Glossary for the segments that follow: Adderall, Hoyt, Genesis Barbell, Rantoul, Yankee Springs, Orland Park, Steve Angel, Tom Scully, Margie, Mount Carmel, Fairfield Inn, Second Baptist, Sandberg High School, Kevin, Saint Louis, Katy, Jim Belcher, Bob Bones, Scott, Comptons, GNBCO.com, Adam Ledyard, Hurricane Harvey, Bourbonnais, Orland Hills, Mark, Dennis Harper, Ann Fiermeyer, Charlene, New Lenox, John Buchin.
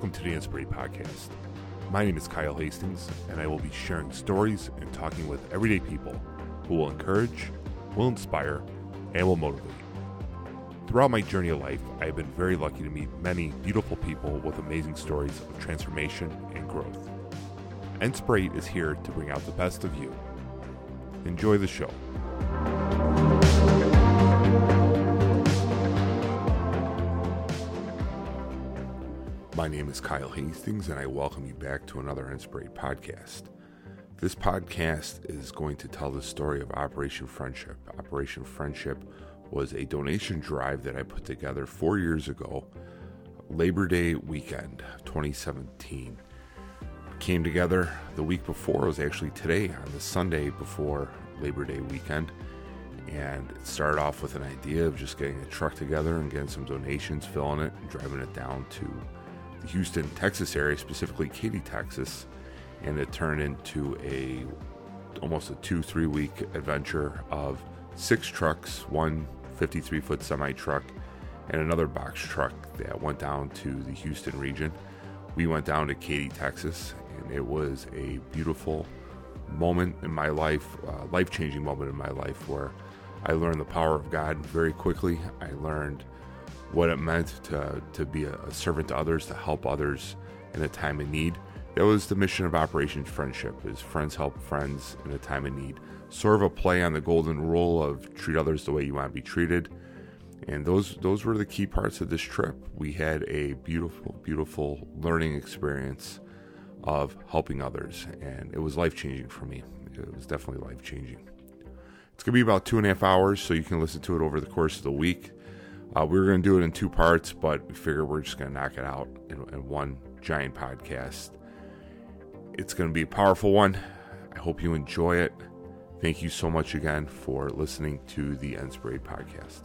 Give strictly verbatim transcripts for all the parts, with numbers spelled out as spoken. Welcome to the Ansbury Podcast. My name is Kyle Hastings, and I will be sharing stories and talking with everyday people who will encourage, will inspire, and will motivate. Throughout my journey of life, I have been very lucky to meet many beautiful people with amazing stories of transformation and growth. Ansbury is here to bring out the best of you. Enjoy the show. My name is Kyle Hastings, and I welcome you back to another Inspirate podcast. This podcast is going to tell the story of Operation Friendship. Operation Friendship was a donation drive that I put together four years ago, Labor Day weekend, twenty seventeen. Came together the week before. It was actually today, on the Sunday before Labor Day weekend, and it started off with an idea of just getting a truck together and getting some donations, filling it, and driving it down to the Houston, Texas area, specifically Katy, Texas, and it turned into a almost a two, three week adventure of six trucks, one fifty-three foot semi truck, and another box truck that went down to the Houston region. We went down to Katy, Texas, and it was a beautiful moment in my life, uh, life-changing moment in my life, where I learned the power of God very quickly. I learned what it meant to to be a servant to others, to help others in a time of need. That was the mission of Operation Friendship, is friends help friends in a time of need. Sort of a play on the golden rule of treat others the way you want to be treated. And those those were the key parts of this trip. We had a beautiful, beautiful learning experience of helping others, and it was life-changing for me. It was definitely life-changing. It's going to be about two and a half hours, so you can listen to it over the course of the week. Uh, we were going to do it in two parts, but we figure we're just going to knock it out in, in one giant podcast. It's going to be a powerful one. I hope you enjoy it. Thank you so much again for listening to the Inspirate Podcast.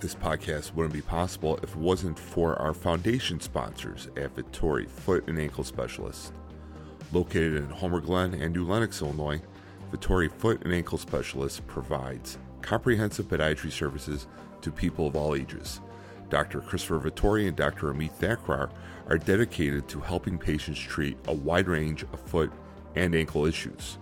This podcast wouldn't be possible if it wasn't for our foundation sponsors at Vittori Foot and Ankle Specialists. Located in Homer Glen and New Lenox, Illinois, Vittori Foot and Ankle Specialists provides comprehensive podiatry services to people of all ages. Doctor Christopher Vittori and Doctor Amit Thakrar are dedicated to helping patients treat a wide range of foot and ankle issues.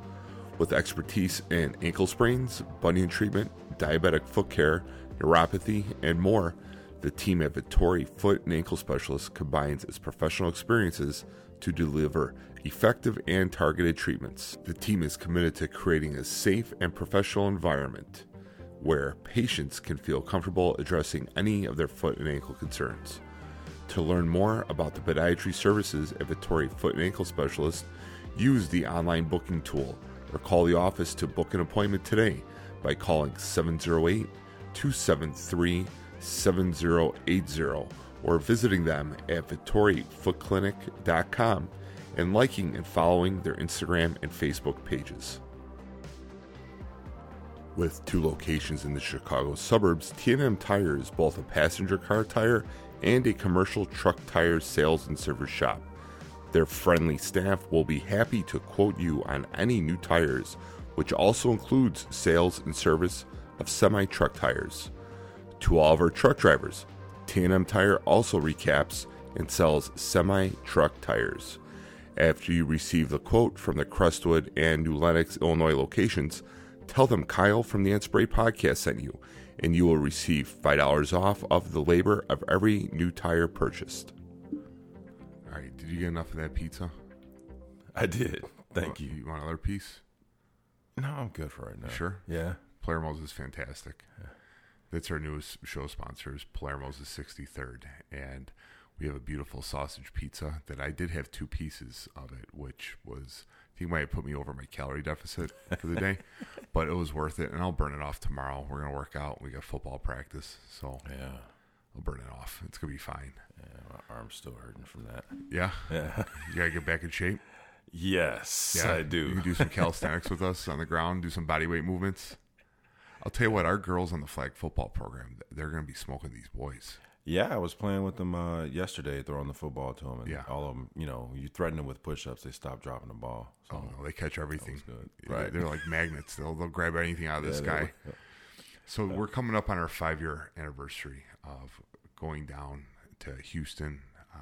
With expertise in ankle sprains, bunion treatment, diabetic foot care, neuropathy, and more, the team at Vittori Foot and Ankle Specialists combines its professional experiences to deliver effective and targeted treatments. The team is committed to creating a safe and professional environment where patients can feel comfortable addressing any of their foot and ankle concerns. To learn more about the podiatry services at Vittori Foot and Ankle Specialist, use the online booking tool or call the office to book an appointment today by calling seven oh eight, two seven three, seven oh eight oh or visiting them at vittori foot clinic dot com and liking and following their Instagram and Facebook pages. With two locations in the Chicago suburbs, T and M Tire is both a passenger car tire and a commercial truck tire sales and service shop. Their friendly staff will be happy to quote you on any new tires, which also includes sales and service of semi-truck tires. To all of our truck drivers, T and M Tire also recaps and sells semi-truck tires. After you receive the quote from the Crestwood and New Lenox, Illinois locations, tell them Kyle from the Ansbury Podcast sent you, and you will receive five dollars off of the labor of every new tire purchased. All right, did you get enough of that pizza? I did. Thank you. You want another piece? No, I'm good for right now. Sure? Yeah. Palermo's is fantastic. Yeah. That's our newest show sponsors. Palermo's is sixty-third, and we have a beautiful sausage pizza that I did have two pieces of it, which was... He might have put me over my calorie deficit for the day, but it was worth it, and I'll burn it off tomorrow. We're going to work out. We got football practice, so yeah, I'll burn it off. It's going to be fine. Yeah, my arm's still hurting from that. Yeah? Yeah. You got to get back in shape? Yes, yeah, I do. You can do some calisthenics with us on the ground, do some body weight movements. I'll tell you what, our girls on the flag football program, they're going to be smoking these boys. Yeah, I was playing with them uh, yesterday, throwing the football to them, and yeah. all of them, you know, you threaten them with push-ups, they stop dropping the ball. So oh, no, they catch everything. Right. They're like magnets. They'll, they'll grab anything out of yeah, this guy. Were, so yeah. We're coming up on our five-year anniversary of going down to Houston, uh,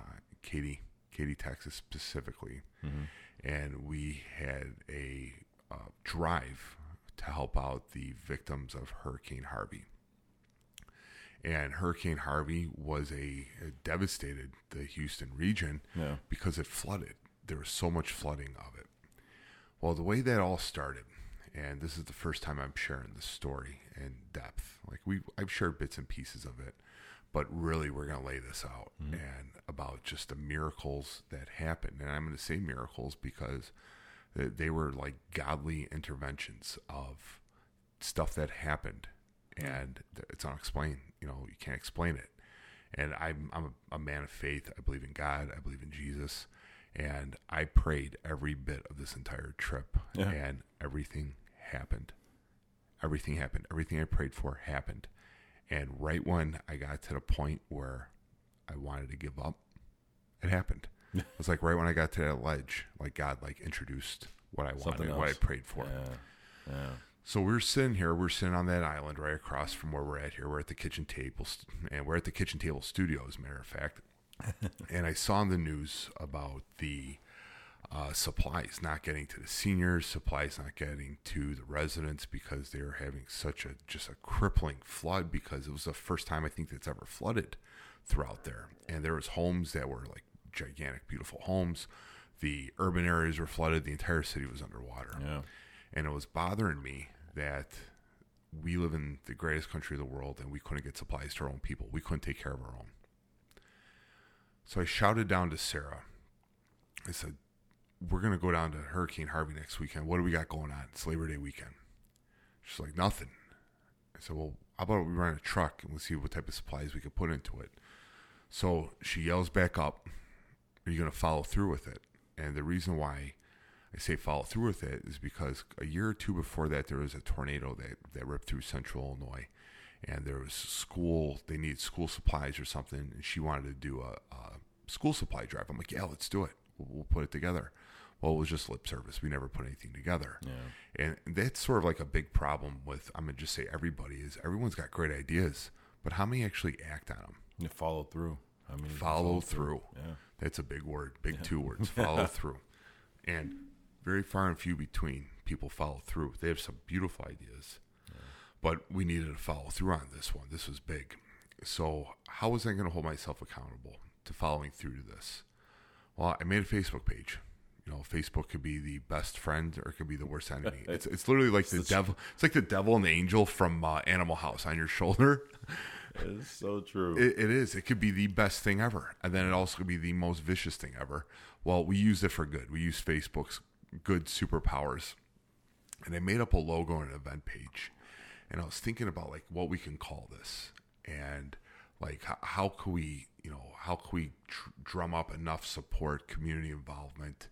Katy, Katy, Texas specifically. Mm-hmm. And we had a uh, drive to help out the victims of Hurricane Harvey. And Hurricane Harvey was a, a devastated the Houston region yeah. because it flooded. There was so much flooding of it. Well, the way that all started, and this is the first time I'm sharing this story in depth. Like we, I've shared bits and pieces of it, but really we're going to lay this out mm-hmm. and about just the miracles that happened. And I'm going to say miracles because they were like godly interventions of stuff that happened, and it's unexplained. You know, you can't explain it. And I'm, I'm a, a man of faith. I believe in God. I believe in Jesus. And I prayed every bit of this entire trip yeah. and everything happened. Everything happened. Everything I prayed for happened. And right when I got to the point where I wanted to give up, it happened. It was like right when I got to that ledge, like God, like introduced what I Something wanted, else. What I prayed for. Yeah. Yeah. So we're sitting here, we're sitting on that island right across from where we're at here. We're at the kitchen table and we're at the kitchen table studio, as a matter of fact. And I saw in the news about the uh, supplies not getting to the seniors, supplies not getting to the residents because they were having such a just a crippling flood because it was the first time I think that's ever flooded throughout there. And there was homes that were like gigantic, beautiful homes. The urban areas were flooded. The entire city was underwater. Yeah. And it was bothering me that we live in the greatest country in the world and we couldn't get supplies to our own people. We couldn't take care of our own. So I shouted down to Sarah. I said, we're going to go down to Hurricane Harvey next weekend. What do we got going on? It's Labor Day weekend. She's like, nothing. I said, well, how about we rent a truck and we'll see what type of supplies we could put into it. So she yells back up, are you going to follow through with it? And the reason why I say follow through with it is because a year or two before that, there was a tornado that, that ripped through central Illinois. And there was school, they needed school supplies or something. And she wanted to do a, a school supply drive. I'm like, yeah, let's do it. We'll, we'll put it together. Well, it was just lip service. We never put anything together. Yeah. And that's sort of like a big problem with, I'm going to just say everybody is, everyone's got great ideas, but how many actually act on them? You follow through. I mean, follow, follow through. through. Yeah. That's a big word, big yeah. two words, follow through. And very far and few between people follow through. They have some beautiful ideas. But we needed to follow through on this one. This was big. So how was I going to hold myself accountable to following through to this? Well, I made a Facebook page. You know, Facebook could be the best friend or it could be the worst enemy. It's it's literally like the devil. It's like the devil and the angel from uh, Animal House on your shoulder. It's so true. It, it is. It could be the best thing ever. And then it also could be the most vicious thing ever. Well, we used it for good. We used Facebook's good superpowers. And I made up a logo and an event page. And I was thinking about like what we can call this and like how, how can we, you know, how can we tr- drum up enough support, community involvement.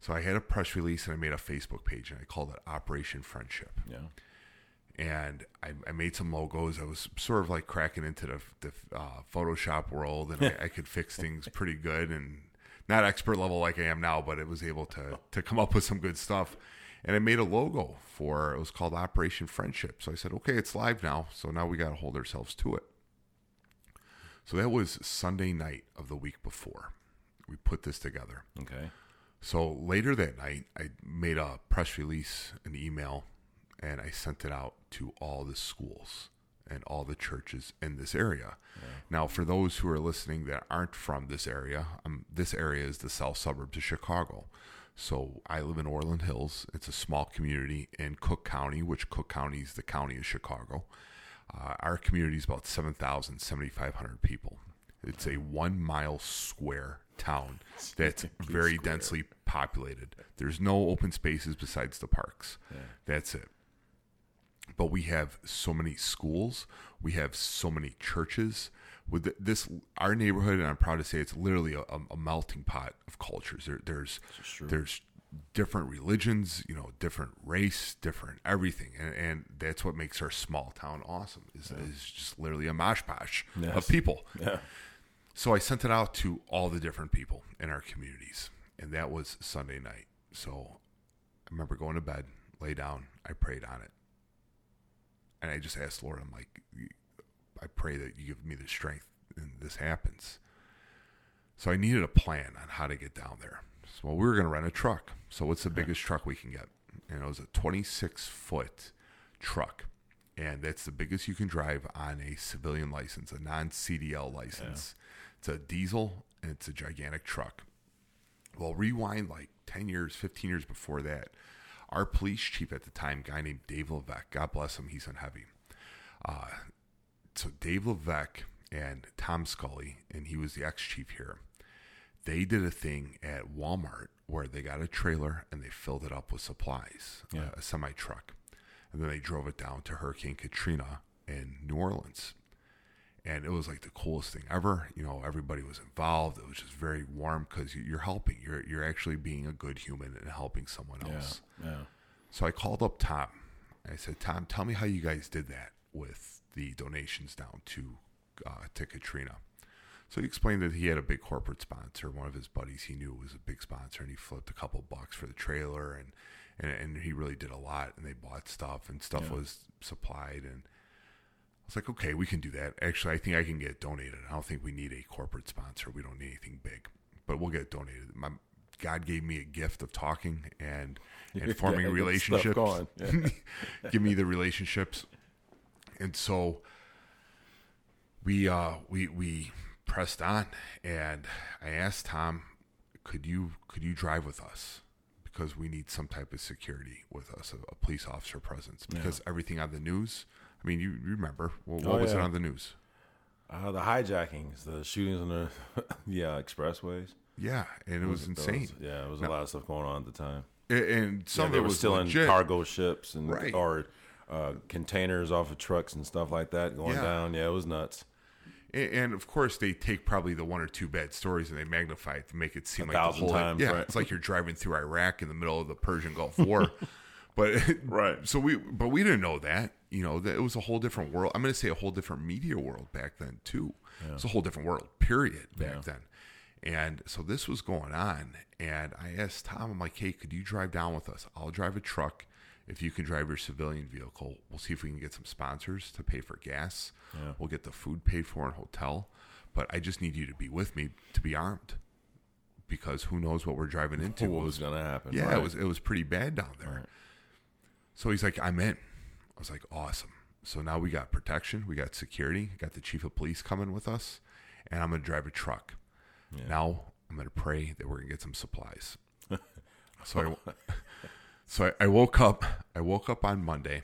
So I had a press release and I made a Facebook page and I called it Operation Friendship. Yeah. And I, I made some logos. I was sort of like cracking into the, the uh, Photoshop world and I, I could fix things pretty good and not expert level like I am now, but I was able to to come up with some good stuff. And I made a logo for, it was called Operation Friendship. So I said, okay, it's live now. So now we got to hold ourselves to it. So that was Sunday night of the week before. We put this together. Okay. So later that night, I made a press release, an email, and I sent it out to all the schools and all the churches in this area. Yeah. Now, for those who are listening that aren't from this area, um, this area is the south suburbs of Chicago. So I live in Orland Hills. It's a small community in Cook County, which Cook County is the county of Chicago. Uh, our community is about seven thousand, seven thousand five hundred people. It's a one-mile square town that's very square. Densely populated. There's no open spaces besides the parks. Yeah. That's it. But we have so many schools. We have so many churches. With this, our neighborhood, and I'm proud to say it's literally a, a melting pot of cultures. There, there's there's different religions, you know, different race, different everything, and, and that's what makes our small town awesome. Is yeah. is just literally a mosh posh yes. of people. Yeah. So I sent it out to all the different people in our communities, and that was Sunday night. So I remember going to bed, lay down, I prayed on it, and I just asked the Lord, I'm like, I pray that you give me the strength and this happens. So I needed a plan on how to get down there. So, well, we were going to rent a truck. So what's the biggest truck we can get? And it was a twenty-six foot truck. And that's the biggest you can drive on a civilian license, a non-C D L license. Yeah. It's a diesel, and it's a gigantic truck. Well, rewind like ten years, fifteen years before that. Our police chief at the time, a guy named Dave Levesque, God bless him, he's on heavy. Uh, so Dave Levesque and Tom Scully, and he was the ex-chief here, they did a thing at Walmart where they got a trailer and they filled it up with supplies, yeah. a, a semi-truck. And then they drove it down to Hurricane Katrina in New Orleans. And it was like the coolest thing ever. You know, everybody was involved. It was just very warm because you're helping. You're you're actually being a good human and helping someone else. Yeah, yeah. So I called up Tom. I said, Tom, tell me how you guys did that with the donations down to uh, to Katrina. So he explained that he had a big corporate sponsor. One of his buddies he knew was a big sponsor, and he flipped a couple bucks for the trailer, and, and, and he really did a lot, and they bought stuff, and stuff yeah. was supplied, and I was like, okay, we can do that. Actually, I think I can get it donated. I don't think we need a corporate sponsor. We don't need anything big, but we'll get it donated. My God gave me a gift of talking and, and forming yeah, relationships. Yeah. Give me the relationships. And so we, uh, we, we pressed on, and I asked Tom, could you, could you drive with us? Because we need some type of security with us, a, a police officer presence, because yeah. everything on the news, I mean, you remember. Well, what oh, was yeah. it on the news? Uh, the hijackings, the shootings on the yeah expressways. Yeah, and it was, was insane. Those, yeah, it was now, a lot of stuff going on at the time. And, and some yeah, of they it were was still legit. In cargo ships and right. or uh, containers off of trucks and stuff like that going yeah. down. Yeah, it was nuts. And, and, of course, they take probably the one or two bad stories and they magnify it to make it seem a like the whole times, yeah, right. It's like you're driving through Iraq in the middle of the Persian Gulf War. But right, so we but we didn't know that. You know, that it was a whole different world. I'm going to say a whole different media world back then too. Yeah. It's a whole different world, period, back yeah. then. And so this was going on, and I asked Tom, I'm like, hey, could you drive down with us? I'll drive a truck if you can drive your civilian vehicle. We'll see if we can get some sponsors to pay for gas. Yeah. We'll get the food paid for and hotel, but I just need you to be with me to be armed. Because who knows what we're driving into? What was going to happen? Yeah, right. it was it was pretty bad down there. Right. So he's like, I'm in. I was like, awesome. So now we got protection, we got security, got the chief of police coming with us, and I'm going to drive a truck. Yeah. Now I'm going to pray that we're going to get some supplies. so I, so I, I woke up. I woke up on Monday,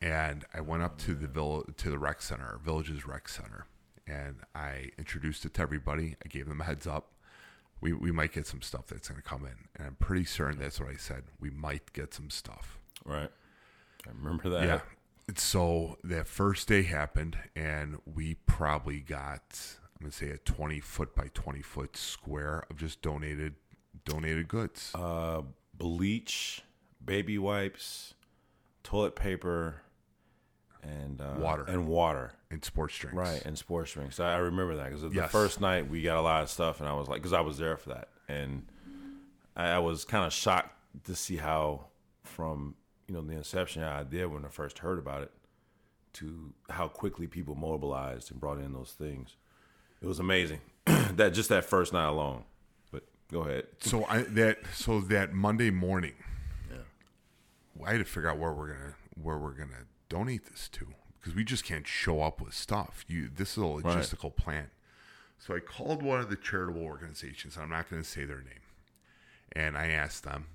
and I went up oh, to man. the vill- to the rec center, Village's Rec Center, and I introduced it to everybody. I gave them a heads up. We we might get some stuff that's going to come in, and I'm pretty certain that's what I said. We might get some stuff. Right. I remember that. Yeah. And so that first day happened, and we probably got, I'm going to say, a twenty foot by twenty foot square of just donated donated goods. Uh, bleach, baby wipes, toilet paper, and uh, water. And water. And sports drinks. Right, and sports drinks. I, I remember that because yes. the first night we got a lot of stuff, and I was like, because I was there for that. And I, I was kind of shocked to see how from, you know, the inception idea when I first heard about it to how quickly people mobilized and brought in those things. It was amazing. that just that first night alone. But go ahead. So I that so that Monday morning, yeah. I had to figure out where we're gonna where we're gonna donate this to because we just can't show up with stuff. You this is a logistical right. plan. So I called one of the charitable organizations, and I'm not gonna say their name. And I asked them,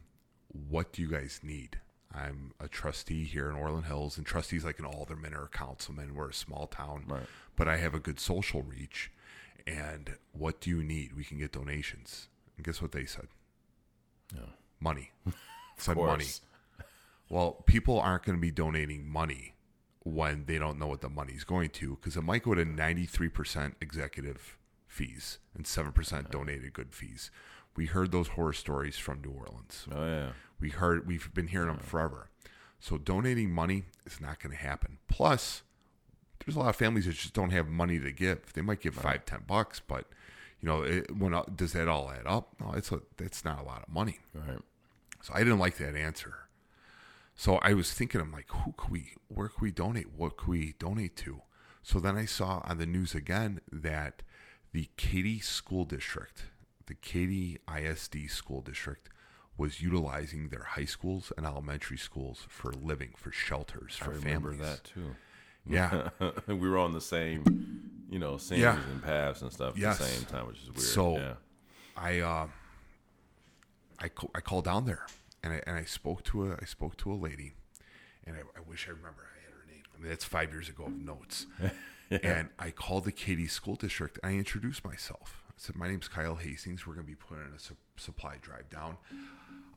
what do you guys need? I'm a trustee here in Orland Hills, and trustees like an alderman or a councilman. We're a small town, right. but I have a good social reach. And what do you need? We can get donations. And guess what they said? No. Money. Said money. Well, people aren't going to be donating money when they don't know what the money's going to, because it might go to ninety-three percent executive fees and seven percent okay. donated good fees. We heard those horror stories from New Orleans. Oh, yeah. We heard, we've been hearing them forever. So donating money is not going to happen. Plus, there's a lot of families that just don't have money to give. They might give right. five, ten bucks, but you know, it, when does that all add up? No, it's a, it's not a lot of money. Right. So I didn't like that answer. So I was thinking, I'm like, who can we? Where can we donate? What can we donate to? So then I saw on the news again that The Katy School District, the Katy I S D School District, was utilizing their high schools and elementary schools for living, for shelters, for families. I remember families. that too. Yeah. We were on the same, you know, seniors yeah. and paths and stuff yes. at the same time, which is weird. So yeah. I, uh, I, co- I called down there and I, and I spoke to a, I spoke to a lady and I, I wish I remember I had her name. I mean, that's five years ago of notes. yeah. And I called the Katy School District and I introduced myself. I said, my name's Kyle Hastings. We're going to be putting in a su- supply drive down.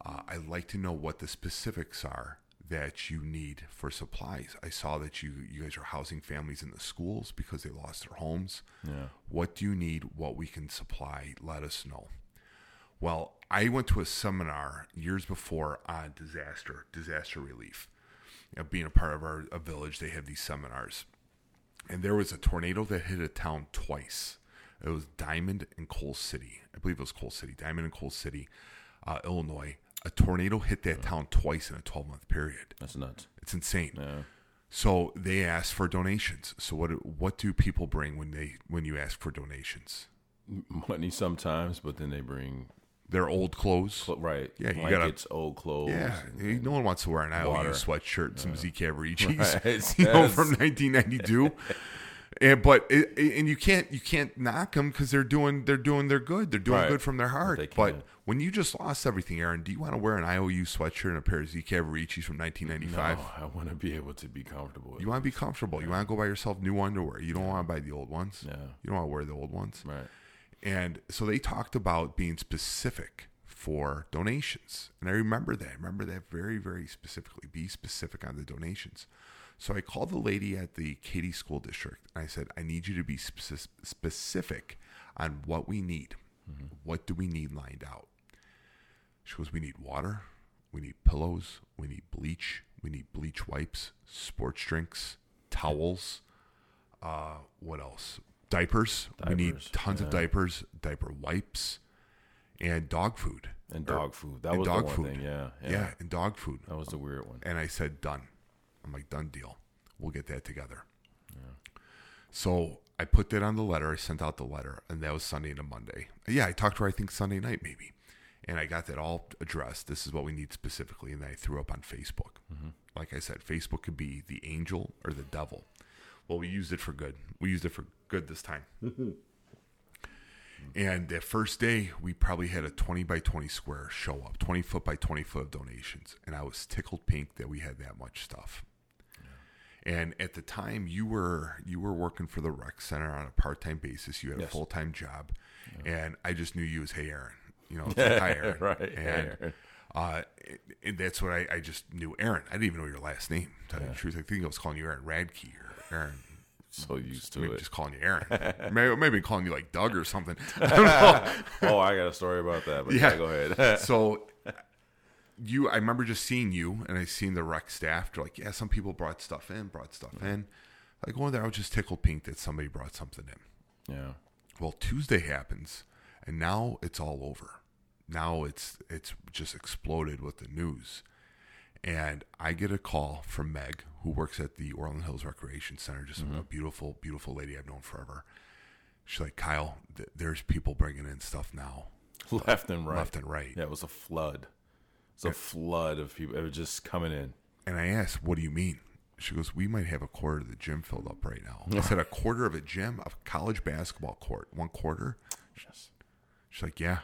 Uh, I'd like to know what the specifics are that you need for supplies. I saw that you, you guys are housing families in the schools because they lost their homes. Yeah. What do you need? What we can supply? Let us know. Well, I went to a seminar years before on disaster, disaster relief. You know, being a part of our a village, they have these seminars. And there was a tornado that hit a town twice. It was Diamond and Coal City. I believe it was Coal City. Diamond and Coal City, uh, Illinois. A tornado hit that yeah. town twice in a twelve-month period. That's nuts. It's insane. Yeah. So they asked for donations. So what? What do people bring when they when you ask for donations? Money sometimes, but then they bring their old clothes, Cl- right? Yeah, you blankets, gotta, old clothes. Yeah, and, no one wants to wear an I O U sweatshirt, and some yeah. Z-Cabri jeans, right. you yes. know, from nineteen ninety-two. And but it, and you can't you can't knock them because they're doing they're doing their good they're doing right. good from their heart. But, but when you just lost everything, Aaron, do you want to wear an I O U sweatshirt and a pair of Z-Cabaricis from nineteen ninety-five? No, I want to be able to be comfortable. You want to be comfortable. Yeah. You want to go buy yourself new underwear. You don't want to buy the old ones. Yeah. You don't want to wear the old ones. Right. And so they talked about being specific for donations, and I remember that. I remember that very very specifically. Be specific on the donations. So I called the lady at the Katy School District, and I said, I need you to be spe- specific on what we need. Mm-hmm. What do we need lined out? She goes, we need water. We need pillows. We need bleach. We need bleach wipes, sports drinks, towels. Uh, what else? Diapers. Diapers. We need tons yeah. of diapers, diaper wipes, and dog food. And dog or, food. That was the one food. thing, yeah, yeah. Yeah, and dog food. That was the weird one. And I said, done. I'm like, done deal. We'll get that together. Yeah. So I put that on the letter. I sent out the letter, and that was Sunday into Monday. Yeah, I talked to her, I think, Sunday night maybe. And I got that all addressed. This is what we need specifically. And then I threw up on Facebook. Mm-hmm. Like I said, Facebook could be the angel or the devil. Well, we used it for good. We used it for good this time. And that first day, we probably had a twenty by twenty square show up, twenty foot by twenty foot of donations. And I was tickled pink that we had that much stuff. And at the time, you were you were working for the rec center on a part-time basis. You had yes. a full-time job. Yeah. And I just knew you as, hey, Aaron. You know, it's like, hi, Aaron. right. And Aaron. Uh, it, it, that's what I, I just knew, Aaron. I didn't even know your last name, to tell yeah. you the truth. I think I was calling you Aaron Radke or Aaron. So used to maybe it. Just calling you Aaron. Maybe, maybe calling you like Doug or something. I don't know. Oh, I got a story about that. But yeah, yeah go ahead. So... You, I remember just seeing you, and I seen the rec staff. They're like, yeah, some people brought stuff in, brought stuff mm-hmm. in. Like going there, I was just tickled pink that somebody brought something in. Yeah. Well, Tuesday happens, and now it's all over. Now it's it's just exploded with the news. And I get a call from Meg, who works at the Orland Hills Recreation Center, just mm-hmm. a beautiful, beautiful lady I've known forever. She's like, Kyle, th- there's people bringing in stuff now. Left and right. Left and right. Yeah, it was a flood. It's a and, flood of people. It was just coming in. And I asked, what do you mean? She goes, we might have a quarter of the gym filled up right now. I said, a quarter of a gym, a college basketball court, one quarter? Yes. She's like, yeah.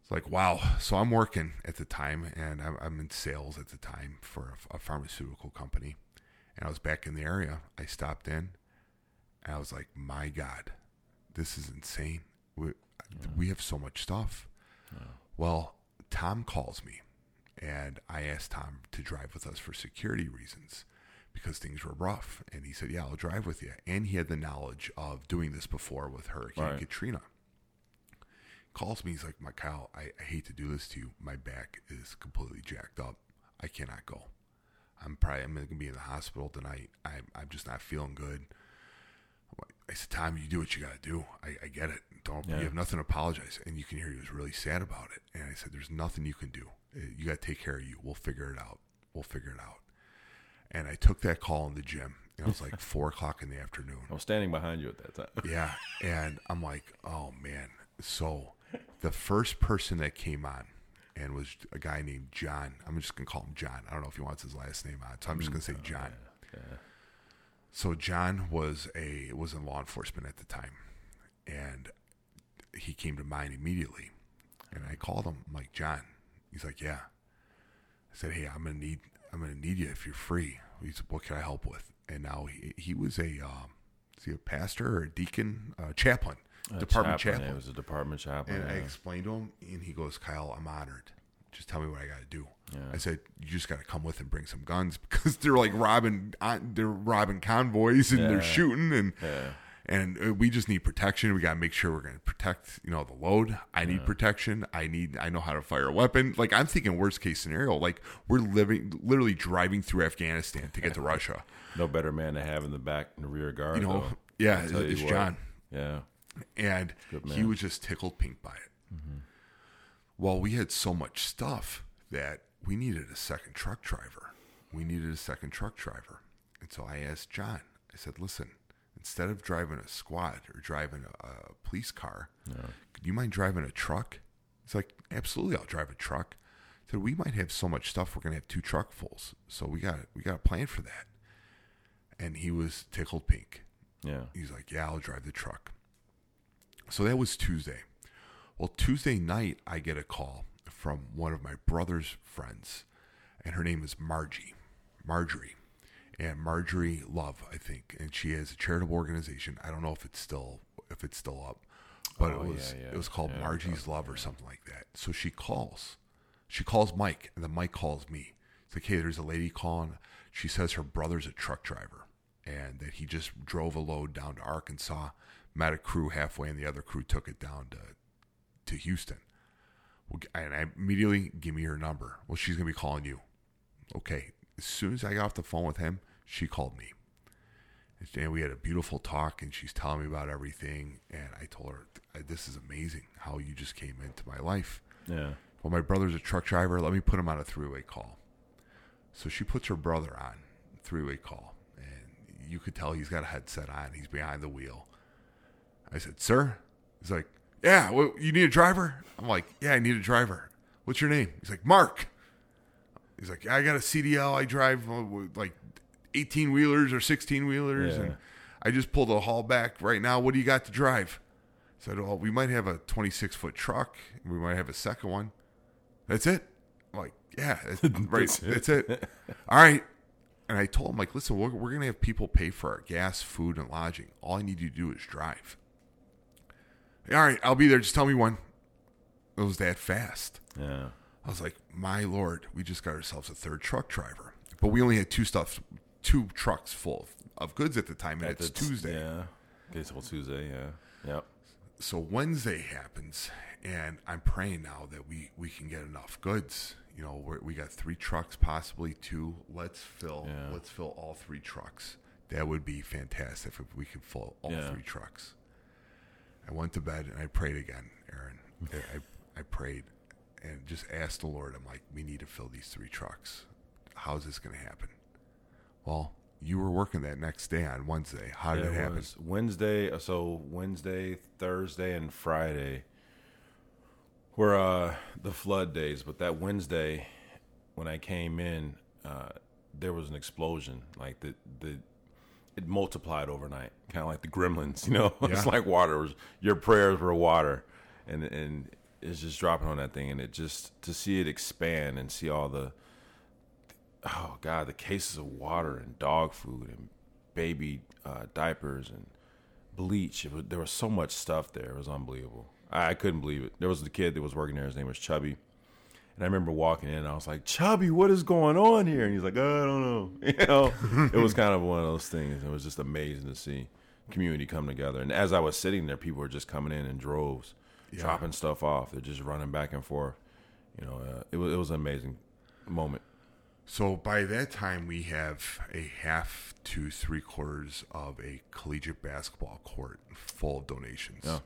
It's like, wow. So I'm working at the time, and I'm, I'm in sales at the time for a, a pharmaceutical company. And I was back in the area. I stopped in, and I was like, my God, this is insane. We, yeah. we have so much stuff. Yeah. Well, Tom calls me, and I asked Tom to drive with us for security reasons because things were rough. And he said, yeah, I'll drive with you. And he had the knowledge of doing this before with Hurricane right. Katrina. Calls me. He's like, my Kyle, I, I hate to do this to you. My back is completely jacked up. I cannot go. I'm probably I'm going to be in the hospital tonight. I'm, I'm just not feeling good. I said, Tom, you do what you got to do. I, I get it. Don't yeah. You have nothing to apologize. And you can hear he was really sad about it. And I said, there's nothing you can do. You got to take care of you. We'll figure it out. We'll figure it out. And I took that call in the gym, It was like four o'clock in the afternoon. I was standing behind you at that time. Yeah. And I'm like, oh, man. So the first person that came on and was a guy named John. I'm just going to call him John. I don't know if he wants his last name on. So I'm just going to say John. Yeah. Yeah. So John was a was in law enforcement at the time. And he came to mind immediately. And I called him. I'm like, John. He's like, yeah. I said, hey, I'm going to need I'm going to need you if you're free. He said, what can I help with? And now he, he was a um, is he a pastor or a deacon? Uh, chaplain. A department chaplain. chaplain. It was a department chaplain. And yeah. I explained to him, and he goes, Kyle, I'm honored. Just tell me what I got to do. Yeah. I said, you just got to come with and bring some guns because they're like robbing they're robbing convoys and yeah. they're shooting. And yeah. and we just need protection. We got to make sure we're going to protect, you know, the load. I yeah. need protection. I need, I know how to fire a weapon. Like, I'm thinking worst case scenario. Like, we're living, literally driving through Afghanistan to get to Russia. No better man to have in the back and the rear guard. You know, though. Yeah, it's, it's John. Yeah. And he was just tickled pink by it. Mm-hmm. Well, we had so much stuff that we needed a second truck driver. We needed a second truck driver. And so I asked John, I said, listen, instead of driving a squad or driving a, a police car, no. could you mind driving a truck? He's like, absolutely, I'll drive a truck. I said, we might have so much stuff, we're going to have two truckfuls. So we got we got a plan for that. And he was tickled pink. Yeah. He's like, yeah, I'll drive the truck. So that was Tuesday. Well, Tuesday night, I get a call from one of my brother's friends, and her name is Margie, Marjorie, and Marjorie Love, I think, and she has a charitable organization. I don't know if it's still if it's still up, but oh, it was yeah, yeah. it was called yeah, Margie's Love yeah. or something like that. So she calls, she calls Mike, and then Mike calls me. It's like, hey, there's a lady calling. She says her brother's a truck driver, and that he just drove a load down to Arkansas. Met a crew halfway, and the other crew took it down to to Houston. And I immediately, give me her number. Well, she's going to be calling you. Okay. As soon as I got off the phone with him, she called me. And we had a beautiful talk, and she's telling me about everything. And I told her, this is amazing how you just came into my life. Yeah. Well, my brother's a truck driver. Let me put him on a three-way call. So she puts her brother on a three-way call. And you could tell he's got a headset on. He's behind the wheel. I said, sir? He's like, yeah, well, you need a driver? I'm like, yeah, I need a driver. What's your name? He's like, Mark. He's like, I got a C D L. I drive like eighteen-wheelers or sixteen-wheelers, yeah. and I just pulled a haul back right now. What do you got to drive? I said, well, we might have a twenty-six-foot truck. And we might have a second one. That's it? I'm like, yeah, that's, right, that's it. All right. And I told him, like, listen, we're, we're going to have people pay for our gas, food, and lodging. All I need you to do is drive. All right, I'll be there. Just tell me when. It was that fast. Yeah. I was like, my Lord, we just got ourselves a third truck driver. But we only had two stuff, two trucks full of goods at the time, and at it's t- Tuesday. Yeah. Okay, so Tuesday, yeah. Yep. So Wednesday happens, and I'm praying now that we, we can get enough goods. You know, we're, we got three trucks, possibly two. Let's fill, yeah. let's fill all three trucks. That would be fantastic if we could fill all yeah. three trucks. I went to bed and I prayed again, Aaron. I I prayed and just asked the Lord. I'm like, we need to fill these three trucks. How's this going to happen? Well, you were working that next day on Wednesday. How did it, it happen? Wednesday, so Wednesday, Thursday, and Friday were uh, the flood days. But that Wednesday, when I came in, uh, there was an explosion. Like the the. It multiplied overnight, kind of like the gremlins, you know. Yeah. It's like water. It was, your prayers were water, and and it's just dropping on that thing, and it just to see it expand and see all the oh god, the cases of water and dog food and baby uh, diapers and bleach. It was, there was so much stuff there. It was unbelievable. I, I couldn't believe it. There was the kid that was working there. His name was Chubby. And I remember walking in, and I was like, Chubby, what is going on here? And he's like, oh, I don't know. You know, it was kind of one of those things. It was just amazing to see community come together. And as I was sitting there, people were just coming in in droves, yeah. dropping stuff off. They're just running back and forth. You know, uh, it was it was an amazing moment. So by that time, we have a half to three quarters of a collegiate basketball court full of donations. Yeah.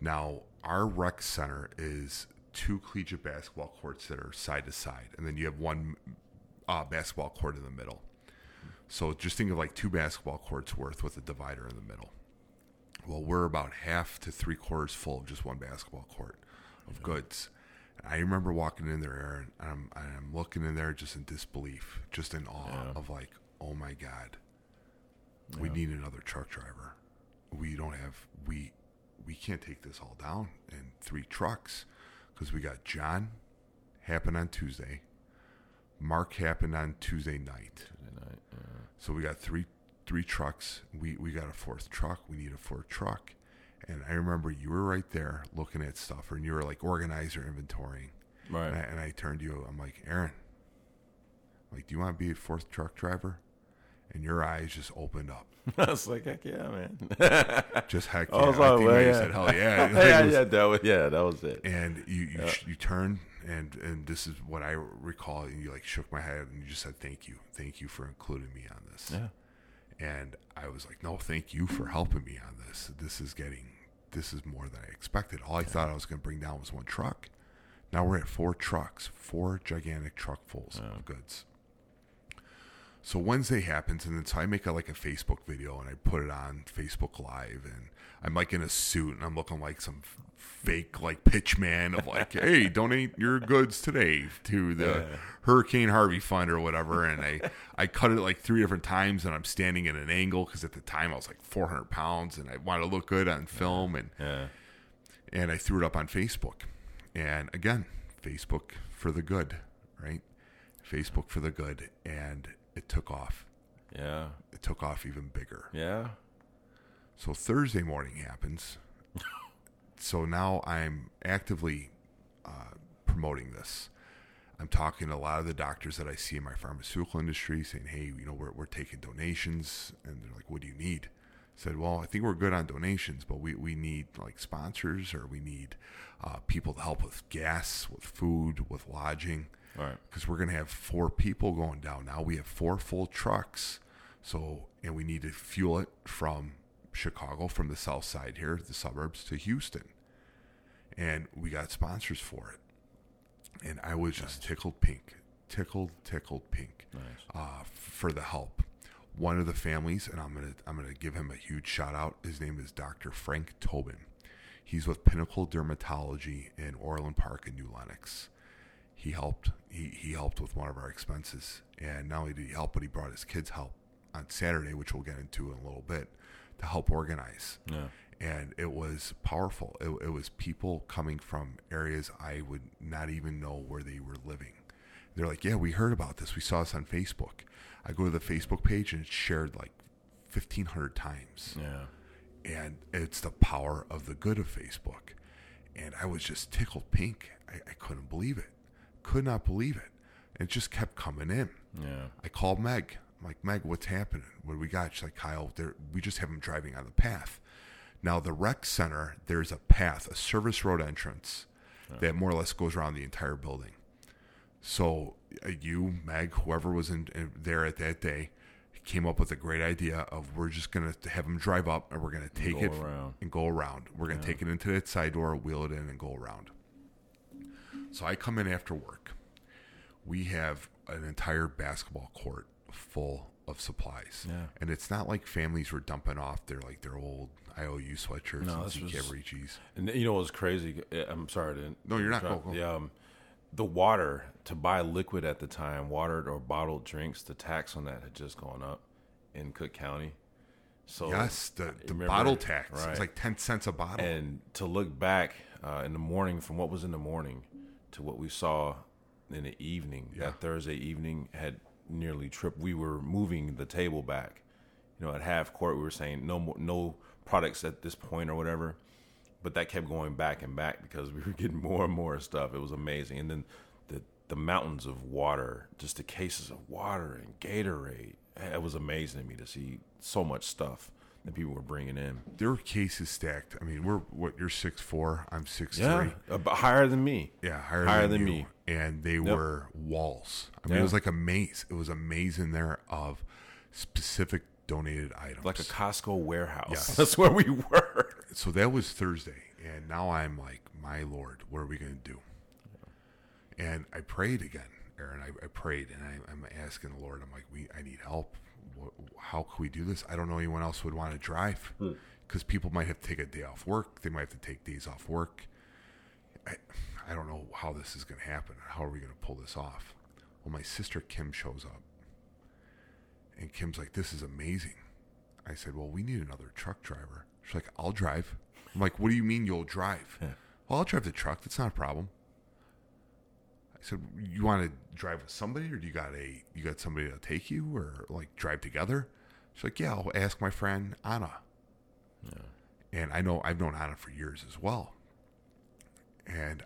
Now, our rec center is two collegiate basketball courts that are side to side, and then you have one uh, basketball court in the middle. So just think of like two basketball courts worth with a divider in the middle. Well, we're about half to three quarters full of just one basketball court of yeah. goods. And I remember walking in there, Aaron, and I'm, and I'm looking in there just in disbelief, just in awe yeah. of like, oh my God, yeah. we need another truck driver. We don't have, we we can't take this all down in three trucks because we got John happened on Tuesday. Mark happened on Tuesday night. Tuesday night, yeah. So we got three three trucks. We we got a fourth truck. We need a fourth truck. And I remember you were right there looking at stuff, and you were like organizer inventorying. Right. And I, and I turned to you. I'm like, Aaron, I'm like, do you want to be a fourth truck driver? And your eyes just opened up. I was like, heck yeah, man. Just heck yeah. I was like, well, yeah. You said, hell yeah. Like, yeah, was, yeah, that was, yeah, that was it. And you you, yeah. sh- you turned, and, and this is what I recall, and you like shook my head, and you just said, thank you. Thank you for including me on this. Yeah. And I was like, no, thank you for helping me on this. This is getting, this is more than I expected. All I yeah. thought I was going to bring down was one truck. Now we're at four trucks, four gigantic truckfuls yeah. of goods. So Wednesday happens, and then so I make a, like a Facebook video, and I put it on Facebook Live, and I'm like in a suit, and I'm looking like some f- fake like pitchman of like, hey, donate your goods today to the yeah. Hurricane Harvey Fund or whatever, and I, I cut it like three different times, and I'm standing at an angle because at the time I was like four hundred pounds, and I wanted to look good on film, and yeah. and I threw it up on Facebook, and again, Facebook for the good, right? Facebook for the good, and it took off. Yeah. It took off even bigger. Yeah. So Thursday morning happens. So now I'm actively uh, promoting this. I'm talking to a lot of the doctors that I see in my pharmaceutical industry saying, hey, you know, we're we're taking donations. And they're like, what do you need? I said, well, I think we're good on donations, but we, we need like sponsors, or we need uh, people to help with gas, with food, with lodging. All right. Because we're going to have four people going down now. We have four full trucks. So, and we need to fuel it from Chicago, from the south side here, the suburbs, to Houston. And we got sponsors for it. And I was just nice. tickled pink, tickled, tickled pink nice. uh, for the help. One of the families, and I'm going to I'm gonna give him a huge shout out. His name is Doctor Frank Tobin. He's with Pinnacle Dermatology in Orland Park in New Lenox. He helped. He, he helped with one of our expenses, and not only did he help, but he brought his kids help on Saturday, which we'll get into in a little bit, to help organize. Yeah. And it was powerful. It, it was people coming from areas I would not even know where they were living. They're like, "Yeah, we heard about this. We saw this on Facebook." I go to the Facebook page, and it's shared like fifteen hundred times. Yeah. And it's the power of the good of Facebook. And I was just tickled pink. I, I couldn't believe it. Could not believe it. It just kept coming in. Yeah. I called Meg. I'm like, Meg, what's happening? What do we got? She's like, Kyle, we just have them driving on the path. Now, the rec center, there's a path, a service road entrance oh. that more or less goes around the entire building. So uh, you, Meg, whoever was in, in there at that day, came up with a great idea of we're just going to have them drive up, and we're going to take it around. and go around. We're going to yeah. take it into that side door, wheel it in, and go around. So I come in after work. We have an entire basketball court full of supplies. Yeah. And it's not like families were dumping off their like their old I O U sweatshirts no, and C K G Gs. And you know what was crazy? I'm sorry to No, you're not going. The, um, the water, to buy liquid at the time, watered or bottled drinks, the tax on that had just gone up in Cook County. So yes, the, the bottle tax. Right. It's like ten cents a bottle. And to look back uh, in the morning from what was in the morning to what we saw in the evening, yeah. that Thursday evening had nearly tripped. We were moving the table back. You know, at half court, we were saying no more, no products at this point or whatever. But that kept going back and back because we were getting more and more stuff. It was amazing. And then the, the mountains of water, just the cases of water and Gatorade. It was amazing to me to see so much stuff that people were bringing in. There were cases stacked. I mean, we're what you're six foot four, I'm six foot three. Yeah, about higher than me. Yeah, higher, higher than, than me. And they yep. were walls. I mean, yeah. it was like a maze. It was a maze in there of specific donated items. Like a Costco warehouse. Yes. That's where we were. So that was Thursday, and now I'm like, my Lord, what are we going to do? Yeah. And I prayed again, Aaron. I, I prayed, and I, I'm asking the Lord, I'm like, we, I need help. how can we do this? I don't know anyone else would want to drive because hmm. people might have to take a day off work. They might have to take days off work. I, I don't know how this is going to happen. How are we going to pull this off? Well, my sister Kim shows up. And Kim's like, this is amazing. I said, well, we need another truck driver. She's like, I'll drive. I'm like, what do you mean you'll drive? Yeah. Well, I'll drive the truck. That's not a problem. I said, you want to drive with somebody, or do you got a you got somebody to take you, or like drive together? She's like, yeah, I'll ask my friend Anna. Yeah. And I know I've known Anna for years as well. And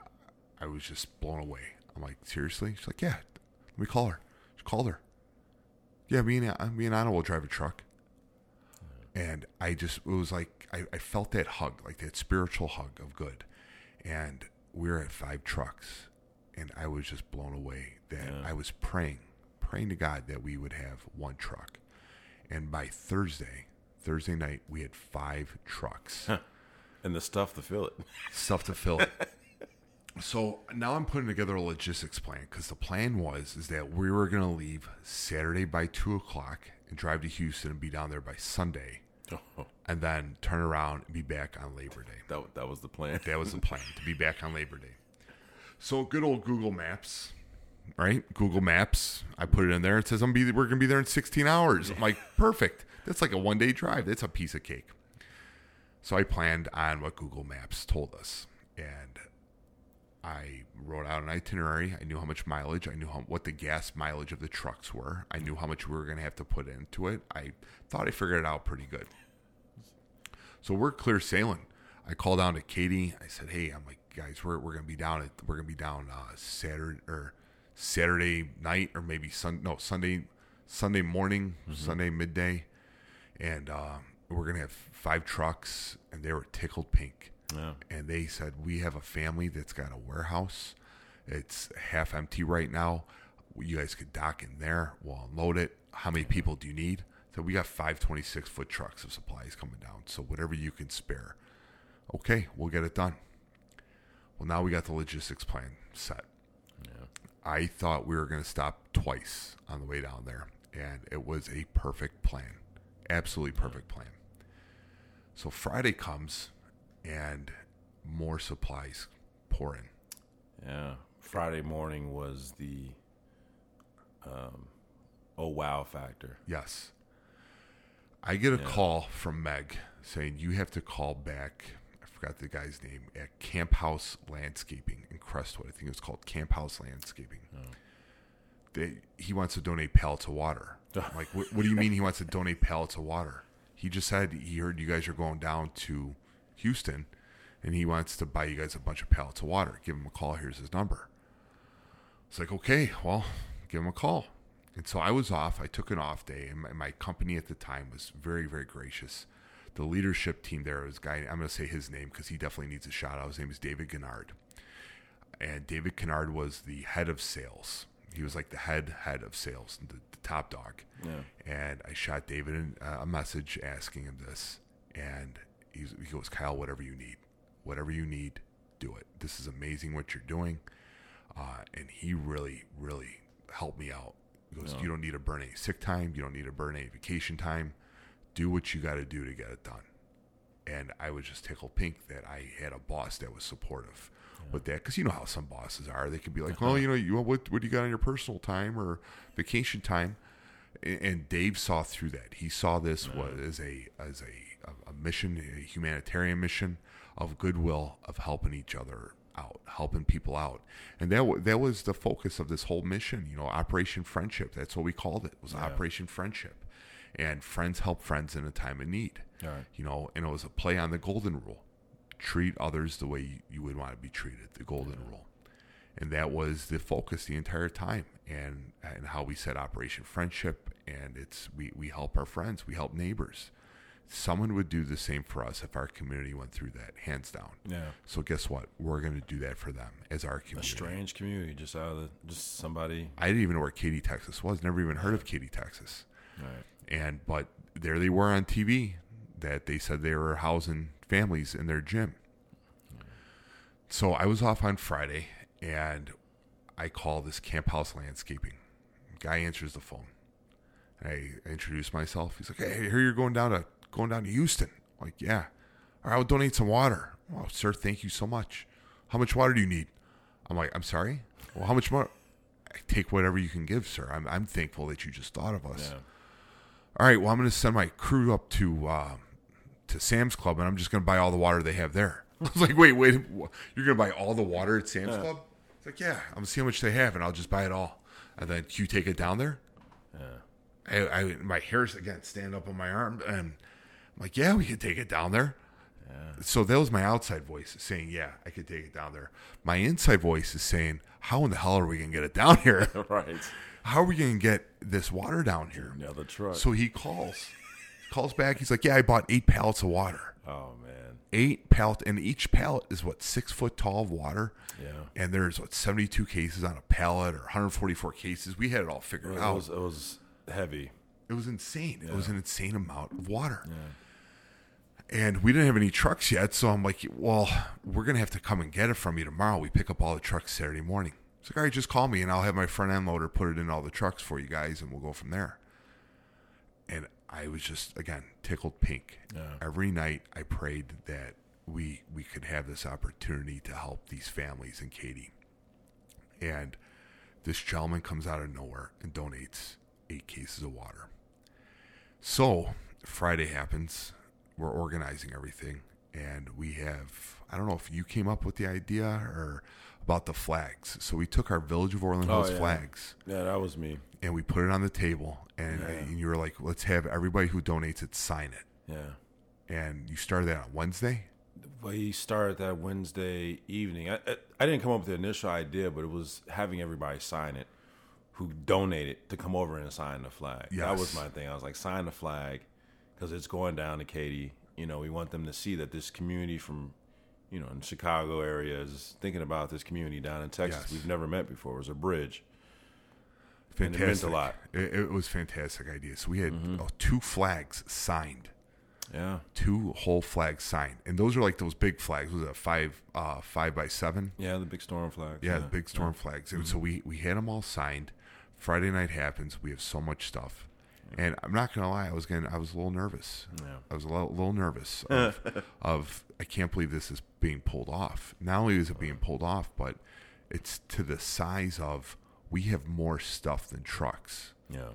I was just blown away. I'm like, seriously? She's like, yeah. Let me call her. She called her. Yeah, me and me and Anna will drive a truck. Yeah. And I just it was like I, I felt that hug, like that spiritual hug of good. And we were at five trucks. And I was just blown away that yeah. I was praying, praying to God that we would have one truck. And by Thursday, Thursday night, we had five trucks. Huh. And the stuff to fill it. Stuff to fill it. So now I'm putting together a logistics plan, because the plan was is that we were going to leave Saturday by two o'clock and drive to Houston and be down there by Sunday. Oh. And then turn around and be back on Labor Day. That, that was the plan. That was the plan, to be back on Labor Day. So good old Google Maps, right? Google Maps. I put it in there. It says I'm be we're gonna be there in sixteen hours. I'm like, perfect. That's like a one day drive. That's a piece of cake. So I planned on what Google Maps told us, and I wrote out an itinerary. I knew how much mileage. I knew how, what the gas mileage of the trucks were. I knew how much we were gonna have to put into it. I thought I figured it out pretty good. So we're clear sailing. I called down to Katy. I said, hey, I'm like, guys, we're we're gonna be down at we're gonna be down uh, Saturday or Saturday night, or maybe Sun no Sunday Sunday morning, mm-hmm. Sunday midday, and uh, we're gonna have five trucks, and they were tickled pink. Yeah. And they said, we have a family that's got a warehouse, it's half empty right now. You guys could dock in there. We'll unload it. How many people do you need? So we got five twenty-six foot trucks of supplies coming down. So whatever you can spare, okay, we'll get it done. Well, now we got the logistics plan set. Yeah. I thought we were going to stop twice on the way down there, and it was a perfect plan. Absolutely perfect plan. So Friday comes, and more supplies pour in. Yeah. Friday morning was the um, oh, wow factor. Yes. I get a yeah. call from Meg saying, you have to call back... forgot the guy's name, at Camp House Landscaping in Crestwood. I think it was called Camp House Landscaping. Oh. They, he wants to donate pallets of water. I'm like, what, what do you mean he wants to donate pallets of water? He just said he heard you guys are going down to Houston, and he wants to buy you guys a bunch of pallets of water. Give him a call. Here's his number. It's like, okay, well, give him a call. And so I was off. I took an off day, and my, my company at the time was very, very gracious. The leadership team there was a guy, I'm going to say his name because he definitely needs a shout out. His name is David Kennard. And David Kennard was the head of sales. He was like the head head of sales, the, the top dog. Yeah. And I shot David a message asking him this. And he's, he goes, Kyle, whatever you need. Whatever you need, do it. This is amazing what you're doing. Uh, and he really, really helped me out. He goes, yeah. You don't need to burn any sick time. You don't need to burn any vacation time. Do what you got to do to get it done. And I was just tickled pink that I had a boss that was supportive yeah. with that. Because you know how some bosses are. They could be like, well, you know, you, what, what do you got on your personal time or vacation time? And, and Dave saw through that. He saw this yeah. was, as, a, as a, a mission, a humanitarian mission of goodwill, of helping each other out, helping people out. And that, that was the focus of this whole mission, you know, Operation Friendship. That's what we called it, was yeah. Operation Friendship. And friends help friends in a time of need, right. You know, and it was a play on the golden rule. Treat others the way you, you would want to be treated, the golden yeah. rule. And that was the focus the entire time, and, and how we set Operation Friendship. And it's, we, we help our friends, we help neighbors. Someone would do the same for us if our community went through that, hands down. Yeah. So guess what? We're going to do that for them as our community. A strange community, just out of the, just somebody. I didn't even know where Katy, Texas was. Never even heard of Katy, Texas. Right. And but there they were on T V that they said they were housing families in their gym. Mm-hmm. So I was off on Friday, and I call this Camp House Landscaping. Guy answers the phone. I introduced myself. He's like, "Hey, I hear you're going down to going down to Houston." I'm like, "Yeah." "All right, I'll donate some water." "Oh, sir, thank you so much. How much water do you need?" I'm like, "I'm sorry? Well, how much more?" "I take whatever you can give, sir. I'm I'm thankful that you just thought of us." Yeah. "All right, well, I'm going to send my crew up to uh, to Sam's Club, and I'm just going to buy all the water they have there." I was like, wait, wait, you're going to buy all the water at Sam's yeah. Club? It's like, "Yeah, I'm going to see how much they have, and I'll just buy it all." And then you take it down there? Yeah. I, I, my hair's, again, stand up on my arm, and I'm like, "Yeah, we could take it down there." Yeah. So that was my outside voice saying, "Yeah, I could take it down there." My inside voice is saying, "How in the hell are we going to get it down here?" Right. "How are we going to get this water down here?" Another truck. So he calls, calls back. He's like, "Yeah, I bought eight pallets of water." Oh man, eight pallets, and each pallet is what six foot tall of water. Yeah, and there's what seventy-two cases on a pallet, or one hundred forty-four cases. We had it all figured it was, out. It was, it was heavy. It was insane. Yeah. It was an insane amount of water. Yeah. And we didn't have any trucks yet, so I'm like, "Well, we're gonna have to come and get it from you tomorrow. We pick up all the trucks Saturday morning." It's like, "All right, just call me, and I'll have my front end loader put it in all the trucks for you guys, and we'll go from there." And I was just, again, tickled pink. Yeah. Every night I prayed that we we could have this opportunity to help these families and Katy. And this gentleman comes out of nowhere and donates eight cases of water. So Friday happens. We're organizing everything, and we have, I don't know if you came up with the idea or about the flags. So we took our Village of Orland Hills oh, yeah. flags. Yeah, that was me. And we put it on the table, and, yeah. I, and you were like, "Let's have everybody who donates it sign it." Yeah. And you started that on Wednesday? We started that Wednesday evening. I, I, I didn't come up with the initial idea, but it was having everybody sign it who donated to come over and sign the flag. Yes. That was my thing. I was like, sign the flag because it's going down to Katy. You know, we want them to see that this community from, you know, in Chicago area is thinking about this community down in Texas. Yes. We've never met before. It was a bridge. Fantastic. And it meant a lot. It, it was a fantastic idea. So we had mm-hmm. oh, two flags signed. Yeah. Two whole flags signed. And those are like those big flags. Was it a five, uh, five by seven? Yeah, the big storm flags. Yeah, yeah. the big storm yeah. flags. Mm-hmm. And so we, we had them all signed. Friday night happens. We have so much stuff. Yeah. And I'm not going to lie, I was gonna, I was a little nervous. Yeah. I was a little, little nervous of, of, I can't believe this is being pulled off. Not only is it being pulled off, but it's to the size of, we have more stuff than trucks. Yeah.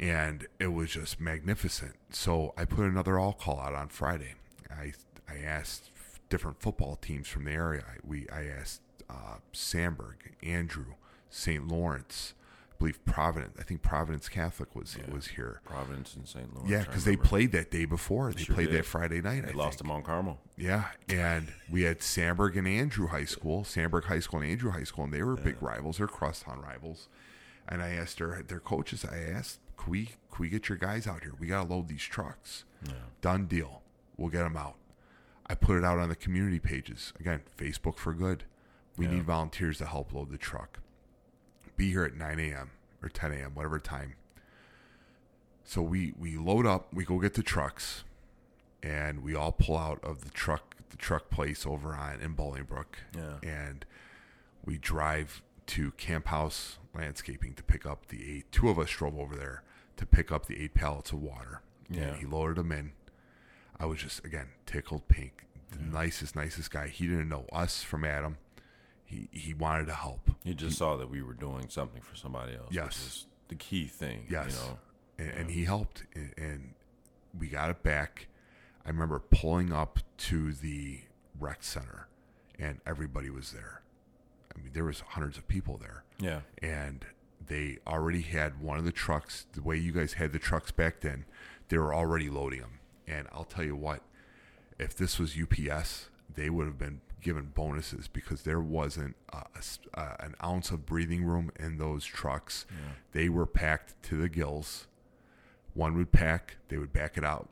And it was just magnificent. So I put another all call out on Friday. I I asked different football teams from the area. I, we I asked uh, Sandberg, Andrew, Saint Lawrence, I believe Providence. I think Providence Catholic was yeah. was here. Providence and Saint Louis. Yeah, because they played that day before. They sure played did. that Friday night. They I lost think. to Mount Carmel. Yeah, and we had Sandberg and Andrew High School, Sandberg High School and Andrew High School, and they were yeah. big rivals. They're crosstown rivals. And I asked their their coaches. I asked, "Can we can we get your guys out here? We got to load these trucks." Yeah. Done deal. We'll get them out. I put it out on the community pages again. Facebook for good. We yeah. need volunteers to help load the truck. Be here at nine a.m. or ten a.m., whatever time. So we, we load up, we go get the trucks, and we all pull out of the truck the truck place over on in Bolingbrook. Yeah. And we drive to Camp House Landscaping to pick up the eight. Two of us drove over there to pick up the eight pallets of water. Yeah. And he loaded them in. I was just, again, tickled pink. The yeah. nicest, nicest guy. He didn't know us from Adam. He he wanted to help. He just he, saw that we were doing something for somebody else. Yes. Which is the key thing. Yes. You know? And, yeah. and he helped. And, and we got it back. I remember pulling up to the rec center, and everybody was there. I mean, there was hundreds of people there. Yeah. And they already had one of the trucks. The way you guys had the trucks back then, they were already loading them. And I'll tell you what, if this was U P S, they would have been given bonuses because there wasn't a, a, a, an ounce of breathing room in those trucks. Yeah. They were packed to the gills. One would pack, they would back it out,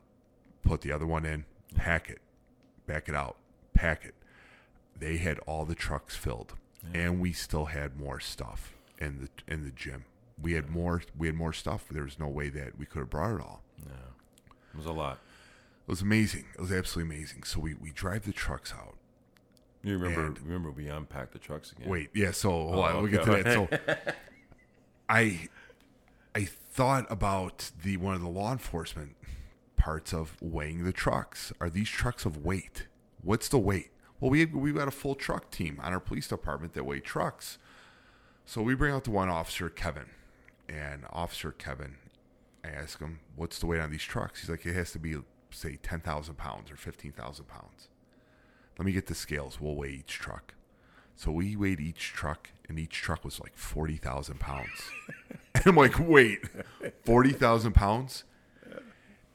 put the other one in, pack it, back it out, pack it. They had all the trucks filled, yeah. and we still had more stuff in the in the gym. We had yeah. more. We had more stuff. There was no way that we could have brought it all. Yeah, it was a lot. It was amazing. It was absolutely amazing. So we, we drive the trucks out. You remember? And, remember, we unpacked the trucks again. Wait, yeah. So hold oh, on, okay. we'll get to that. So I I thought about the one of the law enforcement parts of weighing the trucks. Are these trucks of weight? What's the weight? Well, we we've got a full truck team on our police department that weigh trucks. So we bring out the one officer, Kevin. And Officer Kevin, I ask him, what's the weight on these trucks? He's like, it has to be, say, ten thousand pounds or fifteen thousand pounds. Let me get the scales. We'll weigh each truck. So we weighed each truck, and each truck was like forty thousand pounds. And I'm like, wait, forty thousand pounds?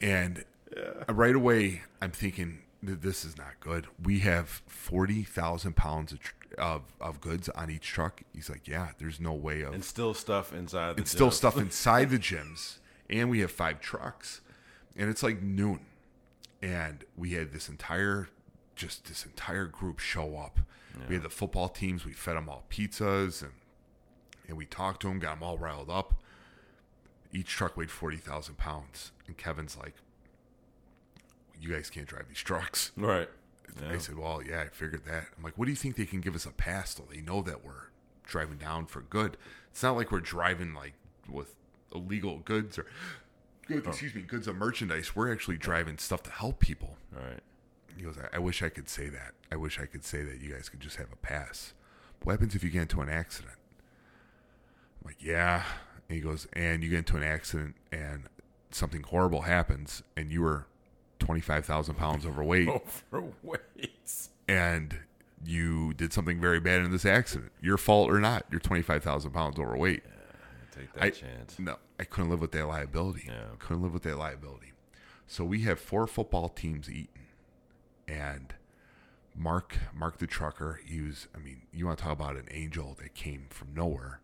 And yeah. right away, I'm thinking, this is not good. We have forty thousand pounds of, tr- of of goods on each truck. He's like, yeah, there's no way of. And still stuff inside the gyms. And still stuff inside the gyms. And we have five trucks. And it's like noon. And we had this entire, just this entire group show up. Yeah. We had the football teams. We fed them all pizzas. And, and we talked to them, got them all riled up. Each truck weighed forty thousand pounds. And Kevin's like, you guys can't drive these trucks. Right. Yeah. I said, well, yeah, I figured that. I'm like, what do you think they can give us a pass till? They know that we're driving down for good. It's not like we're driving like with illegal goods or goods, oh. excuse me, goods of merchandise. We're actually driving stuff to help people. Right. He goes, I wish I could say that. I wish I could say that you guys could just have a pass. What happens if you get into an accident? I'm like, yeah. And he goes, and you get into an accident and something horrible happens and you were twenty-five thousand pounds overweight. Overweight. And you did something very bad in this accident. Your fault or not, you're twenty-five thousand pounds overweight. Yeah, take that I, chance. No, I couldn't live with that liability. Yeah. Couldn't live with that liability. So we have four football teams eating. And Mark, Mark the trucker, he was, I mean, you want to talk about an angel that came from nowhere.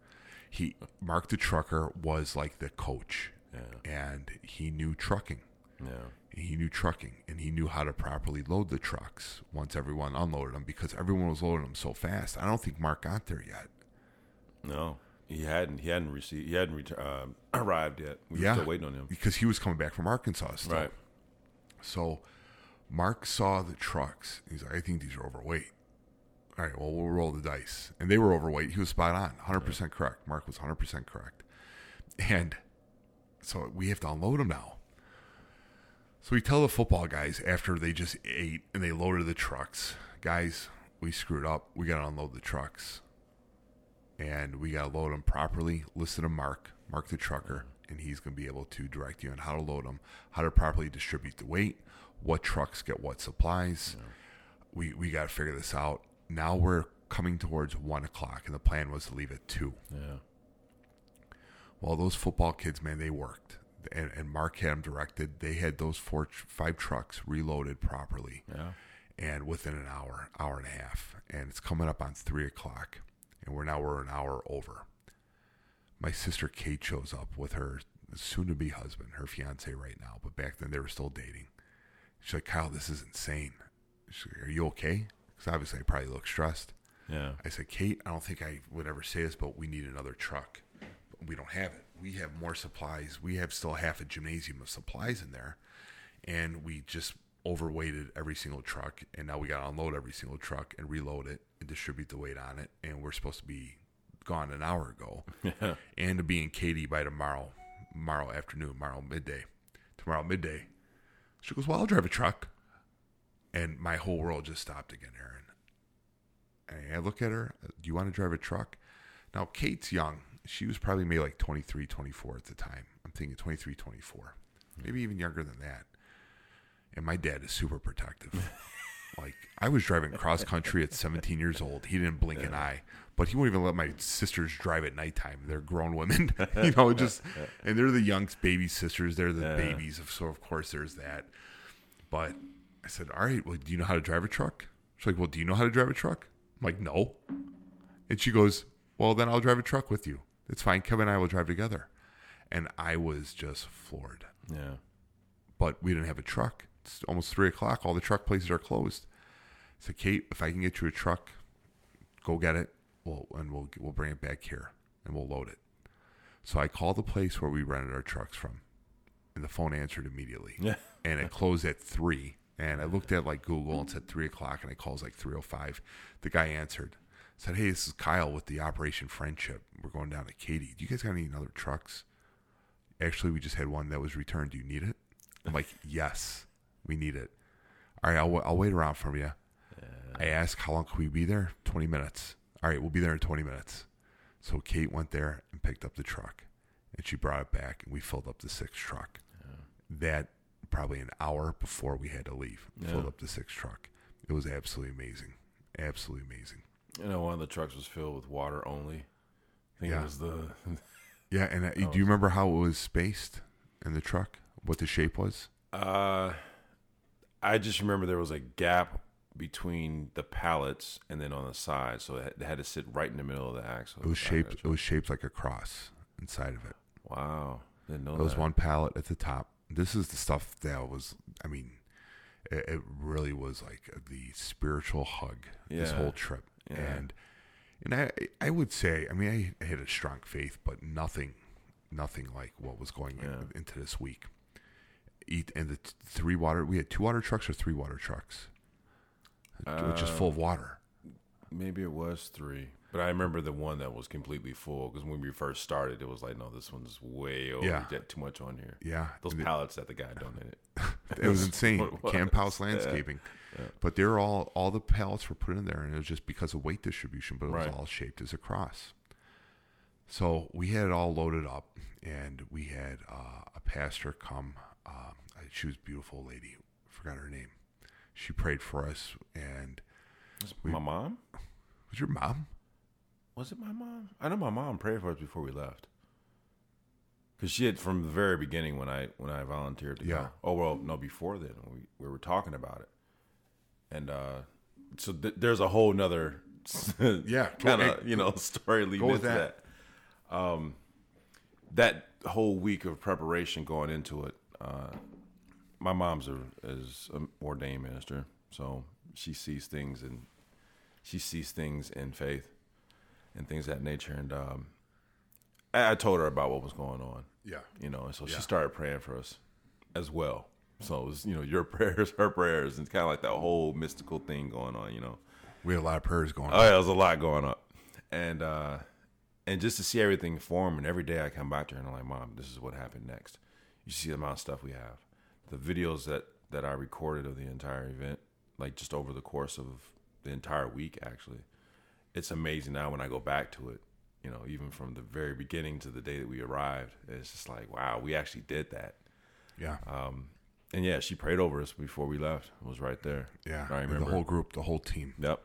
He, Mark the trucker was like the coach. Yeah. And he knew trucking. Yeah. He knew trucking, and he knew how to properly load the trucks once everyone unloaded them because everyone was loading them so fast. I don't think Mark got there yet. No, he hadn't. He hadn't received. He hadn't re- uh, arrived yet. We yeah, were still waiting on him because he was coming back from Arkansas still. Right. So Mark saw the trucks. He's like, I think these are overweight. All right, well, we'll roll the dice, and they were overweight. He was spot on, one hundred percent right. correct. Mark was one hundred percent correct, and so we have to unload them now. So we tell the football guys after they just ate and they loaded the trucks, guys, we screwed up. We got to unload the trucks. And we got to load them properly. Listen to Mark, Mark the trucker, and he's going to be able to direct you on how to load them, how to properly distribute the weight, what trucks get what supplies. Yeah. We we got to figure this out. Now we're coming towards one o'clock, and the plan was to leave at two. Yeah. Well, those football kids, man, they worked. And, and Mark had them directed. They had those four, five trucks reloaded properly, yeah. and within an hour, hour and a half, and it's coming up on three o'clock, and we're now we're an hour over. My sister Kate shows up with her soon-to-be husband, her fiance right now, but back then they were still dating. She's like, Kyle, this is insane. She's like, are you okay? Because obviously I probably look stressed. Yeah. I said, Kate, I don't think I would ever say this, but we need another truck. But we don't have it. We have more supplies. We have still half a gymnasium of supplies in there. And we just overweighted every single truck. And now we got to unload every single truck and reload it and distribute the weight on it. And we're supposed to be gone an hour ago. Yeah. And to be in Katy by tomorrow, tomorrow afternoon, tomorrow midday. Tomorrow midday. She goes, well, I'll drive a truck. And my whole world just stopped again, Aaron. And I look at her. Do you want to drive a truck? Now, Kate's young. She was probably maybe like twenty-three, twenty-four at the time. I'm thinking twenty-three, twenty-four. Maybe even younger than that. And my dad is super protective. Like, I was driving cross country at seventeen years old. He didn't blink an eye. But he wouldn't even let my sisters drive at nighttime. They're grown women. you know, just And they're the young baby sisters. They're the yeah. babies. So, of course, there's that. But I said, all right, well, do you know how to drive a truck? She's like, well, do you know how to drive a truck? I'm like, no. And she goes, well, then I'll drive a truck with you. It's fine. Kevin and I will drive together. And I was just floored. Yeah. But we didn't have a truck. It's almost three o'clock. All the truck places are closed. So, Kate, if I can get you a truck, go get it, we'll, and we'll we'll bring it back here, and we'll load it. So I called the place where we rented our trucks from, and the phone answered immediately. Yeah. And it closed at three. And I looked at, like, Google and said three o'clock, and I called, like, three oh five. The guy answered. Said, hey, this is Kyle with the Operation Friendship. We're going down to Katy. Do you guys got any other trucks? actually, we just had one that was returned. Do you need it? I'm like, yes, we need it. All right, I'll, I'll wait around for you. Uh, I asked, how long can we be there? twenty minutes. All right, we'll be there in twenty minutes. So Kate went there and picked up the truck, and she brought it back, and we filled up the sixth truck. Yeah. That probably an hour before we had to leave, yeah. filled up the sixth truck. It was absolutely amazing. Absolutely amazing. You know, one of the trucks was filled with water only. I think yeah. it was the... yeah, and I, oh, do you remember how it was spaced in the truck? What the shape was? Uh, I just remember there was a gap between the pallets and then on the side, so it had to sit right in the middle of the axle. It was shaped. It was shaped like a cross inside of it. Wow, didn't know that. There was one pallet at the top. This is the stuff that was. I mean, it, it really was like the spiritual hug yeah. this whole trip, yeah. and and I I would say I mean I had a strong faith, but nothing nothing like what was going yeah. in, into this week. Eat and the three water. We had two water trucks or three water trucks. Which is full of water. Uh, maybe it was three. But I remember the one that was completely full because when we first started, it was like, no, this one's way over. Yeah. You got too much on here. Yeah. Those and pallets it, that the guy donated. It was insane. It was. Camp House Landscaping. Yeah. Yeah. But they're all, all the pallets were put in there, and it was just because of weight distribution, but it was right. all shaped as a cross. So we had it all loaded up, and we had uh, a pastor come. Uh, she was a beautiful lady. I forgot her name. She prayed for us, and we, my mom was your mom. Was it my mom? I know my mom prayed for us before we left, because she had from the very beginning when I when I volunteered to yeah. go. Oh well, no, before then we, we were talking about it, and uh, so th- there's a whole nother yeah kind of hey, you know story leading into that. that. Um, that whole week of preparation going into it. Uh, My mom's a is an ordained minister, so she sees things and she sees things in faith and things of that nature. And um, I, I told her about what was going on. Yeah, you know, and so yeah. she started praying for us as well. So it was, you know, your prayers, her prayers, and kind of like that whole mystical thing going on. You know, we had a lot of prayers going. Oh, on. Yeah, there was a lot going on, and uh, and just to see everything form. And every day I come back to her and I'm like, Mom, this is what happened next. You see the amount of stuff we have. The videos that, that I recorded of the entire event, like just over the course of the entire week, actually, it's amazing now when I go back to it, you know, even from the very beginning to the day that we arrived, it's just like, wow, we actually did that. Yeah. Um, and yeah, she prayed over us before we left. It was right there. Yeah. I remember. The whole group, the whole team. Yep.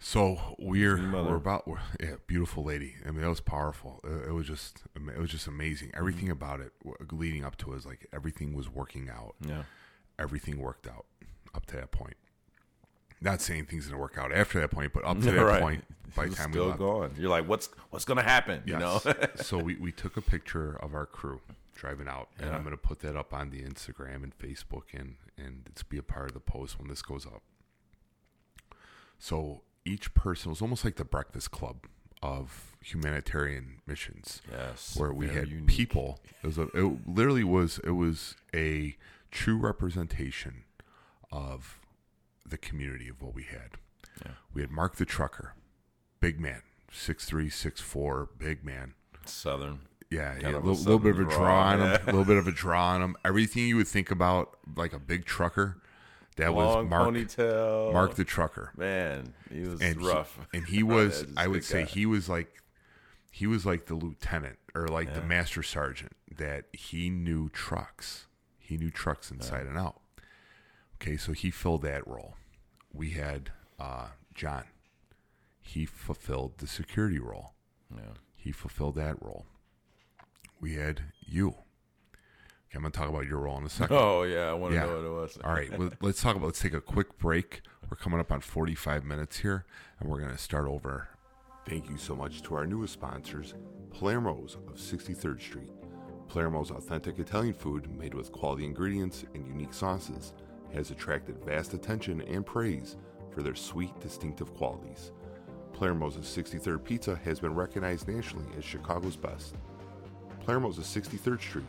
So we're, we're about, we're, yeah, beautiful lady. I mean, that was powerful. It, it was just, it was just amazing. Everything mm-hmm. about it leading up to it was like everything was working out. Yeah. Everything worked out up to that point. Not saying things didn't work out after that point, but up to that right. point, by the time still we left. Going. You're like, what's, what's going to happen? Yes. You know? So we, we took a picture of our crew driving out yeah. and I'm going to put that up on the Instagram and Facebook and, and it's be a part of the post when this goes up. So, each person was almost like the Breakfast Club of humanitarian missions. Yes, where we had unique. people. It was a, it literally was it was a true representation of the community of what we had. Yeah. We had Mark the trucker, big man, six three, six four, big man, Southern. Yeah, yeah, a little, little bit of a draw, draw on yeah. him, a little bit of a draw on him. Everything you would think about like a big trucker. That Long was Mark, ponytail. Mark the trucker. Man, he was and rough. He, and he was, yeah, I would say, guy. he was like, he was like the lieutenant or like yeah. the master sergeant. That he knew trucks. He knew trucks inside yeah. and out. Okay, so he filled that role. We had uh, John. He fulfilled the security role. Yeah. He fulfilled that role. We had you. Okay, I'm going to talk about your role in a second. Oh, yeah. I want to yeah. know what it was. All right. Well, let's talk about, let's take a quick break. We're coming up on forty-five minutes here, and we're going to start over. Thank you so much to our newest sponsors, Palermo's of sixty-third street. Palermo's authentic Italian food made with quality ingredients and unique sauces has attracted vast attention and praise for their sweet, distinctive qualities. Palermo's of sixty-third Pizza has been recognized nationally as Chicago's best. Palermo's of sixty-third street.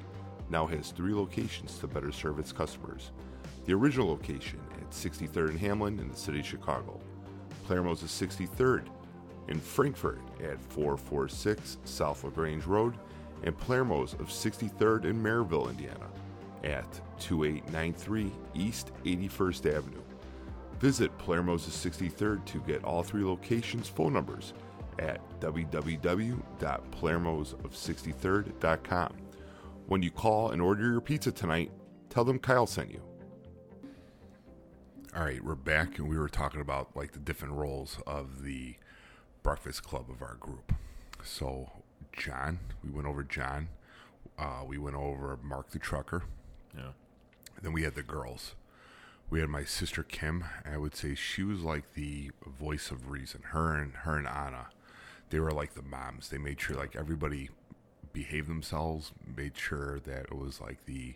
Now has three locations to better serve its customers. The original location at sixty-third and Hamlin in the city of Chicago. Palermo's at sixty-third in Frankfort at four forty-six South LaGrange Road and Palermo's of sixty-third and Maryville, Indiana, at two eight nine three East eighty-first Avenue. Visit Palermo's of sixty-third to get all three locations' phone numbers at w w w dot palermos of sixty-third dot com. When you call and order your pizza tonight, tell them Kyle sent you. All right, we're back, and we were talking about like the different roles of the breakfast club of our group. So John, we went over John. Uh, we went over Mark the trucker. Yeah. Then we had the girls. We had my sister Kim. I would say she was like the voice of reason. Her and her and Anna, they were like the moms. They made sure like everybody behaved themselves. Made sure that it was like the,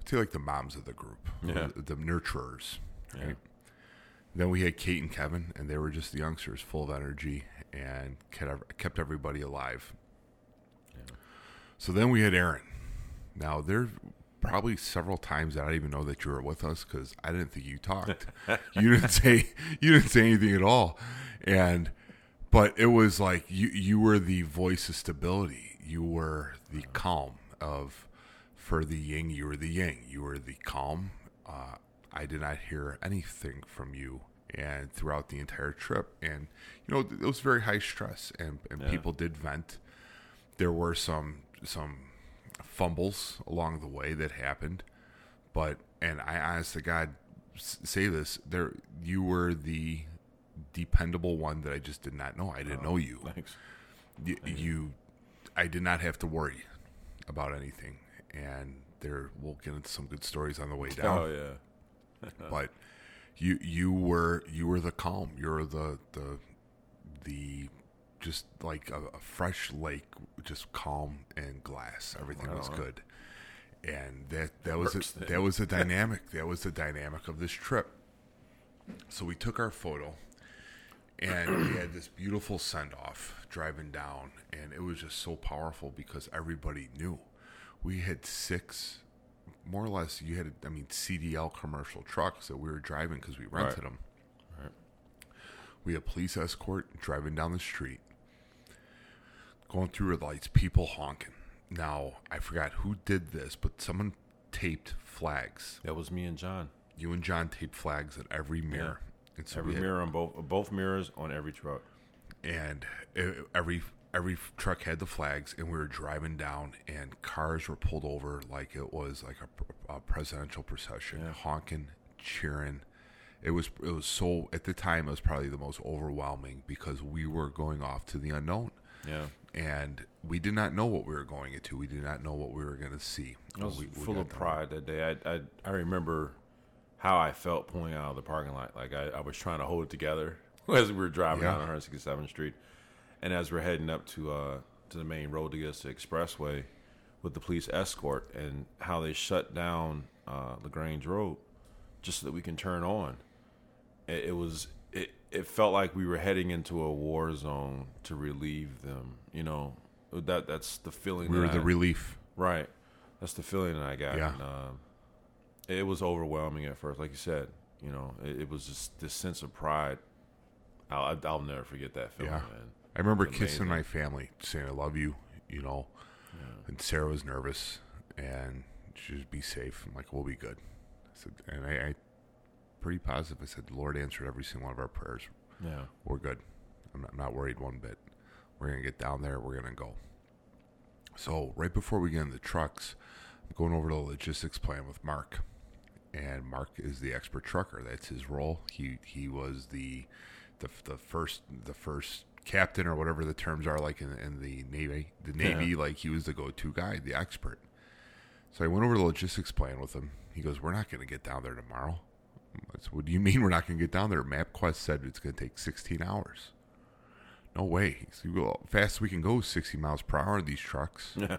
I'd say like the moms of the group. Yeah. The, the nurturers. Right. Yeah. Then we had Kate and Kevin, and they were just the youngsters, full of energy, and kept everybody alive. Yeah. So then we had Aaron. Now, there probably several times that I didn't even know that you were with us because I didn't think you talked. you didn't say you didn't say anything at all, and but it was like you you were the voice of stability. You were the uh-huh. calm of for the yin. You were the yang. You were the calm. Uh, I did not hear anything from you and throughout the entire trip. And, you know, it was very high stress, and, and yeah. people did vent. There were some some fumbles along the way that happened. But, and I honest to God say this, there you were the dependable one that I just did not know. I didn't oh, know you. Thanks. You, Thank you. you. I did not have to worry about anything. And there we'll get into some good stories on the way down. Oh, yeah. But you you were you were the calm. You were the the the just like a, a fresh lake, just calm and glass. Everything wow. was good, and that that was a, that was the dynamic. That was the dynamic of this trip. So we took our photo, and we had this beautiful send off driving down, and it was just so powerful because everybody knew. We had six. More or less, you had, I mean, C D L commercial trucks that we were driving because we rented right. them. Right. We had police escort driving down the street, going through red lights, people honking. Now, I forgot who did this, but someone taped flags. That was me and John. You and John taped flags at every mirror. Yeah. And so every had, mirror on both both mirrors on every truck. And every. Every truck had the flags, and we were driving down, and cars were pulled over like it was like a, a presidential procession, yeah. honking, cheering. It was it was so at the time it was probably the most overwhelming because we were going off to the unknown, yeah, and we did not know what we were going into. We did not know what we were going to see. I was we, full we of pride that day. I, I I remember how I felt pulling out of the parking lot. Like I, I was trying to hold it together as we were driving yeah. down one sixty-seventh Street. And as we're heading up to uh, to the main road to get us to the expressway with the police escort and how they shut down uh, LaGrange Road just so that we can turn on, it, it was it, it felt like we were heading into a war zone to relieve them. You know, that that's the feeling. We were the I, relief. Right. That's the feeling that I got. Yeah. And, uh, it was overwhelming at first. Like you said, you know, it, it was just this sense of pride. I'll, I'll never forget that feeling, yeah. man. I remember kissing my family, saying, I love you, you know. Yeah. And Sarah was nervous, and she was, be safe. I'm like, we'll be good. I said, and I, I, pretty positive, I said, the Lord answered every single one of our prayers. Yeah. We're good. I'm not, I'm not worried one bit. We're going to get down there. We're going to go. So right before we get in the trucks, I'm going over to the logistics plan with Mark. And Mark is the expert trucker. That's his role. He he was the the the first the first captain or whatever the terms are like in, in the Navy, the Navy, yeah. like he was the go-to guy, the expert. So I went over the logistics plan with him. He goes, we're not going to get down there tomorrow. I said, what do you mean we're not going to get down there? MapQuest said it's going to take sixteen hours. No way. He said, well, fast we can go sixty miles per hour in these trucks. Yeah.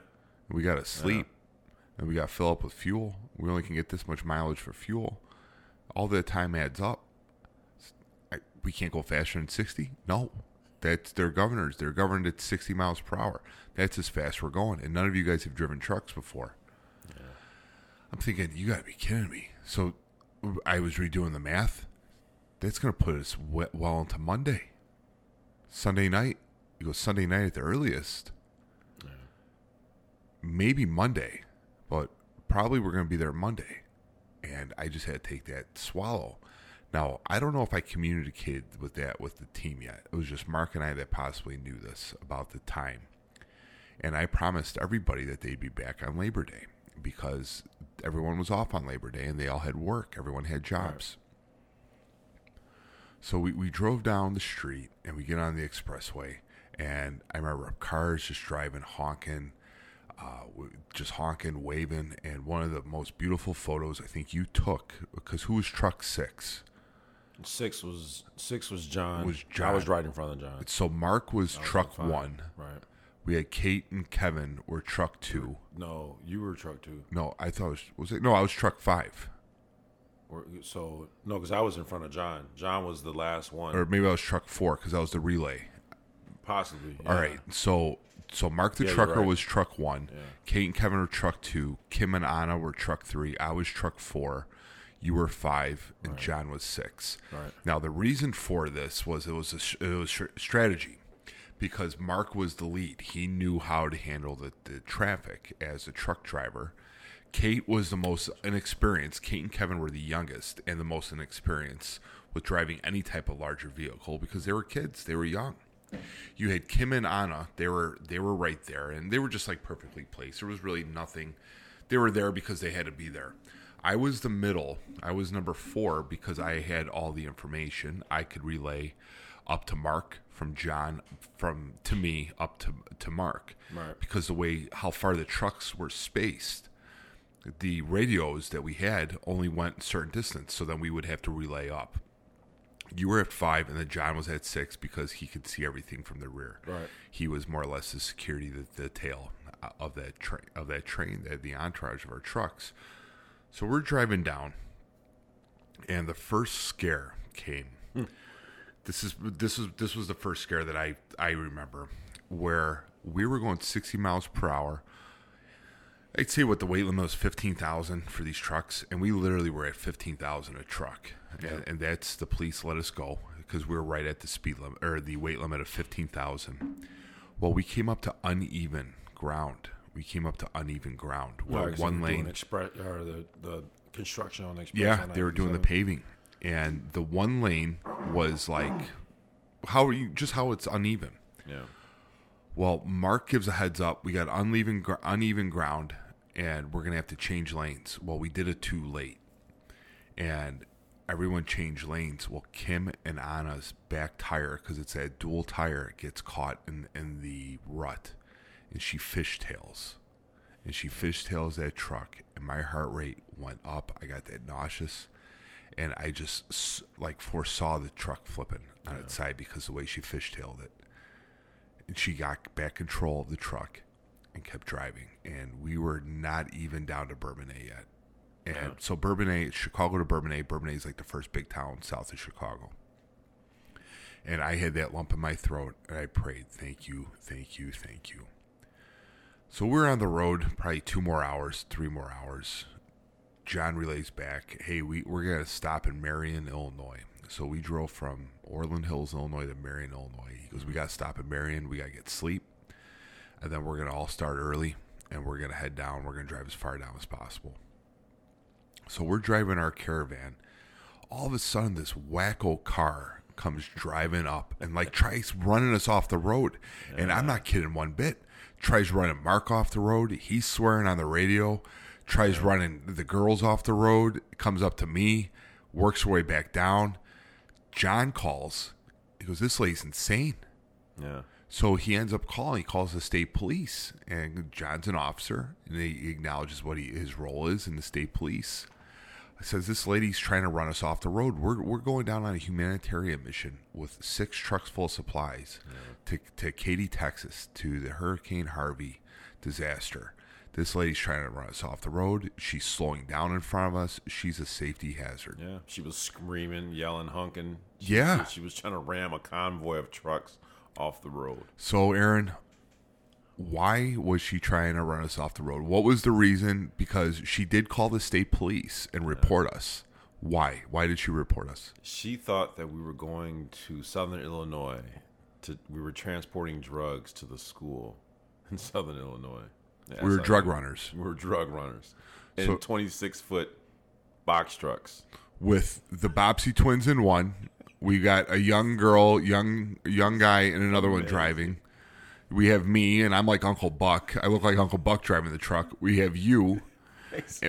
We got to sleep yeah. and we got to fill up with fuel. We only can get this much mileage for fuel. All the time adds up. I, we can't go faster than sixty? No. That's their governors. They're governed at sixty miles per hour. That's as fast we're going. And none of you guys have driven trucks before. Yeah. I'm thinking, you got to be kidding me. So I was redoing the math. That's going to put us well into Monday. Sunday night. You go Sunday night at the earliest. Yeah. maybe Monday, but probably we're going to be there Monday. And I just had to take that swallow. Now, I don't know if I communicated with that with the team yet. It was just Mark and I that possibly knew this about the time. And I promised everybody that they'd be back on Labor Day because everyone was off on Labor Day and they all had work. Everyone had jobs. Right. So we, we drove down the street and we get on the expressway. And I remember cars just driving, honking, uh, just honking, waving. And one of the most beautiful photos I think you took, because who was truck six? Six was six was John. Was John. I was right in front of John. So Mark was, was truck five, one. Right. We had Kate and Kevin were truck two. No, you were truck two. No, I thought it was, was it? No, I was truck five. Or, so no, because I was in front of John. John was the last one. Or maybe I was truck four because I was the relay. Possibly. Yeah. All right. So so Mark the yeah, trucker right. was truck one. Yeah. Kate and Kevin were truck two. Kim and Anna were truck three. I was truck four. You were five, and right. John was six. Right. Now the reason for this was it was a it was strategy. Because Mark was the lead. He knew how to handle the, the traffic as a truck driver. Kate was the most inexperienced. Kate and Kevin were the youngest and the most inexperienced with driving any type of larger vehicle because they were kids. They were young. You had Kim and Anna. They were they were right there, and they were just like perfectly placed. There was really nothing. They were there because they had to be there. I was the middle. I was number four because I had all the information. I could relay up to Mark, from John, from to me, up to to Mark. Right. Because the way, how far the trucks were spaced, the radios that we had only went a certain distance, so then we would have to relay up. You were at five, and then John was at six because he could see everything from the rear. Right. He was more or less the security, the, the tail of that, tra- of that train, the, the entourage of our trucks. So we're driving down, and the first scare came. Hmm. This is this is this was the first scare that I, I remember, where we were going sixty miles per hour. I'd say what the weight limit was fifteen thousand for these trucks, and we literally were at fifteen thousand a truck, yeah. and, and that's the police let us go because we were right at the speed limit or the weight limit of fifteen thousand. Well, we came up to uneven ground. We came up to uneven ground. Well, right, one lane express or the, the construction on the express. Yeah, they were doing the paving. And the one lane was like, how are you? Just how it's uneven. Yeah. Well, Mark gives a heads up. We got uneven gr- uneven ground, and we're gonna have to change lanes. Well, we did it too late, and everyone changed lanes. Well, Kim and Anna's back tire, because it's that dual tire, gets caught in in the rut, and she fishtails, and she fishtails that truck, and my heart rate went up. I got that nauseous. And I just like foresaw the truck flipping on yeah. its side because the way she fishtailed it. And she got back control of the truck and kept driving. And we were not even down to Bourbonnais yet. And yeah. so Bourbonnais, Chicago to Bourbonnais, Bourbonnais is like the first big town south of Chicago. And I had that lump in my throat and I prayed, thank you, thank you, thank you. So we're on the road probably two more hours, three more hours. John relays back, hey, we, we're going to stop in Marion, Illinois. So we drove from Orland Hills, Illinois to Marion, Illinois. He goes, mm-hmm. we got to stop in Marion. We got to get sleep. And then we're going to all start early, and we're going to head down. We're going to drive as far down as possible. So we're driving our caravan. All of a sudden, this wacko car comes driving up and like tries running us off the road. Yeah. And I'm not kidding one bit. Tries running Mark off the road. He's swearing on the radio. Tries yeah. running the girls off the road, comes up to me, works her way back down. John calls. He goes, this lady's insane. Yeah. So he ends up calling. He calls the state police, and John's an officer, and he acknowledges what he, his role is in the state police. He says, this lady's trying to run us off the road. We're we're going down on a humanitarian mission with six trucks full of supplies yeah. to to Katy, Texas, to the Hurricane Harvey disaster. This lady's trying to run us off the road. She's slowing down in front of us. She's a safety hazard. Yeah, she was screaming, yelling, honking. She, yeah. She was trying to ram a convoy of trucks off the road. So, Aaron, why was she trying to run us off the road? What was the reason? Because she did call the state police and report yeah. us. Why? Why did she report us? She thought that we were going to Southern Illinois. To, we were transporting drugs to the school in Southern Illinois. Yeah, we were drug runners. We were drug runners. In so, twenty-six foot box trucks. With the Bobsey twins in one. We got a young girl, young young guy, and another one driving. We have me, and I'm like Uncle Buck. I look like Uncle Buck driving the truck. We have you.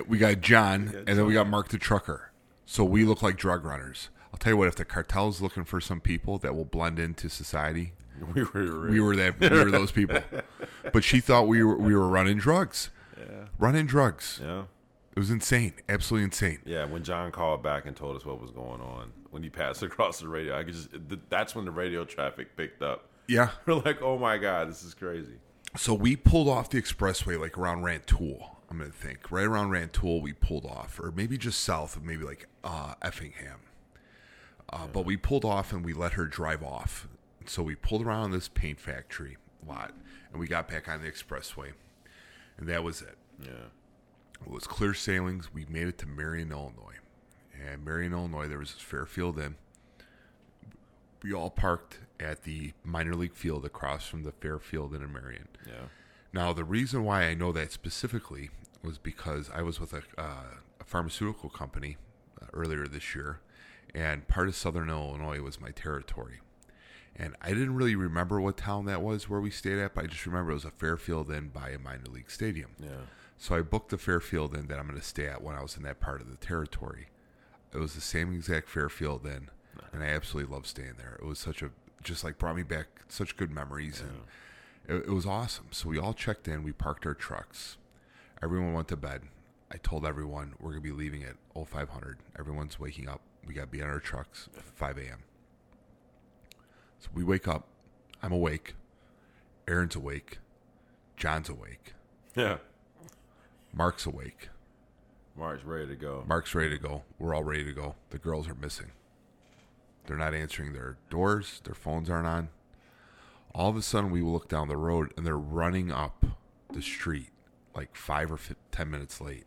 We got John, and then we got Mark the trucker. So we look like drug runners. I'll tell you what, if the cartel's looking for some people that will blend into society, we were we were that we were those people. But she thought we were we were running drugs. Yeah. Running drugs. Yeah. It was insane. Absolutely insane. Yeah, when John called back and told us what was going on, when he passed across the radio, I could just that's when the radio traffic picked up. Yeah. We're like, "Oh my god, this is crazy." So we pulled off the expressway like around Rantoul. I'm going to think. Right around Rantoul we pulled off, or maybe just south of maybe like uh, Effingham. Uh, yeah. But we pulled off and we let her drive off. So we pulled around this paint factory lot, and we got back on the expressway, and that was it. Yeah, it was clear sailings. We made it to Marion, Illinois, and Marion, Illinois, there was this Fairfield Inn. We all parked at the minor league field across from the Fairfield Inn in Marion. Yeah. Now the reason why I know that specifically was because I was with a, uh, a pharmaceutical company uh, earlier this year, and part of Southern Illinois was my territory. And I didn't really remember what town that was where we stayed at, but I just remember it was a Fairfield Inn by a minor league stadium. Yeah. So I booked the Fairfield Inn that I'm going to stay at when I was in that part of the territory. It was the same exact Fairfield Inn, and I absolutely loved staying there. It was such a, just like brought me back such good memories, yeah. and it, it was awesome. So we all checked in. We parked our trucks. Everyone went to bed. I told everyone, we're going to be leaving at oh five hundred. Everyone's waking up. We got to be on our trucks at five a.m. So we wake up. I'm awake. Aaron's awake. John's awake. Yeah. Mark's awake. Mark's ready to go. Mark's ready to go. We're all ready to go. The girls are missing. They're not answering their doors. Their phones aren't on. All of a sudden, we look down the road, and they're running up the street like five or five, ten minutes late.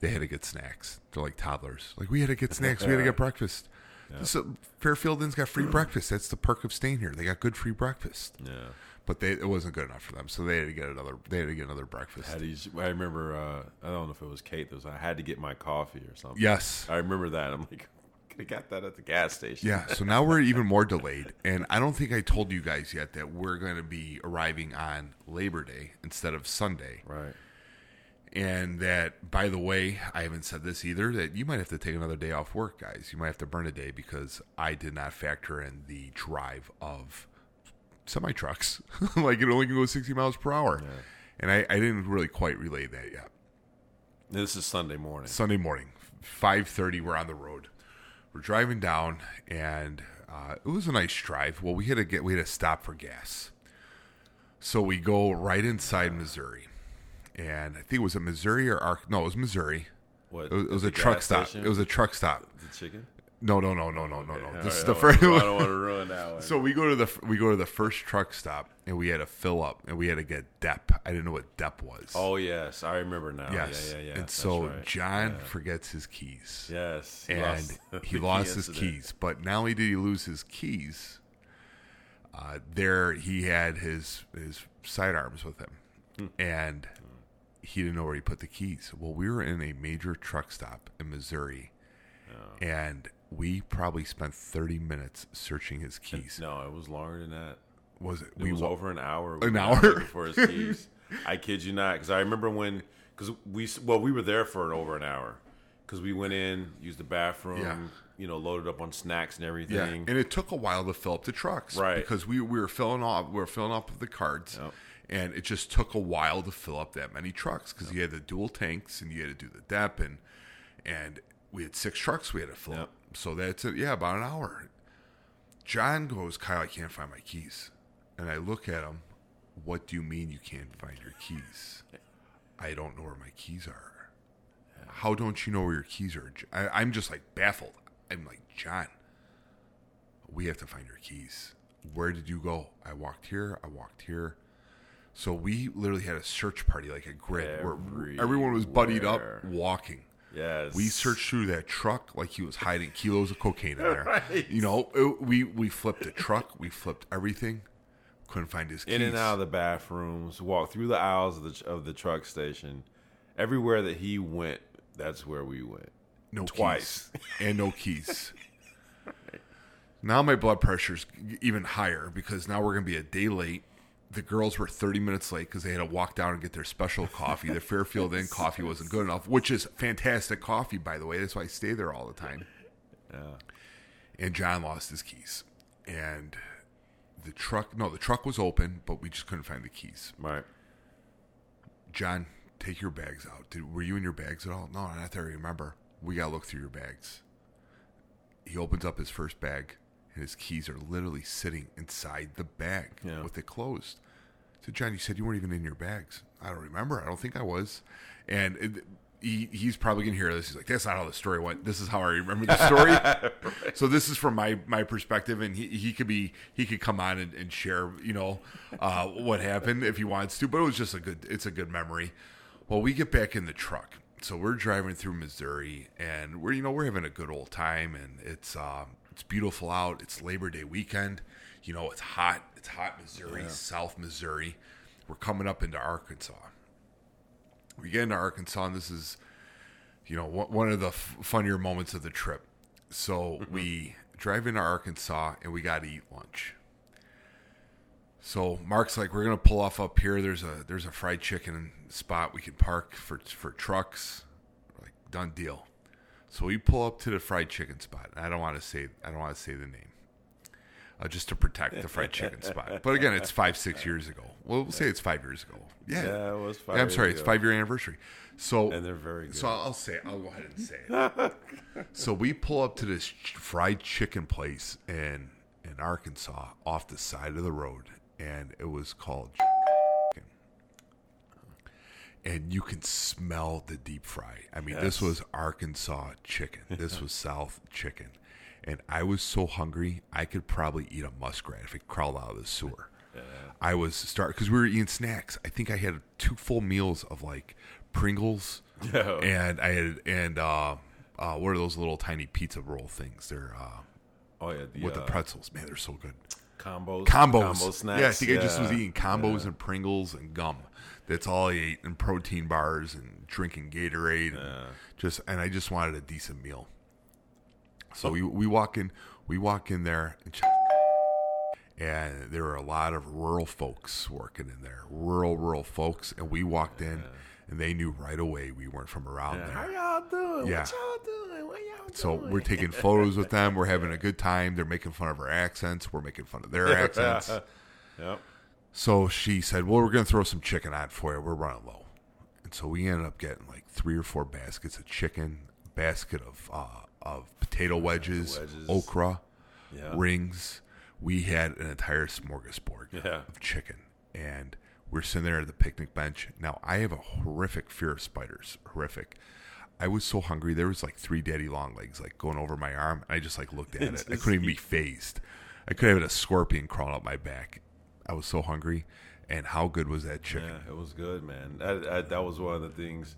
They had to get snacks. They're like toddlers. Like, we had to get snacks. We had to get breakfast. Yeah. So Fairfield Inn's got free breakfast. That's the perk of staying here. They got good free breakfast. Yeah, but they, it wasn't good enough for them, so they had to get another. They had to get another breakfast. How do you, I remember. Uh, I don't know if it was Kate. That was I had to get my coffee or something. Yes, I remember that. I'm like, I got that at the gas station. Yeah. So now we're even more delayed, and I don't think I told you guys yet that we're going to be arriving on Labor Day instead of Sunday. Right. And that, by the way, I haven't said this either, that you might have to take another day off work, guys. You might have to burn a day because I did not factor in the drive of semi-trucks. Like, it only can go sixty miles per hour. Yeah. And I, I didn't really quite relay that yet. This is Sunday morning. Sunday morning. five thirty, we're on the road. We're driving down, and uh, it was a nice drive. Well, we had to get, we had to stop for gas. So we go right inside yeah. Missouri. And I think it was a Missouri or Ark. No, it was Missouri. What? It was, it was a truck stop. Station? It was a truck stop. The chicken? No, no, no, no, no, no, no. Okay. This is right, the first. I don't want to ruin that one. So we go to the we go to the first truck stop, and we had to fill up, and we had to get D E P. I didn't know what D E P was. Oh yes, I remember now. Yes, yeah, yeah, yeah. And that's so right. John yeah. forgets his keys. Yes, he and lost he lost his incident. keys. But not only did he lose his keys, uh, there he had his his sidearms with him, hmm. and. He didn't know where he put the keys. Well, we were in a major truck stop in Missouri, oh. and we probably spent thirty minutes searching his keys. No, it was longer than that. Was it? It we was wa- over an hour. An hour? Before his keys. I kid you not, because I remember when, because we, well, we were there for over an hour, because we went in, used the bathroom, yeah. you know, loaded up on snacks and everything. Yeah. And it took a while to fill up the trucks. Right. Because we, we were filling up, we were filling up with the cards. Yep. And it just took a while to fill up that many trucks because yep. you had the dual tanks and you had to do the D E P. And and we had six trucks we had to fill yep. up. So that's, a, yeah, about an hour. John goes, Kyle, I can't find my keys. And I look at him. What do you mean you can't find your keys? I don't know where my keys are. How don't you know where your keys are? I, I'm just like baffled. I'm like, John, we have to find your keys. Where did you go? I walked here. I walked here. So we literally had a search party, like a grid, Everywhere. where everyone was buddied up walking. Yes. We searched through that truck like he was hiding kilos of cocaine in there. Right. You know, it, we, we flipped the truck. We flipped everything. Couldn't find his keys. In and out of the bathrooms, walked through the aisles of the of the truck station. Everywhere that he went, that's where we went. No Twice. Keys. And no keys. Right. Now my blood pressure's even higher because now we're going to be a day late. The girls were thirty minutes late because they had to walk down and get their special coffee. The Fairfield Inn coffee wasn't good enough, which is fantastic coffee, by the way. That's why I stay there all the time. Yeah. And John lost his keys. And the truck, no, the truck was open, but we just couldn't find the keys. Right. John, take your bags out. Did, were you in your bags at all? No, not that I remember. We got to look through your bags. He opens up his first bag. And his keys are literally sitting inside the bag yeah. with it closed. So, John, you said you weren't even in your bags. I don't remember. I don't think I was. And it, he, he's probably going to hear this. He's like, that's not how the story went. This is how I remember the story. Right. So this is from my, my perspective. And he, he could be he could come on and, and share, you know, uh, what happened if he wants to. But it was just a good, it's a good memory. Well, we get back in the truck. So we're driving through Missouri. And, we're you know, we're having a good old time. And it's... Um, It's beautiful out. It's Labor Day weekend. You know, it's hot. It's hot Missouri, yeah. South Missouri. We're coming up into Arkansas. We get into Arkansas, and this is, you know, one of the f- funnier moments of the trip. So mm-hmm. we drive into Arkansas, and we got to eat lunch. So Mark's like, we're going to pull off up here. There's a there's a fried chicken spot we can park for, for trucks. We're like, done deal. So we pull up to the fried chicken spot. I don't want to say I don't want to say the name, uh, just to protect the fried chicken spot. But again, it's five six years ago. Well, we'll say it's five years ago. Yeah, yeah it was five. Yeah, I'm sorry, years it's ago. Five year anniversary. So and they're very good. So I'll say it. I'll go ahead and say it. So we pull up to this fried chicken place in in Arkansas, off the side of the road, and it was called. And you can smell the deep fry. I mean, yes. This was Arkansas chicken. This was South chicken. And I was so hungry, I could probably eat a muskrat if it crawled out of the sewer. Yeah. I was start because we were eating snacks. I think I had two full meals of like Pringles, oh. and I had and uh, uh, what are those little tiny pizza roll things? They're uh, oh yeah, the, with uh, the pretzels. Man, they're so good. Combos, combos, combo snacks. Yeah, I think yeah. I just was eating combos yeah. and Pringles and gum. That's all I ate, and protein bars and drinking Gatorade, and yeah. just and I just wanted a decent meal. So we, we walk in, we walk in there, and, and there were a lot of rural folks working in there, rural rural folks, and we walked in, yeah. and they knew right away we weren't from around yeah. there. How y'all doing? Yeah. What y'all doing? What y'all doing? So we're taking photos with them. We're having a good time. They're making fun of our accents. We're making fun of their accents. Yep. So she said, well, we're going to throw some chicken on for you. We're running low. And so we ended up getting like three or four baskets of chicken, a basket of uh, of potato wedges, wedges. okra, yeah. rings. We had an entire smorgasbord yeah. of chicken. And we're sitting there at the picnic bench. Now, I have a horrific fear of spiders. Horrific. I was so hungry. There was like three daddy long legs like going over my arm. I just like looked at it. I couldn't even be phased. I could have had a scorpion crawling up my back. I was so hungry, and how good was that chicken? Yeah, it was good, man. I, I, that was one of the things.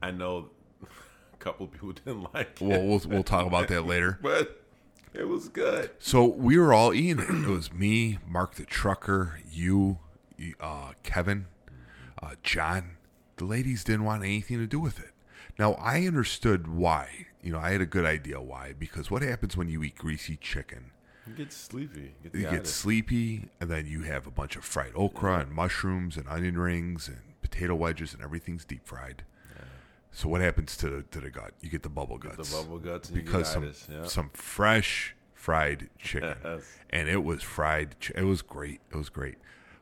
I know a couple of people didn't like it. Well, we'll, we'll talk about that later. But it was good. So we were all eating it. It was me, Mark the trucker, you, uh, Kevin, uh, John. The ladies didn't want anything to do with it. Now, I understood why. You know, I had a good idea why. Because what happens when you eat greasy chicken? You get sleepy. Get you get sleepy, and then you have a bunch of fried okra yeah. and mushrooms and onion rings and potato wedges, and everything's deep fried. Yeah. So what happens to the, to the gut? You get the bubble guts. Get the bubble guts. And because you get some yeah. some fresh fried chicken, yes. and it was fried. Ch- it was great. It was great.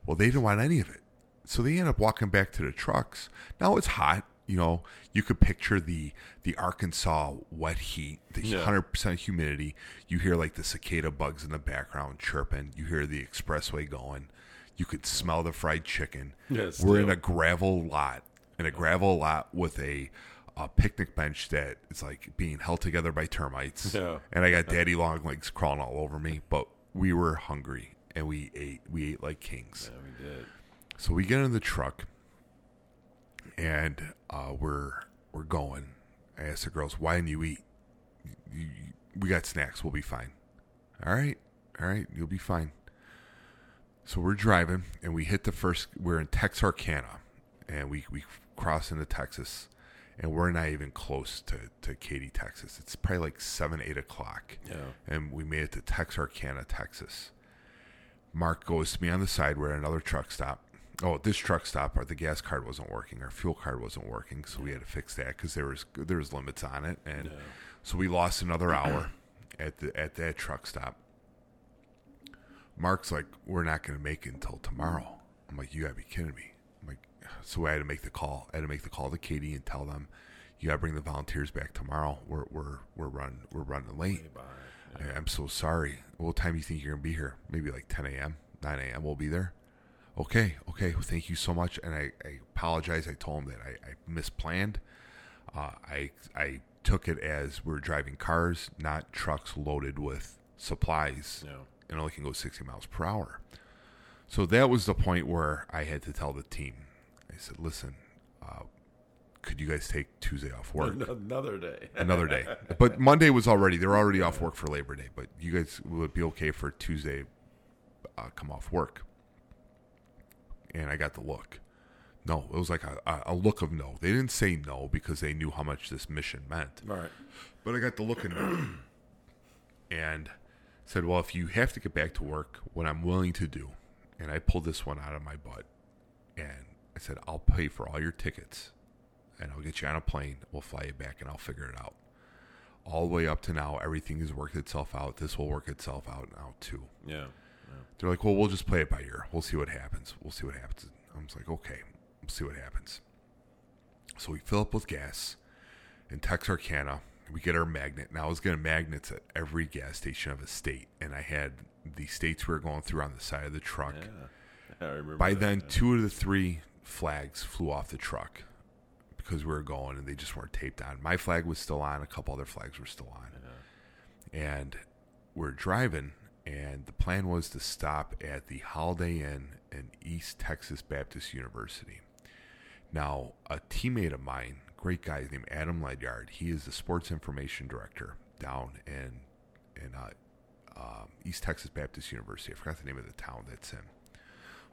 Well, they didn't want any of it, so they end up walking back to the trucks. Now it's hot. You know, you could picture the the Arkansas wet heat, the yeah. one hundred percent humidity. You hear like the cicada bugs in the background chirping. You hear the expressway going. You could smell the fried chicken. Yes, We're still. in a gravel lot, in a gravel lot with a, a picnic bench that is like being held together by termites. Yeah. And I got daddy long legs crawling all over me. But we were hungry, and we ate. We ate like kings. Yeah, we did. So we get in the truck. And uh, we're we're going. I asked the girls, "Why didn't you eat? You, you, we got snacks. We'll be fine." All right, all right, you'll be fine. So we're driving, and we hit the first, we're in Texarkana, and we, we cross into Texas, and we're not even close to, to Katy, Texas. It's probably like seven, eight o'clock, yeah. And we made it to Texarkana, Texas. Mark goes to me on the side. We're at another truck stop. Oh, this truck stop, our, the gas card wasn't working. Our fuel card wasn't working, so we had to fix that because there was, there was limits on it. And no. So we lost another hour at the at that truck stop. Mark's like, we're not going to make it until tomorrow. I'm like, you got to be kidding me. I'm like, so I had to make the call. I had to make the call to Katy and tell them, you got to bring the volunteers back tomorrow. We're we're we're running we're running late. Yeah. I, I'm so sorry. What time do you think you're going to be here? Maybe like ten a.m., nine a.m. We'll be there. Okay, okay. Well, thank you so much. And I, I apologize. I told him that I, I misplanned. Uh, I I took it as we're driving cars, not trucks loaded with supplies. No. And only can go sixty miles per hour. So that was the point where I had to tell the team. I said, listen, uh, could you guys take Tuesday off work? Another day. Another day. But Monday was already, they were already off work for Labor Day. But you guys would be okay for Tuesday uh, come off work. And I got the look. No, it was like a, a look of no. They didn't say no because they knew how much this mission meant. All right. But I got the look of no. And said, well, if you have to get back to work, what I'm willing to do, and I pulled this one out of my butt, and I said, I'll pay for all your tickets, and I'll get you on a plane, we'll fly you back, and I'll figure it out. All the way up to now, everything has worked itself out. This will work itself out now, too. Yeah. yeah. They're like, well, we'll just play it by ear. We'll see what happens. We'll see what happens. I was like, okay, we'll see what happens. So we fill up with gas in Texarkana. We get our magnet, and I was getting magnets at every gas station of a state, and I had the states we were going through on the side of the truck. Yeah, I remember By that, then, yeah. two of the three flags flew off the truck because we were going, and they just weren't taped on. My flag was still on. A couple other flags were still on. Yeah. And we're driving, and the plan was to stop at the Holiday Inn in East Texas Baptist University. Now, a teammate of mine, great guy named Adam Ledyard. He is the sports information director down in in uh, uh, East Texas Baptist University. I forgot the name of the town that's in.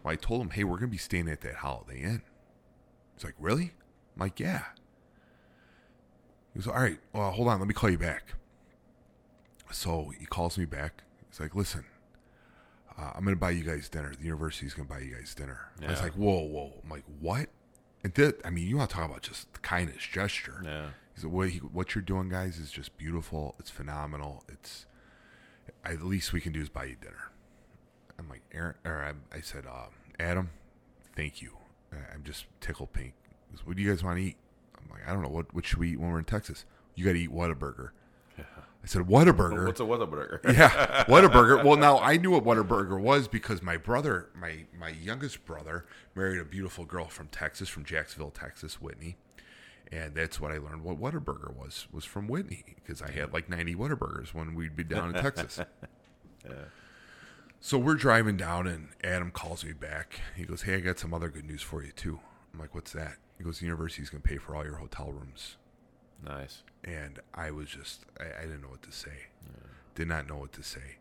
Well, I told him, hey, we're going to be staying at that Holiday Inn. He's like, really? I'm like, yeah. He was all right, well, hold on. Let me call you back. So he calls me back. He's like, listen, uh, I'm going to buy you guys dinner. The university's going to buy you guys dinner. Yeah. I was like, whoa, whoa. I'm like, what? And that, I mean, you want to talk about just the kindest gesture. Yeah. He said, what, he, what you're doing, guys, is just beautiful. It's phenomenal. It's, I, the least we can do is buy you dinner. I'm like, Aaron, or I, I said, um, Adam, thank you. I'm just tickled pink. He said, what do you guys want to eat? I'm like, I don't know. What, what should we eat when we're in Texas? You got to eat Whataburger. Yeah. I said, Whataburger? What's a Whataburger? Yeah, Whataburger. Well, now, I knew what Whataburger was because my brother, my, my youngest brother, married a beautiful girl from Texas, from Jacksonville, Texas, Whitney. And that's what I learned what Whataburger was, was from Whitney, because I had like ninety Whataburgers when we'd be down in Texas. Yeah. So we're driving down, and Adam calls me back. He goes, hey, I got some other good news for you, too. I'm like, what's that? He goes, the university's going to pay for all your hotel rooms. Nice. And I was just, I, I didn't know what to say. Yeah. Did not know what to say.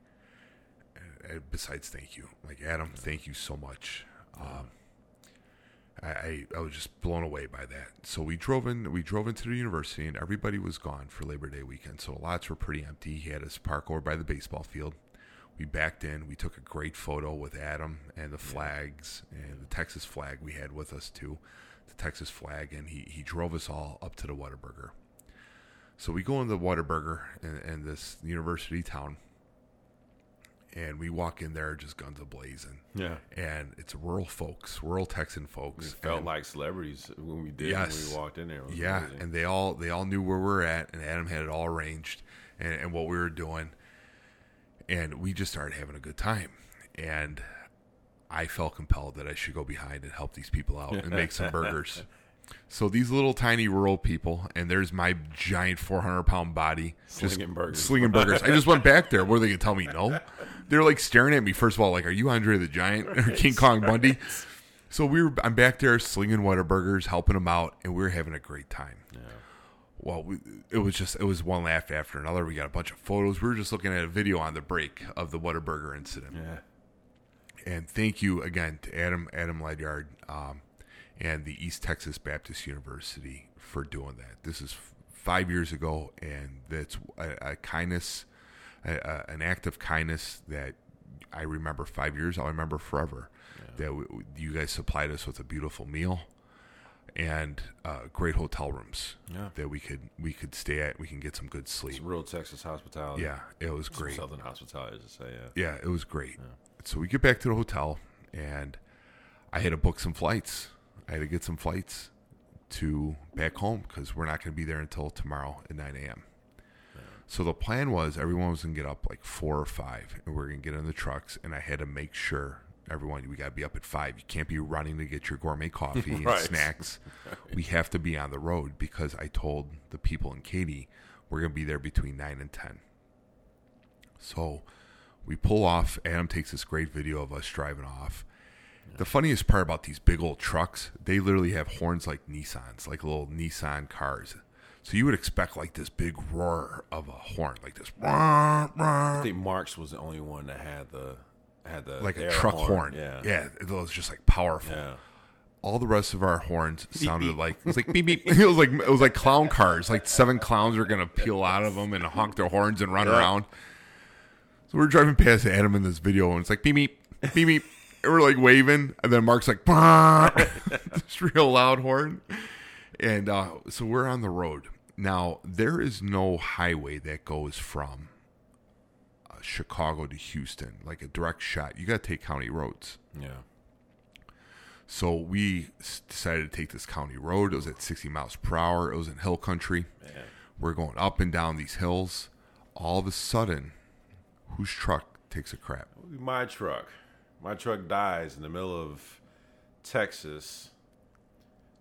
And, and besides, thank you. Like, Adam, yeah. thank you so much. Yeah. Um, I, I, I was just blown away by that. So we drove in, we drove into the university, and everybody was gone for Labor Day weekend. So lots were pretty empty. He had us park over by the baseball field. We backed in. We took a great photo with Adam and the yeah. flags and yeah. the Texas flag we had with us, too. The Texas flag. And he, he drove us all up to the Whataburger. So we go into Whataburger and, and this university town, and we walk in there just guns a-blazing. Yeah. And it's rural folks, rural Texan folks. We felt and, like celebrities when we did yes, when we walked in there. Yeah, amazing. And they all they all knew where we were at, and Adam had it all arranged and, and what we were doing. And we just started having a good time. And I felt compelled that I should go behind and help these people out and make some burgers. So these little tiny rural people, and there's my giant four hundred pound body. Slinging just burgers. Slinging burgers. I just went back there. What are they going to tell me? No. They're like staring at me. First of all, like, are you Andre the Giant or King right, Kong right. Bundy? So we were. I'm back there slinging Whataburgers, helping them out, and we were having a great time. Yeah. Well, we, it was just, it was one laugh after another. We got a bunch of photos. We were just looking at a video on the break of the Whataburger incident. Yeah. And thank you again to Adam, Adam Ledyard, um, and the East Texas Baptist University for doing that. This is f- five years ago, and that's a, a kindness, a, a, an act of kindness that I remember five years. I'll remember forever. Yeah. That we, you guys supplied us with a beautiful meal and uh, great hotel rooms yeah. that we could we could stay at. We can get some good sleep. It's real Texas hospitality. Yeah, it was it's great. Southern hospitality, as I say. Yeah. yeah, it was great. Yeah. So we get back to the hotel, and I had to book some flights. I had to get some flights to back home because we're not going to be there until tomorrow at nine a.m. Yeah. So the plan was everyone was going to get up like four or five, and we we're going to get in the trucks, and I had to make sure everyone, we got to be up at five. You can't be running to get your gourmet coffee right. and snacks. Right. We have to be on the road because I told the people in Katy we're going to be there between nine and ten. So we pull off. Adam takes this great video of us driving off. Yeah. The funniest part about these big old trucks, they literally have horns like Nissans, like little Nissan cars. So you would expect like this big roar of a horn, like this. I think Mark's was the only one that had the had the like a truck horn. horn. Yeah, yeah, it was just like powerful. Yeah. All the rest of our horns sounded beep, like it was like beep beep. It was like it was like clown cars. Like seven clowns were gonna peel out of them and honk their horns and run yeah. around. So we're driving past Adam in this video, and it's like beep beep beep beep. And we're like waving, and then Mark's like, this real loud horn. And uh, so we're on the road. Now, there is no highway that goes from uh, Chicago to Houston, like a direct shot. You got to take county roads. Yeah. So we decided to take this county road. It was at sixty miles per hour. It was in hill country. Man. We're going up and down these hills. All of a sudden, whose truck takes a crap? My truck. My truck dies in the middle of Texas.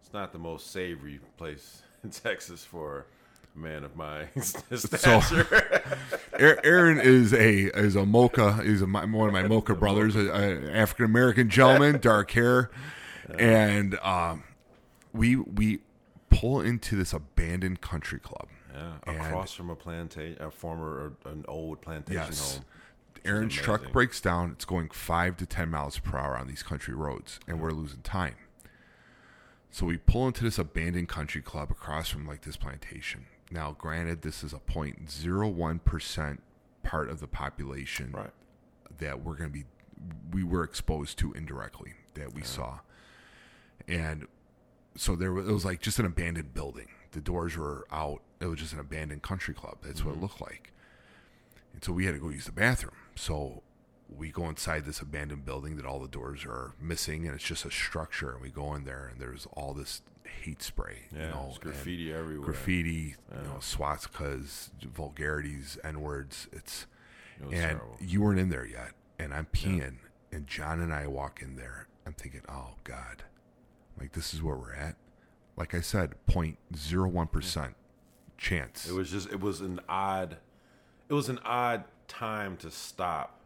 It's not the most savory place in Texas for a man of my stature. So, Aaron is a is a mocha. He's a, one of my mocha brothers, an African American gentleman, dark hair, and um, we we pull into this abandoned country club. Yeah, across from a plantation, a former an old plantation yes. home. Aaron's truck breaks down. It's going five to ten miles per hour on these country roads, and we're losing time. So we pull into this abandoned country club across from like this plantation. Now, granted, this is a zero point zero one percent part of the population right. that we're going to be, we were exposed to indirectly that we yeah. saw, and so there was, it was like just an abandoned building. The doors were out. It was just an abandoned country club. That's mm-hmm. what it looked like. And so we had to go use the bathroom. So we go inside this abandoned building that all the doors are missing, and it's just a structure. And we go in there, and there's all this hate spray. Yeah, you know, graffiti everywhere. Graffiti, yeah. you know, swastikas, vulgarities, N-words. It's it was and terrible. You weren't in there yet, and I'm peeing, yeah. and John and I walk in there. I'm thinking, oh, God. Like, this is where we're at. Like I said, zero point zero one percent yeah. chance. It was just, it was an odd... It was an odd time to stop,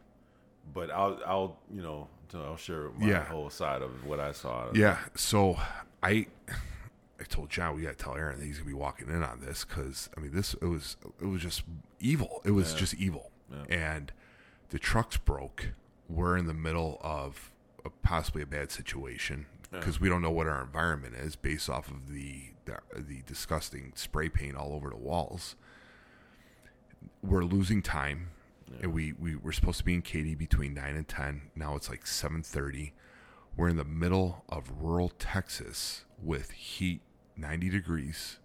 but I'll, I'll you know, I'll share my yeah. whole side of what I saw. Yeah, so I, I told John we got to tell Aaron that he's gonna be walking in on this because I mean this it was it was just evil. It was yeah. just evil, yeah. and the trucks broke. We're in the middle of a possibly a bad situation because yeah. we don't know what our environment is based off of the the, the disgusting spray paint all over the walls. We're losing time, yeah. and we, we were supposed to be in Katy between nine and ten. Now it's like seven thirty. We're in the middle of rural Texas with heat, ninety degrees,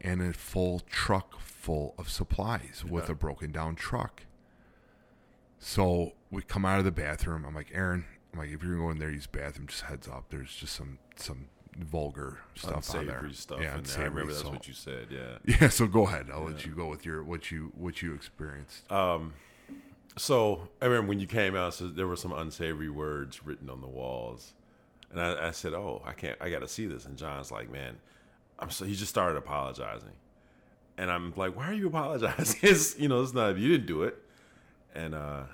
and a full truck full of supplies yeah. with a broken-down truck. So we come out of the bathroom. I'm like, Aaron, I'm like, if you're going there, use the bathroom, just heads up. There's just some... some vulgar stuff unsavory on there. Stuff yeah, in there. I remember that's so, what you said. Yeah. Yeah. So go ahead. I'll yeah. let you go with your what you what you experienced. Um. So I remember when you came out, so there were some unsavory words written on the walls, and I, I said, "Oh, I can't. I got to see this." And John's like, "Man, I'm so." He just started apologizing, and I'm like, "Why are you apologizing? It's, you know, it's not you didn't do it." And uh,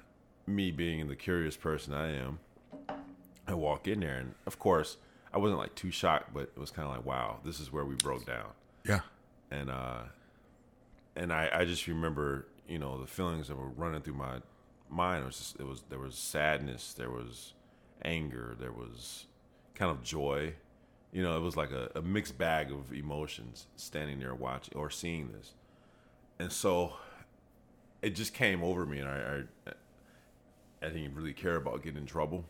me being the curious person I am, I walk in there, and of course. I wasn't like too shocked, but it was kind of like, wow, this is where we broke down. Yeah. And uh, and I, I just remember, you know, the feelings that were running through my mine. It was just, it was there was sadness, there was anger, there was kind of joy. You know, it was like a, a mixed bag of emotions standing there watching or seeing this. And so it just came over me, and I, I, I didn't really care about getting in trouble.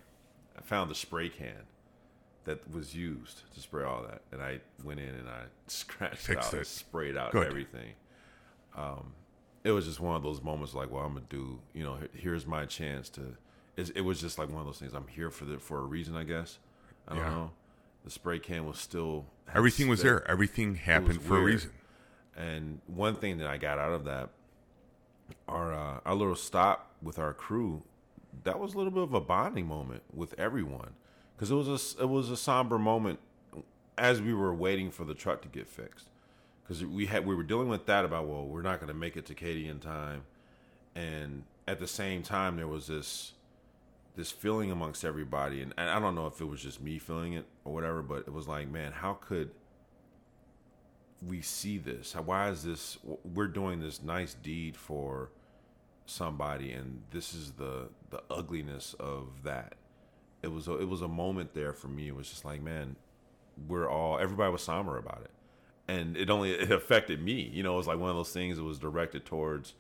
I found the spray can that was used to spray all that, and I went in and I scratched it out and sprayed out Good. everything. Um, it was just one of those moments like, well, I'm going to do, you know, here's my chance to. It was just like one of those things. I'm here for the, for a reason, I guess. I don't yeah. know. The spray can was still... Everything was there. Everything happened for a reason. And one thing that I got out of that, our uh, our little stop with our crew, that was a little bit of a bonding moment with everyone, because it was a it was a somber moment as we were waiting for the truck to get fixed, because we had we were dealing with that about, well, we're not going to make it to Katy in time, and at the same time there was this this feeling amongst everybody, and, and I don't know if it was just me feeling it or whatever, but it was like, man, how could we see this? Why is this? We're doing this nice deed for somebody, and this is the the ugliness of that. It was a, it was a moment there for me. It was just like, man, we're all everybody was somber about it, and it only it affected me. You know, it was like one of those things that was directed towards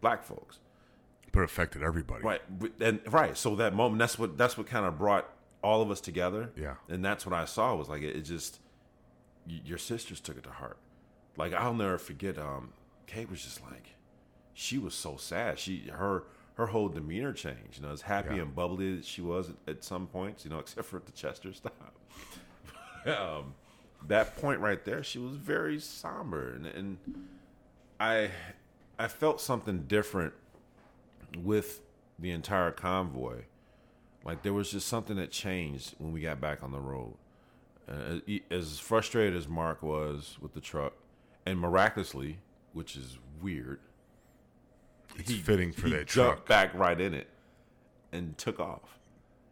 black folks, but affected everybody, right? And right, so that moment, that's what that's what kind of brought all of us together. Yeah, and that's what I saw was like it, it just. Your sisters took it to heart. Like, I'll never forget, um, Kate was just like, she was so sad. She Her her whole demeanor changed. You know, as happy yeah. and bubbly as she was at, at some points, you know, except for the Chester stop. um, that point right there, she was very somber. And, and I I felt something different with the entire convoy. Like, there was just something that changed when we got back on the road. Uh, as frustrated as Mark was with the truck, and miraculously, which is weird, it's he, fitting for he that jumped truck. back right in it and took off.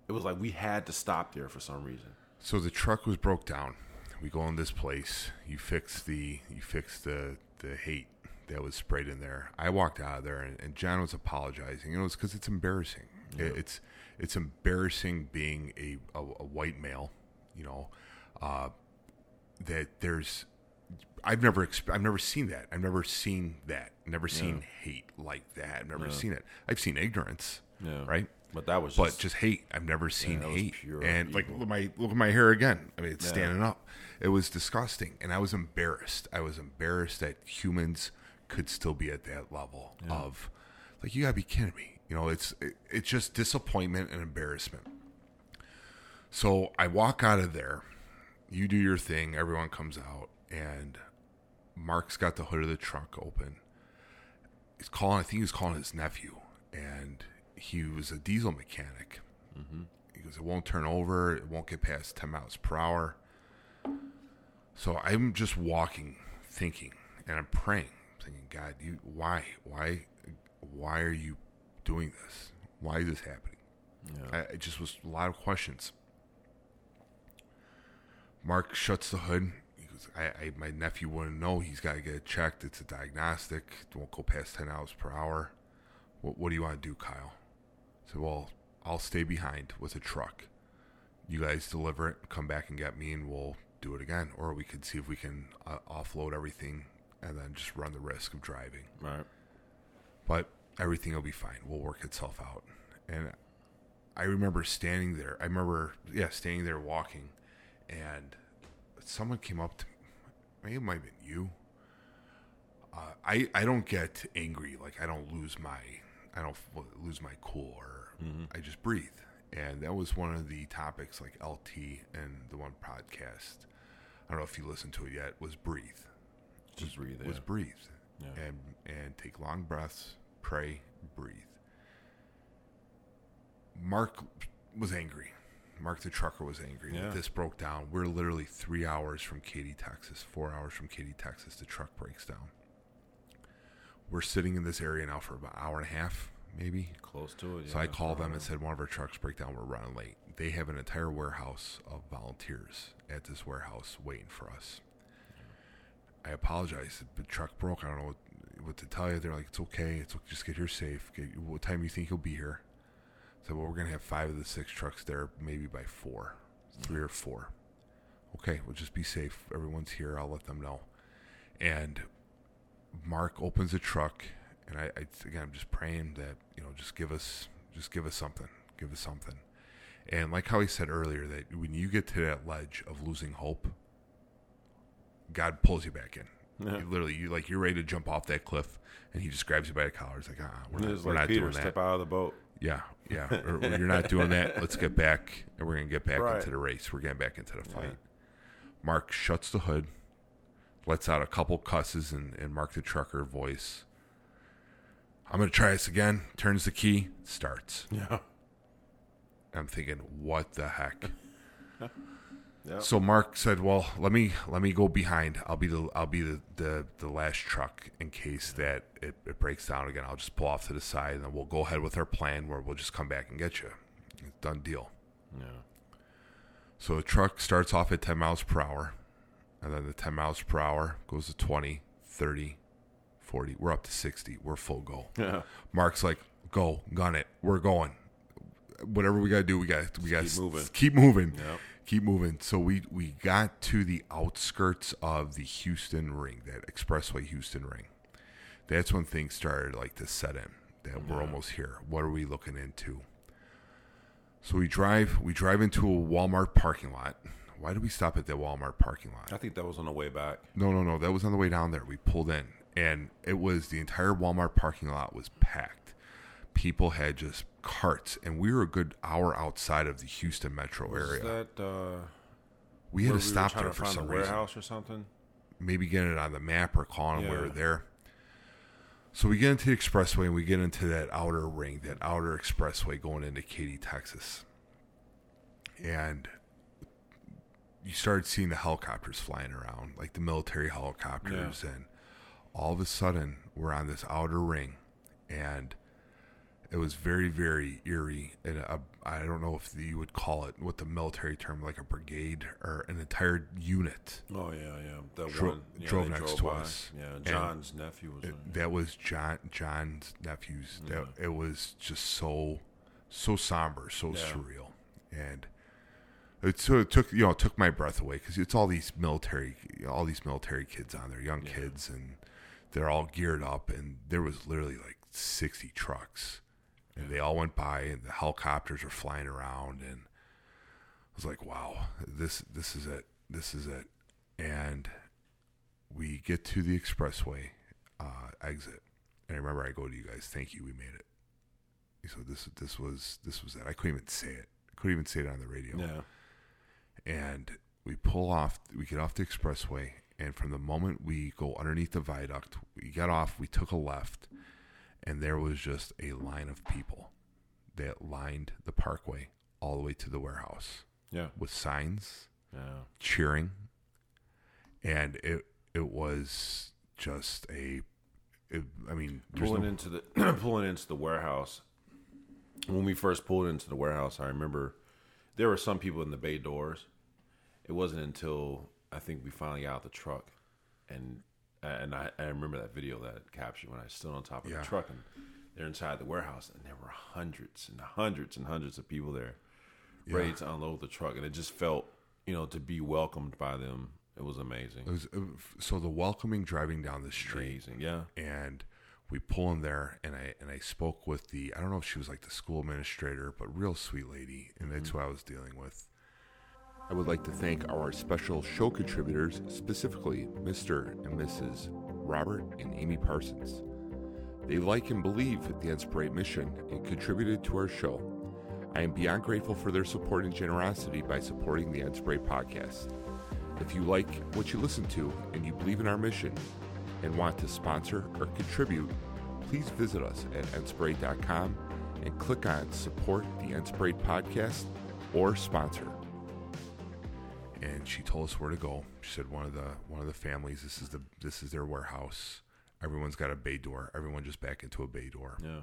It was like we had to stop there for some reason. So the truck was broke down. We go in this place. You fix the you fix the the hate that was sprayed in there. I walked out of there, and, and John was apologizing. You know, it's because it's embarrassing. Yeah. It, it's it's embarrassing being a, a, a white male. You know. Uh, that there's, I've never, exp- I've never seen that. I've never seen that. Never seen yeah. hate like that. I've never yeah. seen it. I've seen ignorance, yeah. right? But that was, but just, just hate. I've never seen yeah, hate. And evil. Like look at my look at my hair again. I mean, it's yeah. standing up. It was disgusting, and I was embarrassed. I was embarrassed that humans could still be at that level yeah. of, like, you gotta be kidding me. You know, it's it, it's just disappointment and embarrassment. So I walk out of there. You do your thing. Everyone comes out, and Mark's got the hood of the truck open. He's calling. I think he was calling his nephew, and he was a diesel mechanic. Mm-hmm. He goes, "It won't turn over. It won't get past ten miles per hour." So I'm just walking, thinking, and I'm praying, thinking, "God, you, why, why, why are you doing this? Why is this happening?" Yeah. I, it just was a lot of questions. Mark shuts the hood. He goes, I, I, my nephew wouldn't know. He's got to get it checked. It's a diagnostic. It won't go past ten miles per hour. What, what do you want to do, Kyle? I said, well, I'll stay behind with a truck. You guys deliver it, come back and get me, and we'll do it again. Or we could see if we can uh, offload everything and then just run the risk of driving. Right. But everything will be fine. We'll work itself out. And I remember standing there. I remember, yeah, standing there walking. And someone came up to me. Maybe it might have been you. Uh, I I don't get angry. Like, I don't lose my I don't lose my cool, or mm-hmm. I just breathe. And that was one of the topics, like L T and the one podcast. I don't know if you listened to it yet. Was breathe. Just breathe. Was yeah. breathe. Yeah. And and take long breaths. Pray. Breathe. Mark was angry. Mark the trucker was angry yeah. that this broke down. We're literally three hours from Katy, Texas, four hours from Katy, Texas. The truck breaks down. We're sitting in this area now for about an hour and a half, maybe. Close to it, yeah. So I called them and said, one of our trucks break down. We're running late. They have an entire warehouse of volunteers at this warehouse waiting for us. Yeah. I apologize. The truck broke. I don't know. with the tell you, they're like, it's okay, it's just get here safe. Get, what time do you think he'll be here? So, well, we're going to have five of the six trucks there maybe by four, three or four. Okay, we'll just be safe. Everyone's here. I'll let them know. And Mark opens a truck, and I, I again, I'm just praying that, you know, just give us, just give us something, give us something. And like how he said earlier, that when you get to that ledge of losing hope, God pulls you back in. Yeah. You literally, you like you're ready to jump off that cliff, and he just grabs you by the collar. It's like, ah, uh-uh, we're not, we're like not Peter, doing that. Step out of the boat. Yeah, yeah. Or, you're not doing that. Let's get back, and we're gonna get back right. into the race. We're getting back into the fight. Right. Mark shuts the hood, lets out a couple cusses, and, and Mark the trucker voice. I'm gonna try this again. Turns the key, starts. Yeah. I'm thinking, what the heck? Yep. So Mark said, "Well, let me let me go behind. I'll be the I'll be the, the, the last truck in case yeah. that it, it breaks down again. I'll just pull off to the side, and then we'll go ahead with our plan where we'll just come back and get you. It's done deal." Yeah. So the truck starts off at ten miles per hour, and then the ten miles per hour goes to twenty, thirty, forty. We're up to sixty. We're full go. Yeah. Mark's like, "Go, gun it. We're going. Whatever we gotta do, we gotta we gotta keep moving. Keep moving." Yep. Keep moving. So we, we got to the outskirts of the Houston ring, that expressway Houston ring. That's when things started like to set in. That yeah. we're almost here. What are we looking into? So we drive we drive into a Walmart parking lot. Why did we stop at that Walmart parking lot? I think that was on the way back. No, no, no. That was on the way down there. We pulled in, and it was the entire Walmart parking lot was packed. People had just carts, and we were a good hour outside of the Houston metro area. Was that, uh, we had to stop there for some reason. Warehouse or something? Maybe getting it on the map or calling yeah. we were there. So we get into the expressway, and we get into that outer ring, that outer expressway going into Katy, Texas. And you started seeing the helicopters flying around, like the military helicopters. Yeah. And all of a sudden, we're on this outer ring, and it was very, very eerie, and a, I don't know if you would call it what the military term, like a brigade or an entire unit. Oh yeah, yeah. That Dro- one yeah, drove next drove to by. Us. Yeah, John's and nephew was. It, on, yeah. That was John John's nephews. Yeah. That, it was just so, so somber, so yeah. surreal, and it so it took you know it took my breath away because it's all these military, all these military kids on there, young yeah. kids, and they're all geared up, and there was literally like sixty trucks. And they all went by, and the helicopters were flying around, and I was like, wow, this this is it. This is it. And we get to the expressway uh, exit. And I remember I go to you guys, thank you, we made it. So this this was this was it. I couldn't even say it. I couldn't even say it on the radio. Yeah. And we pull off, we get off the expressway, and from the moment we go underneath the viaduct, we got off, we took a left. And there was just a line of people that lined the parkway all the way to the warehouse. Yeah. With signs, yeah. cheering. And it it was just a, it, I mean. Pulling, no... into the, pulling into the warehouse. When we first pulled into the warehouse, I remember there were some people in the bay doors. It wasn't until I think we finally got out the truck and And I, I remember that video that it captured when I stood on top of yeah. the truck, and they're inside the warehouse, and there were hundreds and hundreds and hundreds of people there yeah. ready to unload the truck, and it just felt, you know, to be welcomed by them. It was amazing. It was, so the welcoming driving down the street, amazing. Yeah. And we pull in there, and I and I spoke with the I don't know if she was like the school administrator, but real sweet lady, and that's mm-hmm. who I was dealing with. I would like to thank our special show contributors, specifically Mister and Missus Robert and Amy Parsons. They like and believe the Inspirate mission and contributed to our show. I am beyond grateful for their support and generosity by supporting the Inspirate podcast. If you like what you listen to and you believe in our mission and want to sponsor or contribute, please visit us at inspirate dot com and click on Support the Inspirate Podcast or Sponsor. And she told us where to go. She said one of the one of the families. This is the this is their warehouse. Everyone's got a bay door. Everyone just back into a bay door. Yeah.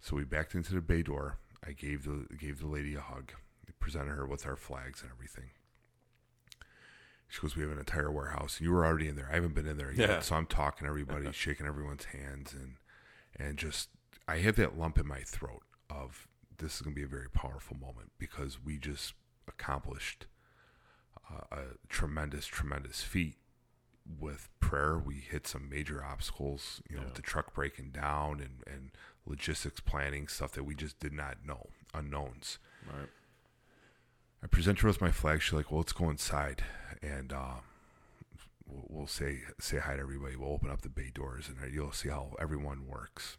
So we backed into the bay door. I gave the gave the lady a hug. I presented her with our flags and everything. She goes, we have an entire warehouse. You were already in there. I haven't been in there yet. Yeah. So I'm talking to everybody, shaking everyone's hands, and and just I have that lump in my throat of this is going to be a very powerful moment because we just accomplished uh, a tremendous, tremendous feat with prayer. We hit some major obstacles, you know, yeah. with the truck breaking down and, and logistics planning, stuff that we just did not know, unknowns. Right. I presented her with my flag. She's like, well, let's go inside and uh, we'll, we'll say say hi to everybody. We'll open up the bay doors and you'll see how everyone works.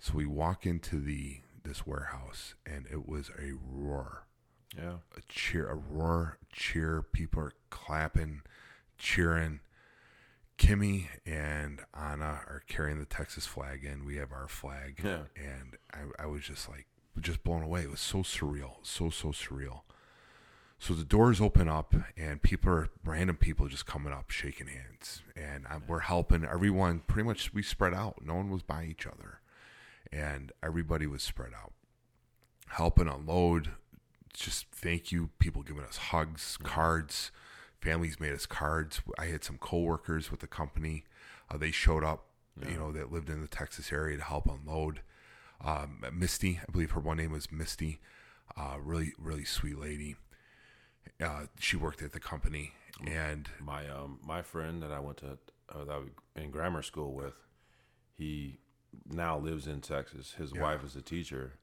So we walk into the this warehouse and it was a roar. Yeah. A cheer, a roar, cheer. People are clapping, cheering. Kimmy and Anna are carrying the Texas flag in. We have our flag. Yeah. And I, I was just like, just blown away. It was so surreal. So, so surreal. So the doors open up and people are, random people just coming up, shaking hands. And I, we're helping everyone. Pretty much we spread out. No one was by each other. And everybody was spread out. Helping unload. Just thank you. People giving us hugs, cards. Families made us cards. I had some coworkers with the company. Uh, they showed up, yeah. you know, that lived in the Texas area to help unload. Um, Misty, I believe her one name was Misty. Uh, really, really sweet lady. Uh, she worked at the company, and my um, my friend that I went to uh, that I in grammar school with, he now lives in Texas. His yeah. wife is a teacher.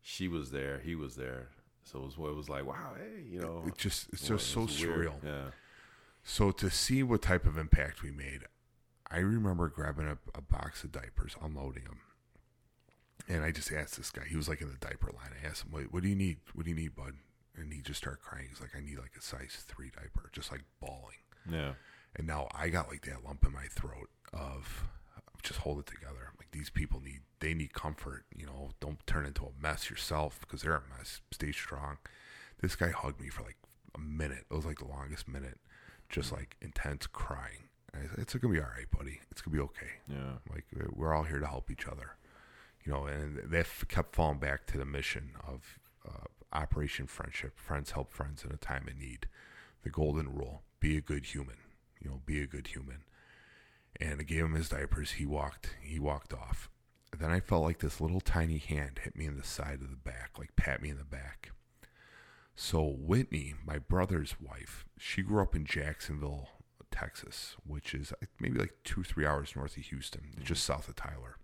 She was there. He was there. So it was, it was like, wow, hey, you know, it just it's boy, just so it's surreal. Yeah. So to see what type of impact we made, I remember grabbing a, a box of diapers, unloading them, and I just asked this guy. He was like in the diaper line. I asked him, "What, what do you need? What do you need, bud?" And he just started crying. He's like, I need like a size three diaper, just like bawling. Yeah. And now I got like that lump in my throat of just hold it together. Like these people need, they need comfort. You know, don't turn into a mess yourself because they're a mess. Stay strong. This guy hugged me for like a minute. It was like the longest minute, just like intense crying. And I said, it's going to be all right, buddy. It's going to be okay. Yeah. Like we're all here to help each other. You know, and that kept falling back to the mission of, uh, Operation Friendship, friends help friends in a time of need. The golden rule, be a good human, you know, be a good human. And I gave him his diapers. He walked, he walked off. And then I felt like this little tiny hand hit me in the side of the back, like pat me in the back. So Whitney, my brother's wife, she grew up in Jacksonville, Texas, which is maybe like two, three hours north of Houston, mm-hmm. just south of Tyler.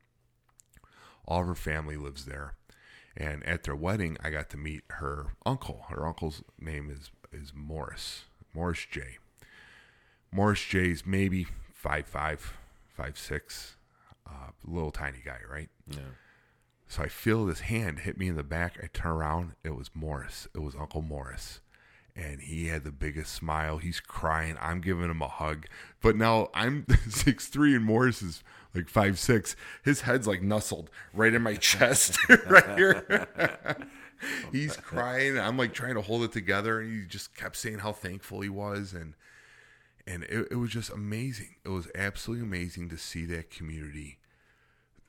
All of her family lives there. And at their wedding, I got to meet her uncle. Her uncle's name is, is Morris, Morris J. Morris J is maybe five five, five six, uh, little tiny guy, right? Yeah. So I feel this hand hit me in the back. I turn around. It was Morris. It was Uncle Morris. And he had the biggest smile. He's crying. I'm giving him a hug. But now I'm six three and Morris is like five six. His head's like nestled right in my chest right here. He's crying. I'm like trying to hold it together. And he just kept saying how thankful he was. And and it, it was just amazing. It was absolutely amazing to see that community.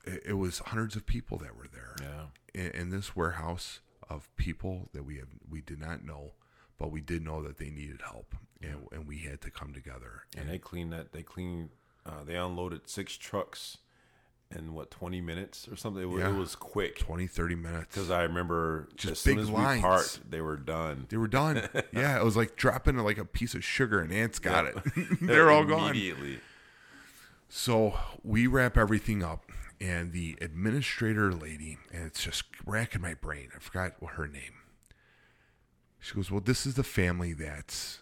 It, it was hundreds of people that were there. Yeah. In, in this warehouse of people that we have, we did not know. But we did know that they needed help, and, and we had to come together. And, and they cleaned that. They cleaned. Uh, they unloaded six trucks in what twenty minutes or something. It was, yeah. it was quick. twenty, thirty minutes. Because I remember just as big soon as lines. We parked, they were done. They were done. Yeah, it was like dropping like a piece of sugar, and Ant's got yeah. it. They're all gone immediately. So we wrap everything up, and the administrator lady, and it's just racking my brain. I forgot what her name. She goes, well, this is the family that's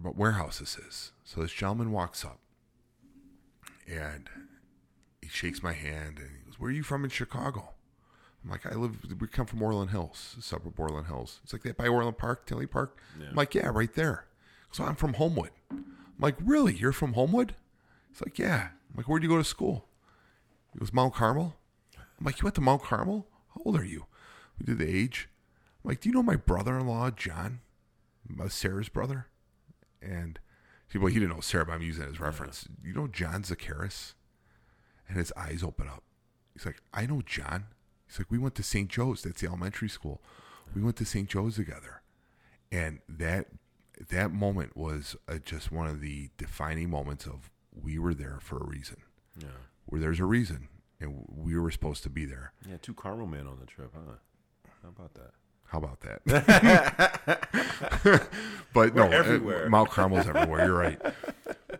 what warehouse this is. So this gentleman walks up, and he shakes my hand, and he goes, where are you from in Chicago? I'm like, I live, we come from Orland Hills, the suburb of Orland Hills. It's like that by Orland Park, Tinley Park. Yeah. I'm like, yeah, right there. So I'm from Homewood. I'm like, really? You're from Homewood? He's like, yeah. I'm like, where'd you go to school? He goes, Mount Carmel. I'm like, you went to Mount Carmel? How old are you? We did the age. I'm like, do you know my brother-in-law, John, Sarah's brother? And he, well, he didn't know Sarah, but I'm using it as reference. Yeah. You know John Zacharis? And his eyes open up. He's like, I know John. He's like, we went to Saint Joe's. That's the elementary school. We went to Saint Joe's together. And that that moment was uh, just one of the defining moments of we were there for a reason. Yeah. Where there's a reason, and we were supposed to be there. Yeah, two caramel men on the trip, huh? How about that? How about that? But we're no, everywhere. Uh, Mount Caramel's everywhere. You're right.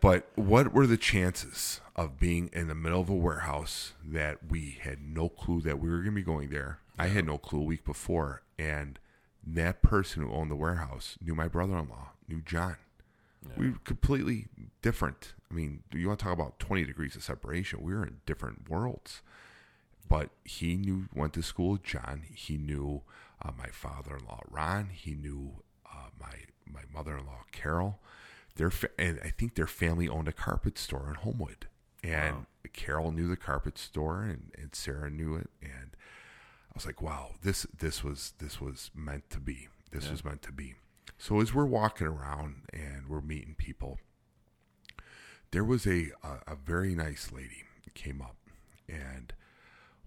But what were the chances of being in the middle of a warehouse that we had no clue that we were going to be going there? Yeah. I had no clue a week before, and that person who owned the warehouse knew my brother-in-law, knew John. Yeah. We were completely different. I mean, you want to talk about twenty degrees of separation. We were in different worlds. But he knew, went to school with John. He knew uh, my father-in-law, Ron. He knew uh, my my mother-in-law, Carol. Their fa- and I think their family owned a carpet store in Homewood. And wow. Carol knew the carpet store, and, and Sarah knew it. And I was like, wow, this this was this was meant to be. This yeah. was meant to be. So as we're walking around and we're meeting people, there was a, a, a very nice lady that came up, and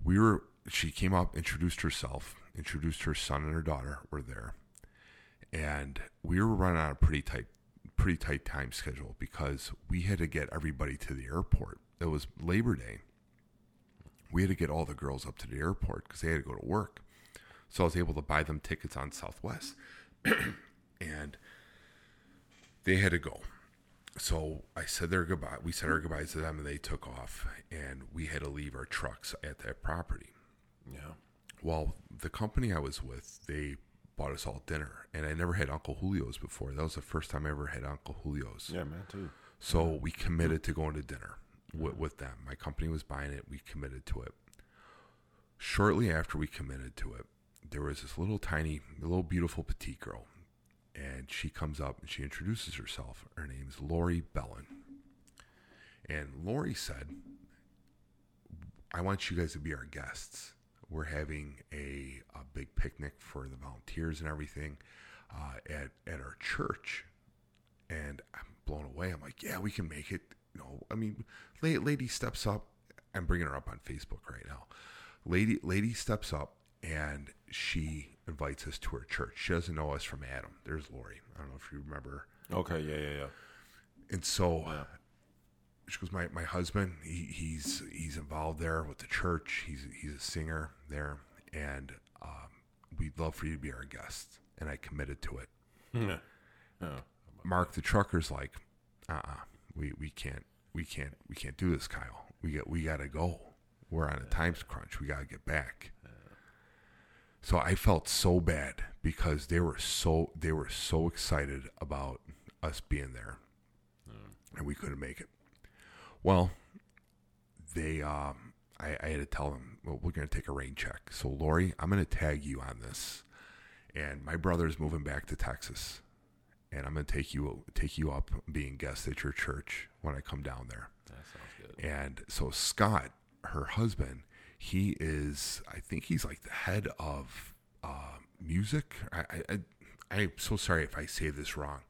we were. She came up, introduced herself, introduced her son and her daughter were there, and we were running on a pretty tight, pretty tight time schedule because we had to get everybody to the airport. It was Labor Day. We had to get all the girls up to the airport because they had to go to work. So I was able to buy them tickets on Southwest, and they had to go. So I said their goodbye. We said our goodbyes to them, and they took off. And we had to leave our trucks at that property. Yeah. Well, the company I was with, they bought us all dinner, and I never had Uncle Julio's before. That was the first time I ever had Uncle Julio's. Yeah, man, too. So yeah. we committed to going to dinner yeah. with, with them. My company was buying it. We committed to it. Shortly after we committed to it, there was this little tiny, little beautiful petite girl. And she comes up and she introduces herself. Her name is Lori Bellin. And Lori said, I want you guys to be our guests. We're having a, a big picnic for the volunteers and everything uh, at, at our church. And I'm blown away. I'm like, yeah, we can make it. You know, I mean, lady steps up. I'm bringing her up on Facebook right now. Lady, lady steps up and she invites us to her church. She doesn't know us from Adam. There's Lori. I don't know if you remember. Okay, yeah, yeah, yeah. And so yeah. she goes, my, my husband, he, he's he's involved there with the church. He's he's a singer there. And um, we'd love for you to be our guest. And I committed to it. Yeah. Oh. Mark the trucker's like, uh-uh. We we can't we can't we can't do this, Kyle. We got we gotta go. We're on a yeah. time crunch. We gotta get back. Yeah. So I felt so bad because they were so they were so excited about us being there, mm. and we couldn't make it. Well, they um, I, I had to tell them, well, we're going to take a rain check. So Lori, I'm going to tag you on this, and my brother's moving back to Texas, and I'm going to take you take you up being guest at your church when I come down there. That sounds good. And so Scott, her husband. He is, I think he's like the head of uh, music. I, I, I, I'm so sorry if I say this wrong,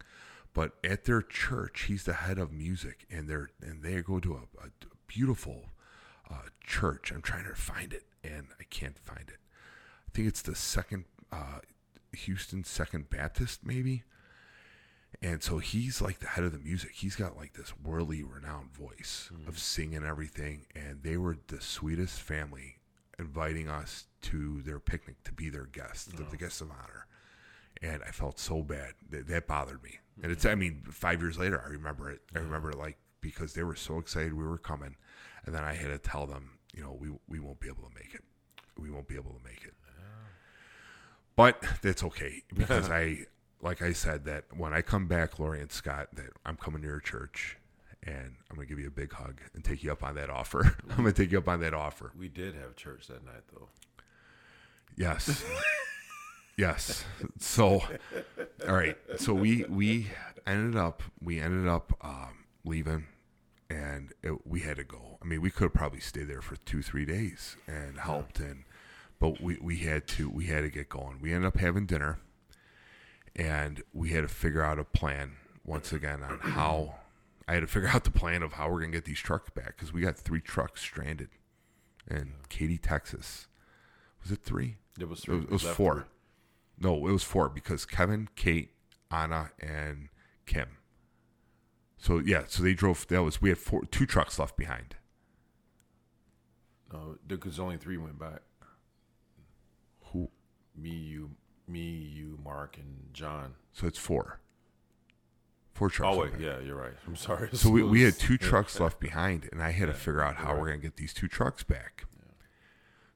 but at their church, he's the head of music, and they're and they go to a, a beautiful uh, church. I'm trying to find it, and I can't find it. I think it's the second uh, Houston Second Baptist, maybe. And so he's like the head of the music. He's got like this worldly renowned voice mm. of singing everything. And they were the sweetest family inviting us to their picnic to be their guests, oh. the guests of honor. And I felt so bad. That, that bothered me. And it's, I mean, five years later, I remember it. I remember it like, because they were so excited we were coming. And then I had to tell them, you know, we, we won't be able to make it. We won't be able to make it. Oh. But that's okay because I... Like I said, that when I come back, Lori and Scott, that I'm coming to your church, and I'm going to give you a big hug and take you up on that offer. I'm going to take you up on that offer. We did have church that night, though. Yes. Yes. So, all right. So we we ended up we ended up um, leaving, and it, we had to go. I mean, we could have probably stayed there for two, three days and helped, yeah. and but we, we had to we had to get going. We ended up having dinner. And we had to figure out a plan once again on how I had to figure out the plan of how we're going to get these trucks back because we got three trucks stranded in Katy, Texas. Was it three? It was three. It was, it was four. Three? No, it was four because Kevin, Kate, Anna, and Kim. So, yeah, so they drove. That was, we had four, two trucks left behind. No, because only three went back. Who? Me, you, me, you, Mark, and John. So it's four. Four trucks. Oh, wait, yeah, you're right. I'm sorry. So we, we had two trucks left behind, and I had yeah, to figure out how right. we're going to get these two trucks back. Yeah.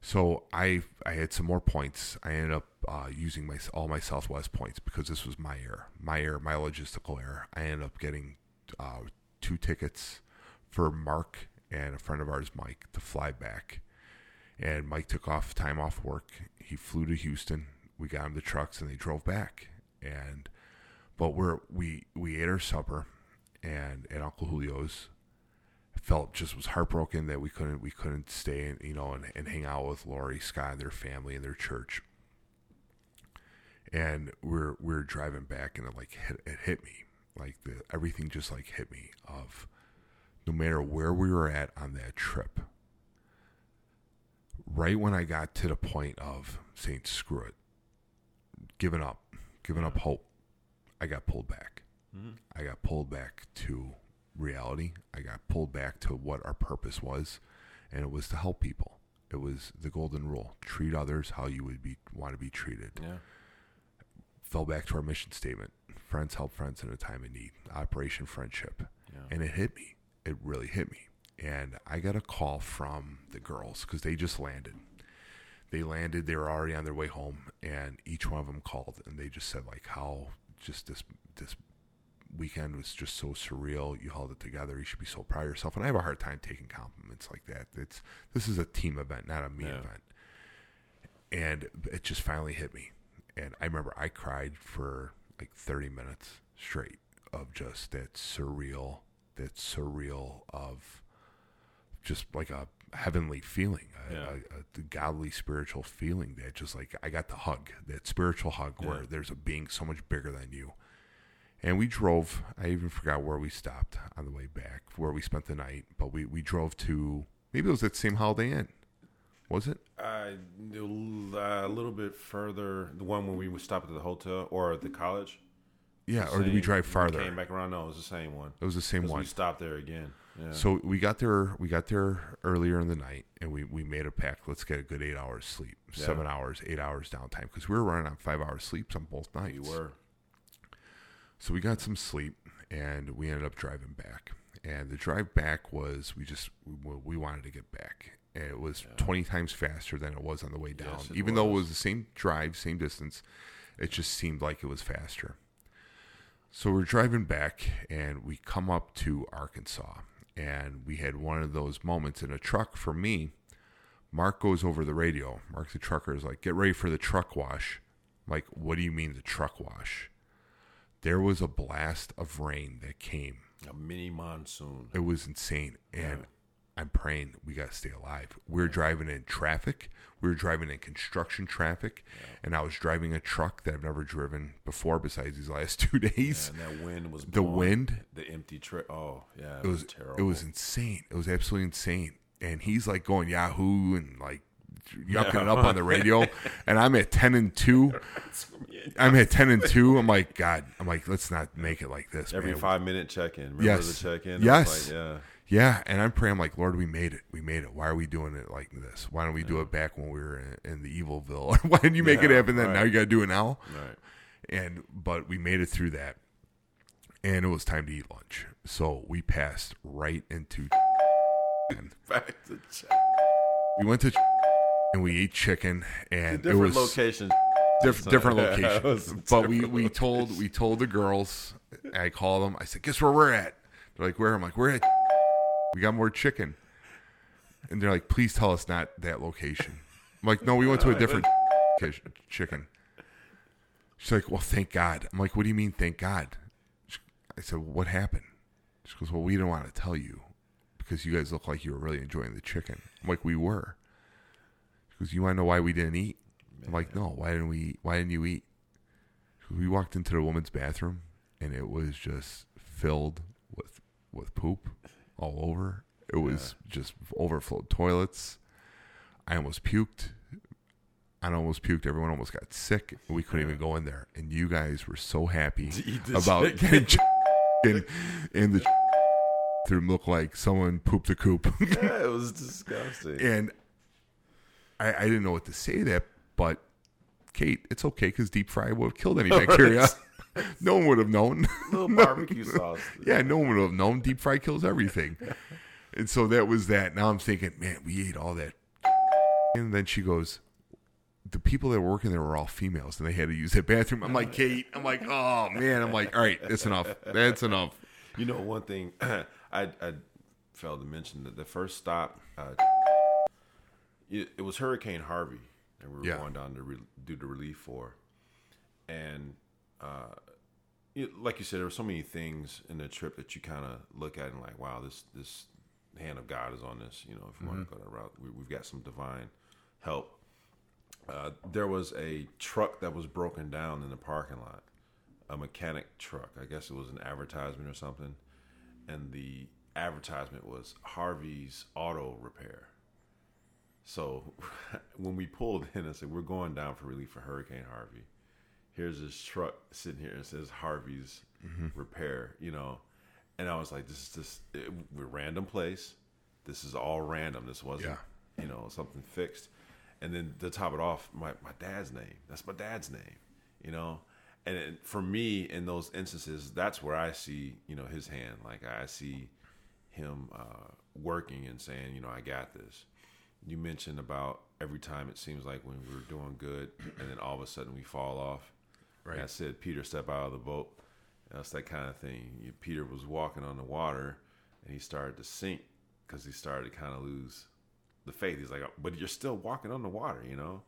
So I I had some more points. I ended up uh, using my all my Southwest points because this was my error, my error, my logistical error. I ended up getting uh, two tickets for Mark and a friend of ours, Mike, to fly back. And Mike took off time off work. He flew to Houston. We got him the trucks, and they drove back. And... But we're, we we ate our supper, and at Uncle Julio's, felt just was heartbroken that we couldn't we couldn't stay and you know and, and hang out with Lori, Scott, and their family and their church. And we're we're driving back, and it like hit, it hit me, like the everything just like hit me of, no matter where we were at on that trip. Right when I got to the point of saying screw it, giving up, giving up hope. I got pulled back. Mm-hmm. I got pulled back to reality. I got pulled back to what our purpose was, and it was to help people. It was the golden rule: treat others how you would be want to be treated. Yeah. Fell back to our mission statement: friends help friends in a time of need. Operation Friendship. Yeah. And it hit me. It really hit me. And I got a call from the girls because they just landed. They landed. They were already on their way home, and each one of them called, and they just said like how. Just this this weekend was just so surreal. You held it together. You should be so proud of yourself. And I have a hard time taking compliments like that. It's this is a team event, not a me yeah. event. And it just finally hit me. And I remember I cried for like thirty minutes straight of just that surreal, that surreal of just like a heavenly feeling, a, yeah. a, a godly spiritual feeling that just like I got the hug, that spiritual hug yeah. where there's a being so much bigger than you. And we drove, I even forgot where we stopped on the way back, where we spent the night, but we, we drove to, maybe it was that same Holiday Inn, was it? Uh, a little bit further, the one when we stopped at the hotel or at the college. Yeah, the or same, did we drive farther? We came back around, no, it was the same one. It was the same one. We stopped there again. Yeah. So we got there. We got there earlier in the night, and we, we made a pact. Let's get a good eight hours sleep, yeah. seven hours, eight hours downtime, because we were running on five hours sleeps on both nights. We were. So we got some sleep, and we ended up driving back. And the drive back was we just we, we wanted to get back, and it was yeah. twenty times faster than it was on the way down. Yes, Even was. though it was the same drive, same distance, it just seemed like it was faster. So we're driving back, and we come up to Arkansas. And we had one of those moments in a truck for me. Mark goes over the radio. Mark the trucker is like, get ready for the truck wash. I'm like, what do you mean the truck wash? There was a blast of rain that came. A mini monsoon. It was insane. And yeah. I'm praying we got to stay alive. We were yeah. driving in traffic. We were driving in construction traffic. Yeah. And I was driving a truck that I've never driven before besides these last two days. Yeah, and that wind was blowing. The wind. The empty trip. Oh, yeah. It, it was, was terrible. It was insane. It was absolutely insane. And he's like going Yahoo and like yucking yeah. it up on the radio. And I'm at ten and two. I'm at ten and two. I'm like, God. I'm like, let's not make it like this. Every man. five minute check in. Remember yes. the check in? Yes. Like, yeah. Yeah, and I'm praying, like, Lord, we made it. We made it. Why are we doing it like this? Why don't we yeah. do it back when we were in, in the Evilville? Why didn't you make yeah, it happen then? Right. Now you got to do it now? Right. And But we made it through that, and it was time to eat lunch. So we passed right into Back to chicken. We went to and we ate chicken, and different it was locations. Diff- different yeah, locations. But different we, we, told, we told the girls, I called them. I said, guess where we're at? They're like, where? I'm like, we're at we got more chicken. And they're like, please tell us not that location. I'm like, no, we went to a different chicken. She's like, well, thank God. I'm like, what do you mean, thank God? She, I said, well, what happened? She goes, well, we didn't want to tell you because you guys look like you were really enjoying the chicken. I'm like, we were. She goes, you want to know why we didn't eat? I'm like, no, why didn't we eat? Why didn't you eat? She goes, we walked into the woman's bathroom, and it was just filled with, with poop. All over. It was yeah. just overflowed toilets. I almost puked. I almost puked. Everyone almost got sick. We couldn't even go in there. And you guys were so happy about getting and, and the through look like someone pooped the coop. Yeah, it was disgusting. And I, I didn't know what to say to that, but Kate, it's okay because deep fry would have killed any bacteria. No one would have known. A little barbecue sauce. Yeah, no one would have known. Deep fry kills everything. And so that was that. Now I'm thinking, man, we ate all that. And then she goes, the people that were working there were all females, and they had to use that bathroom. I'm like, Kate. I'm like, oh, man. I'm like, all right, that's enough. That's enough. You know, one thing I, I failed to mention, that the first stop, uh, it, it was Hurricane Harvey that we were yeah. going down to re- do the relief for. And uh, it, like you said, there were so many things in the trip that you kind of look at and like, wow, this this hand of God is on this. You know, if you mm-hmm. want to go that route, we, we've got some divine help. Uh, there was a truck that was broken down in the parking lot, a mechanic truck. I guess it was an advertisement or something. And the advertisement was Harvey's Auto Repair. So when we pulled in, I said, we're going down for relief for Hurricane Harvey. Here's this truck sitting here. It says Harvey's mm-hmm. Repair, you know. And I was like, this is just it, we're a random place. This is all random. This wasn't, yeah. you know, something fixed. And then to top it off, my, my dad's name. That's my dad's name, you know. And it, for me, in those instances, that's where I see, you know, his hand. Like I see him uh, working and saying, you know, I got this. You mentioned about every time it seems like when we were doing good, and then all of a sudden we fall off. Right. And I said, Peter, step out of the boat. That's that kind of thing. Peter was walking on the water, and he started to sink because he started to kind of lose the faith. He's like, but you're still walking on the water, you know.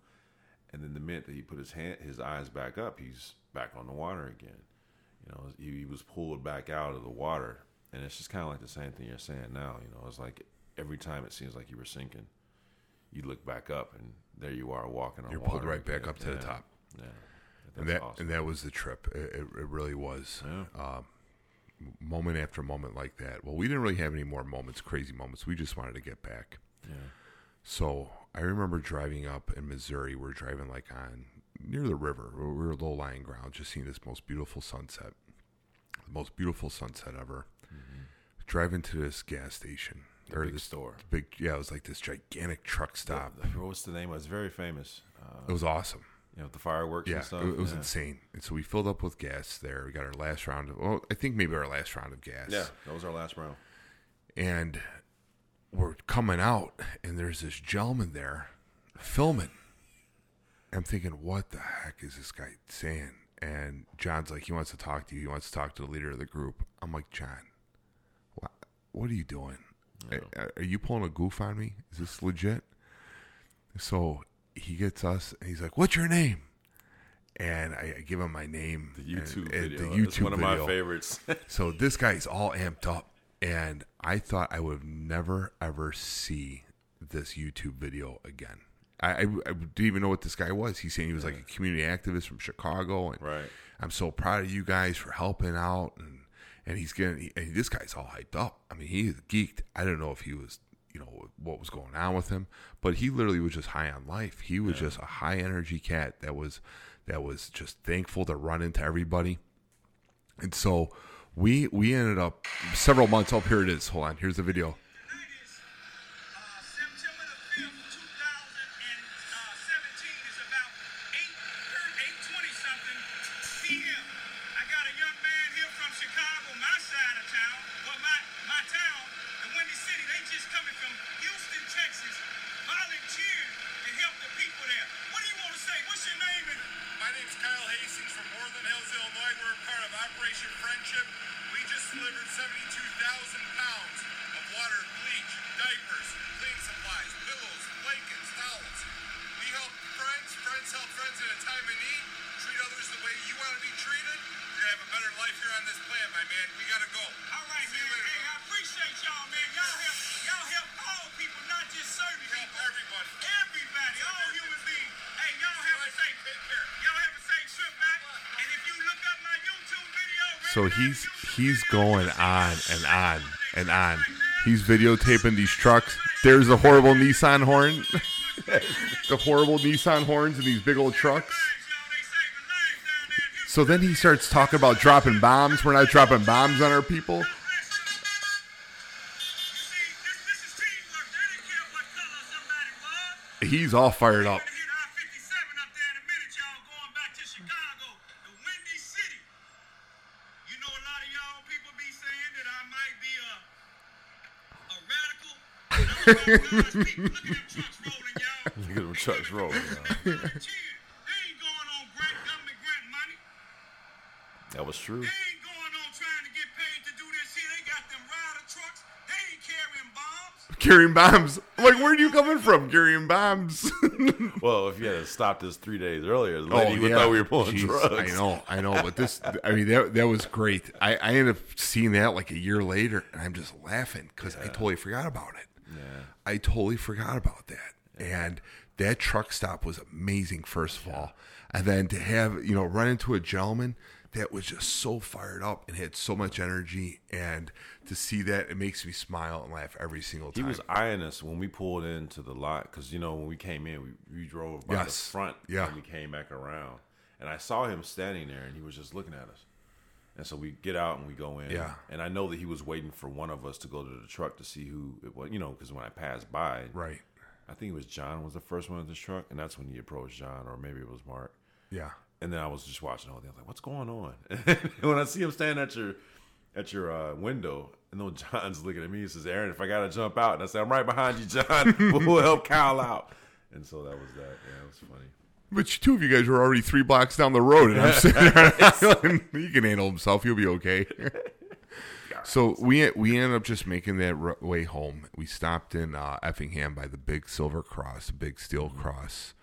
And then the minute that he put his hand, his eyes back up, he's back on the water again. You know, he, he was pulled back out of the water, and it's just kind of like the same thing you're saying now. You know, it's like every time it seems like you were sinking, you look back up, and there you are walking on. You're water. You're pulled right again. Back up to yeah. the top. Yeah, that's and that awesome. And that was the trip. It, it really was. Yeah. Um, moment after moment like that. Well, we didn't really have any more moments, crazy moments. We just wanted to get back. Yeah. So I remember driving up in Missouri. We're driving like on near the river. We were low-lying ground, just seeing this most beautiful sunset, the most beautiful sunset ever. Mm-hmm. Driving to this gas station the or big this store, big yeah, it was like this gigantic truck stop. The, the, what's the name? It was very famous. Uh, it was awesome. You know, with the fireworks. Yeah, and stuff. it, it was yeah. insane. And so we filled up with gas there. We got our last round of. Well, I think maybe our last round of gas. Yeah, that was our last round. And we're coming out, and there's this gentleman there filming. I'm thinking, what the heck is this guy saying? And John's like, he wants to talk to you. He wants to talk to the leader of the group. I'm like, John, what, what are you doing? Are, are you pulling a goof on me? Is this legit? So he gets us, and he's like, what's your name? And I, I give him my name. The YouTube and, and video. The YouTube it's one video. Of my favorites. So this guy's all amped up. And I thought I would never, ever see this YouTube video again. I, I, I didn't even know what this guy was. He's saying he was yeah. like a community activist from Chicago. And right. I'm so proud of you guys for helping out. And, and he's getting, he, and this guy's all hyped up. I mean, he's geeked. I don't know if he was, you know, what was going on with him. But he literally was just high on life. He was yeah. just a high energy cat that was, that was just thankful to run into everybody. And so... We we ended up several months. Oh, here it is. Hold on. Here's the video. So he's he's going on and on and on. He's videotaping these trucks. There's a horrible Nissan horn. the horrible Nissan horns in these big old trucks. So then he starts talking about dropping bombs. We're not dropping bombs on our people. He's all fired up. Look at them trucks rolling. That was true. They ain't going on trying to get paid to do this here. They got them rider trucks. They ain't carrying bombs. Carrying bombs. Like, where are you coming from? Carrying bombs. Well, if you had stopped this three days earlier, the lady oh, would yeah. thought we were pulling Jeez, drugs. I know, I know. But this, I mean, that that was great. I, I ended up seeing that like a year later, and I'm just laughing because yeah. I totally forgot about it. Yeah. I totally forgot about that. Yeah. And that truck stop was amazing, first of yeah. all. And then to have, you know, run into a gentleman that was just so fired up and had so much energy. And to see that, it makes me smile and laugh every single time. He was eyeing us when we pulled into the lot. Because, you know, when we came in, we, we drove by yes. the front. Yeah. And we came back around. And I saw him standing there, and he was just looking at us. And so we get out and we go in. Yeah. And I know that he was waiting for one of us to go to the truck to see who it was, you know, because when I passed by. Right. I think it was John was the first one in this truck. And that's when he approached John, or maybe it was Mark. Yeah. And then I was just watching all the things. I was like, what's going on? And when I see him standing at your at your uh, window, and then John's looking at me. He says, Aaron, if I got to jump out. And I said, I'm right behind you, John. We'll help Kyle out. And so that was that. Yeah, it was funny. But two of you guys were already three blocks down the road, and I'm sitting there. He can handle himself. He'll be okay. So we we ended up just making that way home. We stopped in uh, Effingham by the Big Silver Cross, the Big Steel Cross.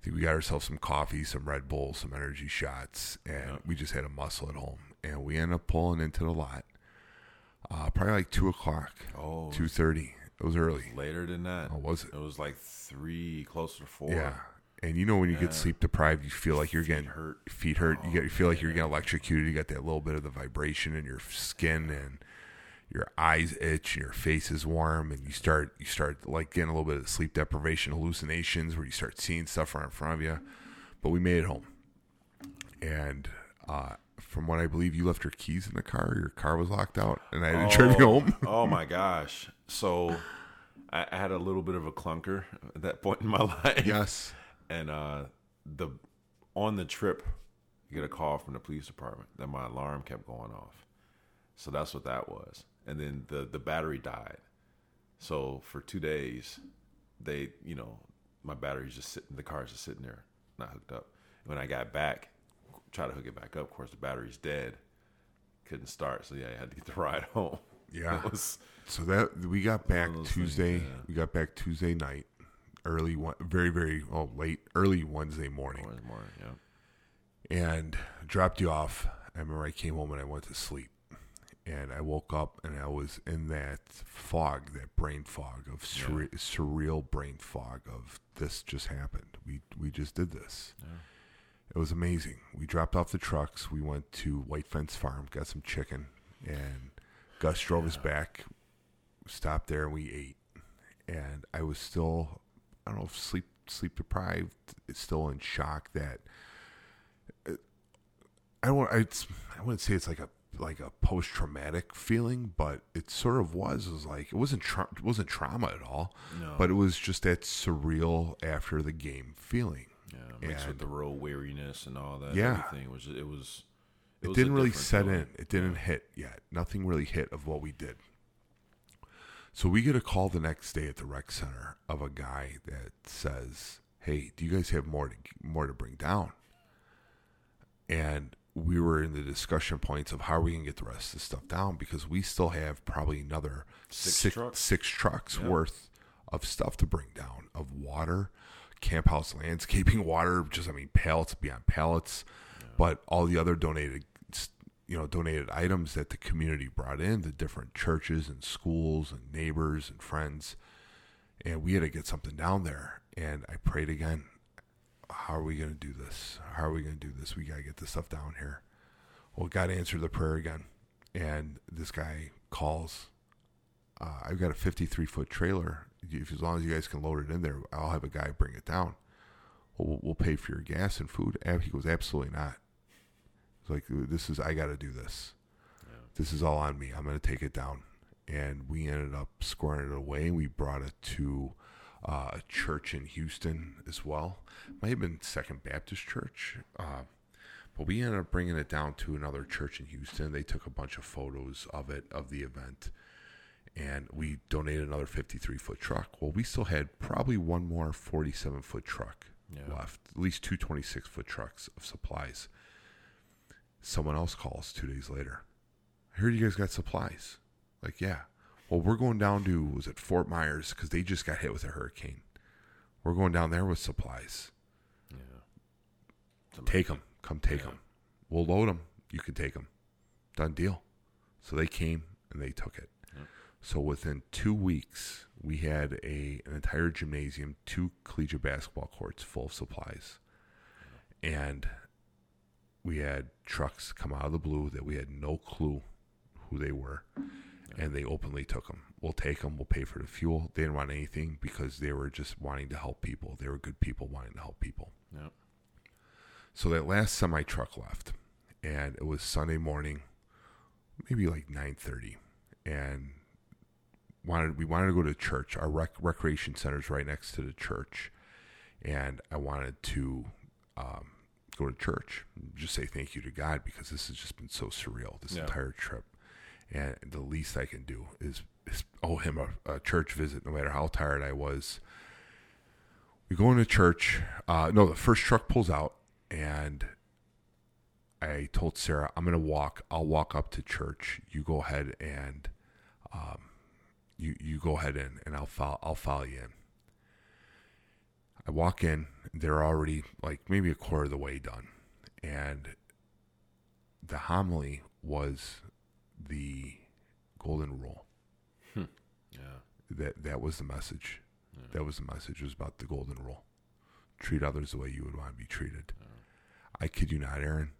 I think we got ourselves some coffee, some Red Bull, some energy shots, and yeah. we just had a muscle at home. And we ended up pulling into the lot uh, probably like two o'clock, oh, two thirty. It was early. It was later than that. Oh, was it? It was like three, close to four. Yeah. And you know when you yeah. get sleep deprived, you feel like you're feet getting hurt. Feet hurt. Oh, you get you feel man. like you're getting electrocuted. You got that little bit of the vibration in your skin, and your eyes itch, and your face is warm, and you start you start like getting a little bit of sleep deprivation, hallucinations, where you start seeing stuff right in front of you. But we made it home, and uh, from what I believe, you left your keys in the car. Your car was locked out, and I had to drive you home. Oh my gosh! So I had a little bit of a clunker at that point in my life. Yes. And uh, the on the trip, you get a call from the police department that my alarm kept going off. So that's what that was. And then the, the battery died. So for two days, they, you know, my battery's just sitting, the car's just sitting there, not hooked up. When I got back, tried to hook it back up. Of course, the battery's dead. Couldn't start. So yeah, I had to get the ride home. Yeah. Was, so that we got back Tuesday. Things, yeah. We got back Tuesday night. Early, one, very, very oh, late, early Wednesday morning. Wednesday morning, yeah. And dropped you off. I remember I came home and I went to sleep. And I woke up and I was in that fog, that brain fog of surre- yeah. surreal brain fog of this just happened. We we just did this. Yeah. It was amazing. We dropped off the trucks. We went to White Fence Farm, got some chicken. And Gus drove yeah. us back, stopped there, and we ate. And I was still... I don't know if sleep sleep deprived is still in shock that it, I don't I, I wouldn't say it's like a like a post traumatic feeling, but it sort of was it was like it wasn't tra- it wasn't trauma at all, no. but it was just that surreal after the game feeling. Yeah, mixed with the real weariness and all that. Yeah, everything was it was it, it was didn't really set feeling. in. It didn't yeah. hit yet. Nothing really hit of what we did. So we get a call the next day at the rec center of a guy that says, "Hey, do you guys have more to more to bring down?" And we were in the discussion points of how are we gonna get the rest of this stuff down because we still have probably another six six, truck. six trucks yeah. worth of stuff to bring down of water, Camp House Landscaping water, just I mean pallets beyond pallets, yeah. but all the other donated. You know, donated items that the community brought in, the different churches and schools and neighbors and friends. And we had to get something down there. And I prayed again, how are we going to do this? How are we going to do this? We got to get this stuff down here. Well, God answered the prayer again. And this guy calls, uh, I've got a fifty-three foot trailer. If, as long as you guys can load it in there, I'll have a guy bring it down. We'll, we'll pay for your gas and food. He goes, absolutely not. It's like, this is, I got to do this. Yeah. This is all on me. I'm going to take it down. And we ended up squaring it away. We brought it to uh, a church in Houston as well. Might have been Second Baptist Church. Uh, but we ended up bringing it down to another church in Houston. They took a bunch of photos of it, of the event. And we donated another fifty-three foot truck. Well, we still had probably one more forty-seven foot truck yeah. left. At least two twenty-six foot trucks of supplies. Someone else calls two days later. I heard you guys got supplies. Like, yeah. Well, we're going down to, was it Fort Myers? Because they just got hit with a hurricane. We're going down there with supplies. Yeah. Take them. Come take yeah. them. We'll load them. You can take them. Done deal. So they came and they took it. Yeah. So within two weeks, we had a an entire gymnasium, two collegiate basketball courts full of supplies. Yeah. And we had trucks come out of the blue that we had no clue who they were. And they openly took them. We'll take them. We'll pay for the fuel. They didn't want anything because they were just wanting to help people. They were good people wanting to help people. Yep. So that last semi truck left, and it was Sunday morning, maybe like nine thirty, and wanted we wanted to go to church. Our rec- recreation center is right next to the church, and I wanted to um, go to church. Just say thank you to God because this has just been so surreal. This yep. entire trip. And the least I can do is, is owe him a, a church visit, no matter how tired I was. We go into church. Uh, no, the first truck pulls out, and I told Sarah, I'm going to walk. I'll walk up to church. You go ahead and um, you you go ahead in, and I'll follow, I'll follow you in. I walk in. They're already like maybe a quarter of the way done. And the homily was the golden rule. Hmm. Yeah. That that was the message. Yeah. That was the message. It was about the golden rule. Treat others the way you would want to be treated. Yeah. I kid you not, Aaron.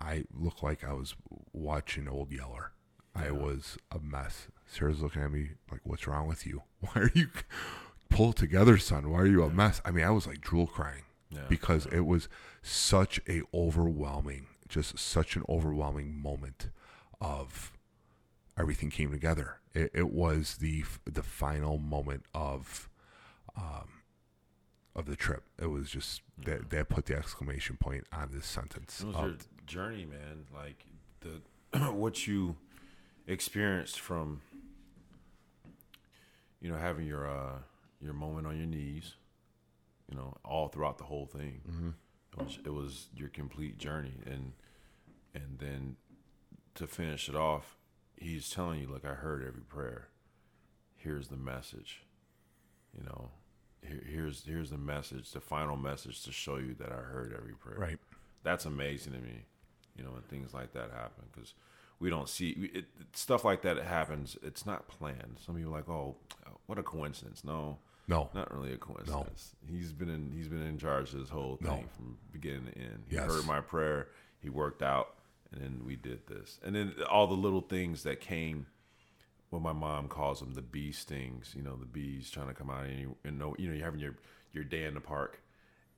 I looked like I was watching Old Yeller. Yeah. I was a mess. Sarah's looking at me like, what's wrong with you? Why are you pull together, son? Why are you yeah. a mess? I mean, I was like drool crying yeah. because yeah. it was such a overwhelming, just such an overwhelming moment of everything came together. It, it was the the final moment of um, of the trip. It was just yeah. that that put the exclamation point on this sentence. It was um, your journey, man. Like the what you experienced from you know having your uh, your moment on your knees, you know, all throughout the whole thing. Mm-hmm. It was, it was your complete journey, and and then to finish it off. He's telling you, look, I heard every prayer. Here's the message. You know, here, here's here's the message, the final message to show you that I heard every prayer. Right. That's amazing to me, you know, when things like that happen because we don't see it, it, stuff like that happens. It's not planned. Some people are like, oh, what a coincidence. No, no, not really a coincidence. No. He's been in he's been in charge of this whole thing no. from beginning to end. He yes. heard my prayer. He worked out. And then we did this. And then all the little things that came, what my mom calls them, the bee stings, you know, the bees trying to come out. And, you, and no, you know, you're having your, your day in the park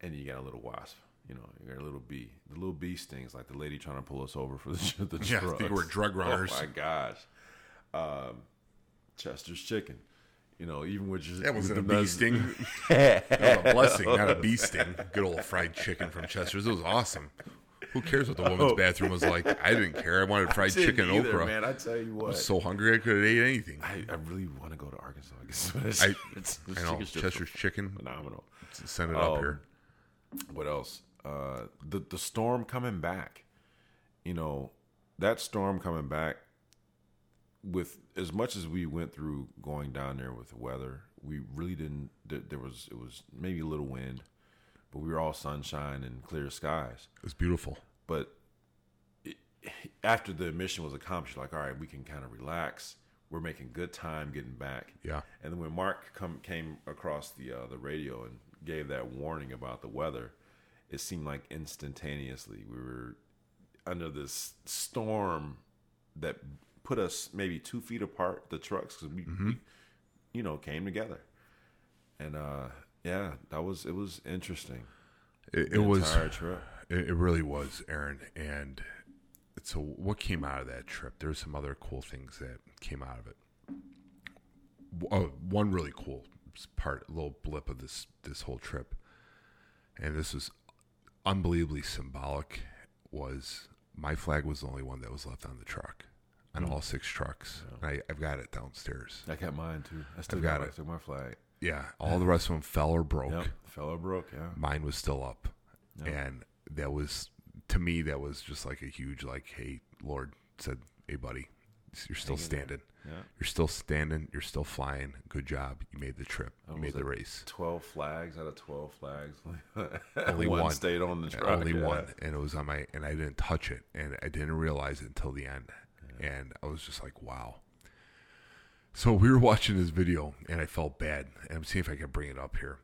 and you got a little wasp, you know, you got a little bee. The little bee stings, like the lady trying to pull us over for the, the yeah, drugs. Yeah, they were drug runners. Oh, my gosh. Um, Chester's chicken. You know, even with just... That wasn't a bee mes- sting. That was a blessing, not a bee sting. Good old fried chicken from Chester's. It was awesome. Who cares what the woman's oh. bathroom was like? I didn't care. I wanted fried I chicken and okra. Man, I tell you what, I was so hungry I could have ate anything. I, I really want to go to Arkansas. I guess it's, I, it's, I know Chester's chicken, phenomenal. Send it um, up here. What else? Uh, the the storm coming back. You know that storm coming back. With as much as we went through going down there with the weather, we really didn't. There, there was it was maybe a little wind. But we were all sunshine and clear skies. It was beautiful. But it, after the mission was accomplished, like, all right, we can kind of relax. We're making good time getting back. Yeah. And then when Mark come, came across the uh, the radio and gave that warning about the weather, it seemed like instantaneously we were under this storm that put us maybe two feet apart, the trucks, because we, mm-hmm. we, you know, came together. And, uh, yeah, that was it was interesting. It, it was trip. It, it really was, Aaron. And so, what came out of that trip? There's some other cool things that came out of it. Oh, one really cool part, little blip of this this whole trip, and this was unbelievably symbolic. Was my flag was the only one that was left on the truck, on mm. all six trucks. Yeah. And I, I've got it downstairs. I got mine too. I still I've got it. I took my flag. Yeah, all yeah. the rest of them fell or broke. Yep. Fell or broke. Yeah, mine was still up, yep. And that was, to me, that was just like a huge, like, hey, Lord said, hey, buddy, you're still standing. Yeah. You're still standing. You're still flying. Good job. You made the trip. You made like the race. Twelve flags out of twelve flags. Only one, one stayed on the truck. Only yeah. one, and it was on my. And I didn't touch it, and I didn't realize it until the end. Yeah. And I was just like, wow. So we were watching this video, and I felt bad. And I'm seeing if I can bring it up here.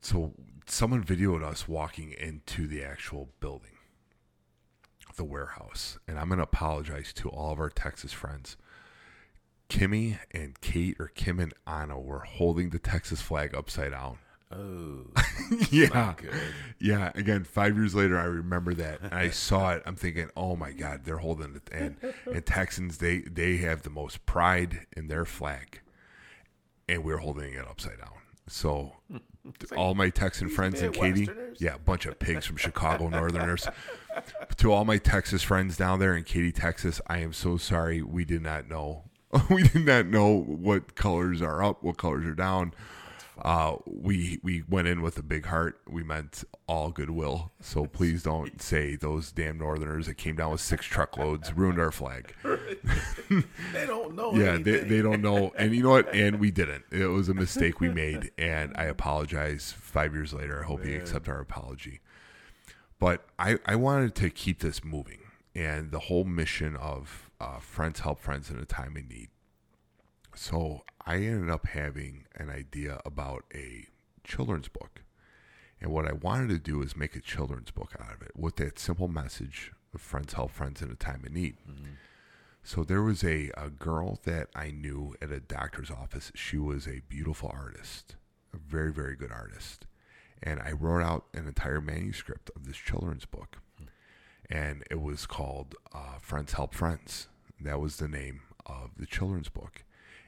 So someone videoed us walking into the actual building, the warehouse. And I'm going to apologize to all of our Texas friends. Kimmy and Kate, or Kim and Anna, were holding the Texas flag upside down. Oh. Yeah. Yeah. Again, five years later, I remember that. And I saw it. I'm thinking, oh, my God, they're holding it. And, and Texans, they, they have the most pride in their flag. And we're holding it upside down. So like all my Texan friends and Katy, yeah, a bunch of pigs from Chicago, Northerners. To all my Texas friends down there in Katy, Texas, I am so sorry. We did not know. We did not know what colors are up, what colors are down. Uh, we we went in with a big heart. We meant all goodwill. So please don't say those damn Northerners that came down with six truckloads ruined our flag. They don't know. Yeah, they, they don't know. And you know what? And we didn't. It was a mistake we made. And I apologize five years later. I hope Man. you accept our apology. But I, I wanted to keep this moving. And the whole mission of uh, friends help friends in a time of need. So I ended up having an idea about a children's book. And what I wanted to do is make a children's book out of it with that simple message of friends help friends in a time of need. Mm-hmm. So there was a, a girl that I knew at a doctor's office. She was a beautiful artist, a very, very good artist. And I wrote out an entire manuscript of this children's book. Mm-hmm. And it was called uh, Friends Help Friends. That was the name of the children's book.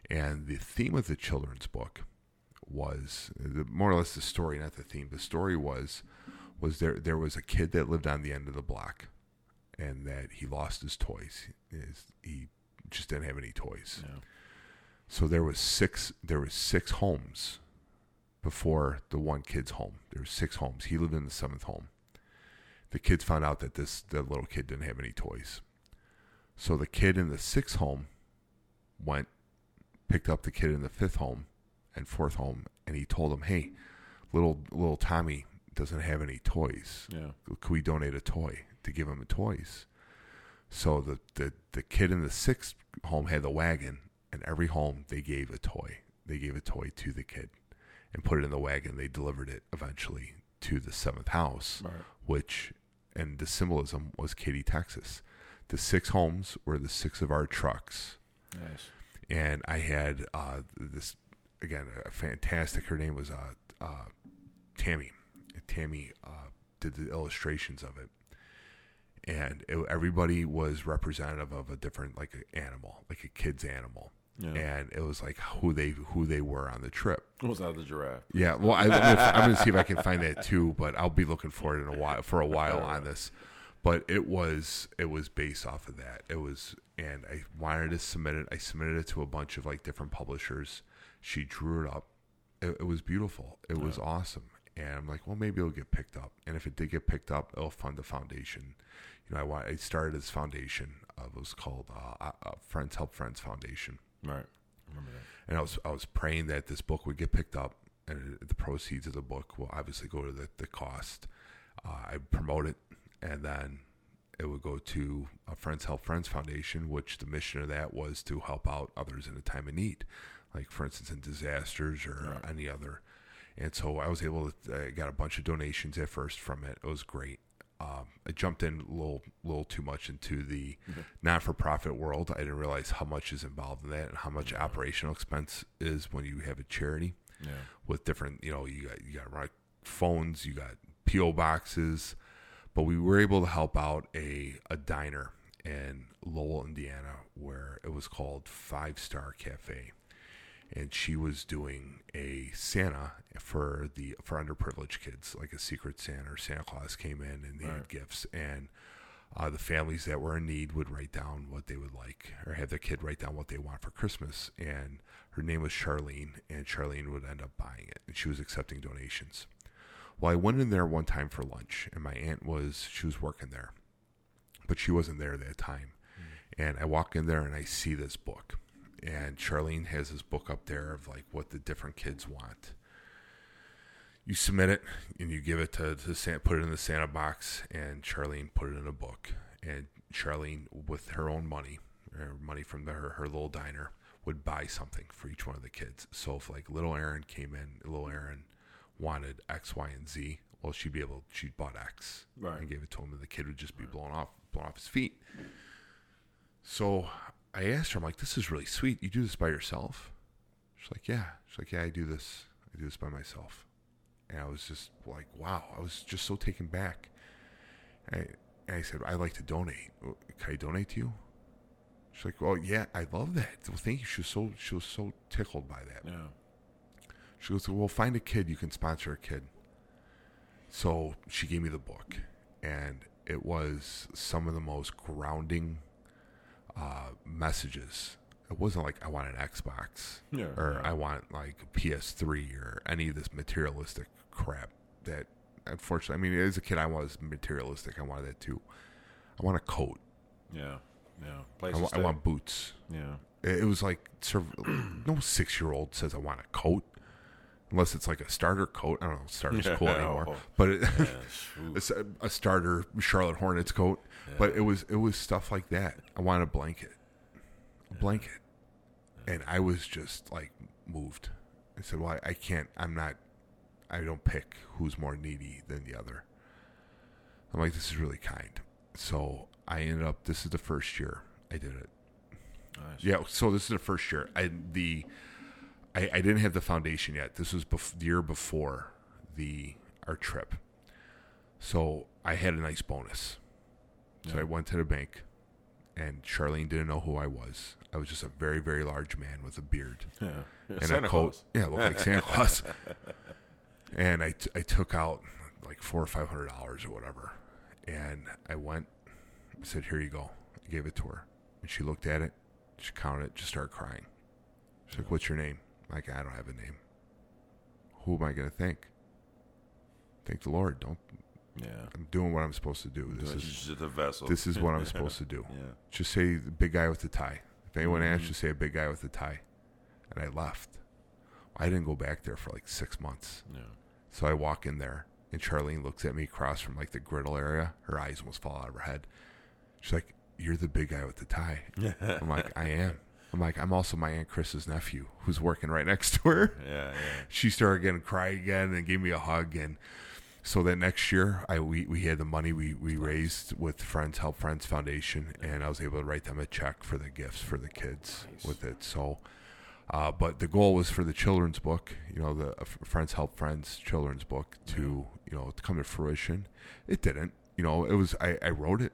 And the theme of the children's book was, the, more or less the story, not the theme, the story was, was there there was a kid that lived on the end of the block, and that he lost his toys. His, he just didn't have any toys. Yeah. So there was six, there was six homes before the one kid's home. There were six homes. He lived in the seventh home. The kids found out that this the little kid didn't have any toys. So the kid in the sixth home went, picked up the kid in the fifth home and fourth home, and he told him, hey, little little Tommy doesn't have any toys. Yeah. Could we donate a toy to give him toys? So the, the, the kid in the sixth home had the wagon, and every home they gave a toy. They gave a toy to the kid and put it in the wagon. They delivered it eventually to the seventh house, right. which, and the symbolism was Katy, Texas. The six homes were the six of our trucks. Nice. And I had uh, this, again, a fantastic, her name was uh, uh, Tammy. Tammy uh, did the illustrations of it. And it, everybody was representative of a different, like, an animal, like a kid's animal. Yeah. And it was like who they who they were on the trip. It was not the giraffe. Yeah, well, I, I'm going to see if I can find that too, but I'll be looking for it in a while, for a while on this. But it was it was based off of that. It was, and I wanted to submit it. I submitted it to a bunch of like different publishers. She drew it up. It, it was beautiful. It was yeah. awesome. And I'm like, well, maybe it'll get picked up. And if it did get picked up, it'll fund the foundation. You know, I want. I started this foundation. Uh, it was called uh, uh, Friends Help Friends Foundation. Right, I remember that. And I was I was praying that this book would get picked up, and the proceeds of the book will obviously go to the the cost. Uh, I promote it. And then it would go to a Friends Help Friends Foundation, which the mission of that was to help out others in a time of need, like, for instance, in disasters or right. any other. And so I was able to, I got a bunch of donations at first from it. It was great. Um, I jumped in a little, little too much into the mm-hmm. not-for-profit world. I didn't realize how much is involved in that and how much mm-hmm. operational expense is when you have a charity yeah. with different, you know, you got, you got phones, you got P O boxes, but we were able to help out a, a diner in Lowell, Indiana, where it was called Five Star Cafe. And she was doing a Santa for the for underprivileged kids, like a Secret Santa or Santa Claus came in and they right. had gifts. And uh, the families that were in need would write down what they would like or have their kid write down what they want for Christmas. And her name was Charlene, and Charlene would end up buying it. And she was accepting donations. Well, I went in there one time for lunch, and my aunt was, she was working there, but she wasn't there that time. Mm. And I walk in there, and I see this book. And Charlene has this book up there of, like, what the different kids want. You submit it, and you give it to, to Santa, put it in the Santa box, and Charlene put it in a book. And Charlene, with her own money, or money from the, her, her little diner, would buy something for each one of the kids. So if, like, little Aaron came in, little Aaron wanted X, Y, and Z, well, she'd be able, she bought X right. and gave it to him, and the kid would just be right. blown off, blown off his feet. So I asked her, I'm like, this is really sweet. You do this by yourself? She's like, yeah. She's like, yeah, I do this. I do this by myself. And I was just like, wow. I was just so taken back. And I, and I said, I like to donate. Can I donate to you? She's like, oh, yeah, I love that. Well, thank you. She was so, she was so tickled by that. Yeah. She goes, well, find a kid. You can sponsor a kid. So she gave me the book, and it was some of the most grounding uh, messages. It wasn't like I want an Xbox yeah, or yeah. I want like a P S three or any of this materialistic crap that, unfortunately, I mean, as a kid, I was materialistic. I wanted that too. I want a coat. Yeah. Yeah. Place I, w- I want boots. Yeah. It, it was like, no six-year-old says I want a coat. Unless it's like a starter coat. I don't know if starter's yeah, cool anymore. Oh. But it, yeah, a starter Charlotte Hornets coat. Yeah. But it was it was stuff like that. I wanted a blanket. A yeah. blanket. Yeah. And I was just like moved. I said, well, I, I can't. I'm not. I don't pick who's more needy than the other. I'm like, this is really kind. So I ended up, this is the first year I did it. Nice. Yeah, so this is the first year. I the... I, I didn't have the foundation yet. This was bef- the year before the our trip. So I had a nice bonus. Yeah. So I went to the bank, and Charlene didn't know who I was. I was just a very, very large man with a beard. Yeah. And Santa a coat. Claus. Yeah, I looked like Santa Claus. And I, t- I took out like four or five hundred dollars or whatever. And I went, I said, here you go. I gave it to her. And she looked at it, she counted it, just started crying. She's yeah. like, what's your name? Like, I don't have a name. Who am I going to thank? Thank the Lord. Don't. Yeah. I'm doing what I'm supposed to do. This is the vessel. This is what I'm supposed to do. Yeah. Just say the big guy with the tie. If anyone mm-hmm. asks, just say a big guy with the tie. And I left. I didn't go back there for like six months. Yeah. So I walk in there, and Charlene looks at me across from like the griddle area. Her eyes almost fall out of her head. She's like, "You're the big guy with the tie." I'm like, "I am." I'm like, I'm also my Aunt Chris's nephew who's working right next to her. Yeah, yeah. She started getting crying again and gave me a hug. And so that next year, I we, we had the money we, we raised with Friends Help Friends Foundation, and I was able to write them a check for the gifts for the kids nice. With it. So, uh, but the goal was for the children's book, you know, the uh, Friends Help Friends children's book to, yeah. you know, to come to fruition. It didn't. You know, it was, I, I wrote it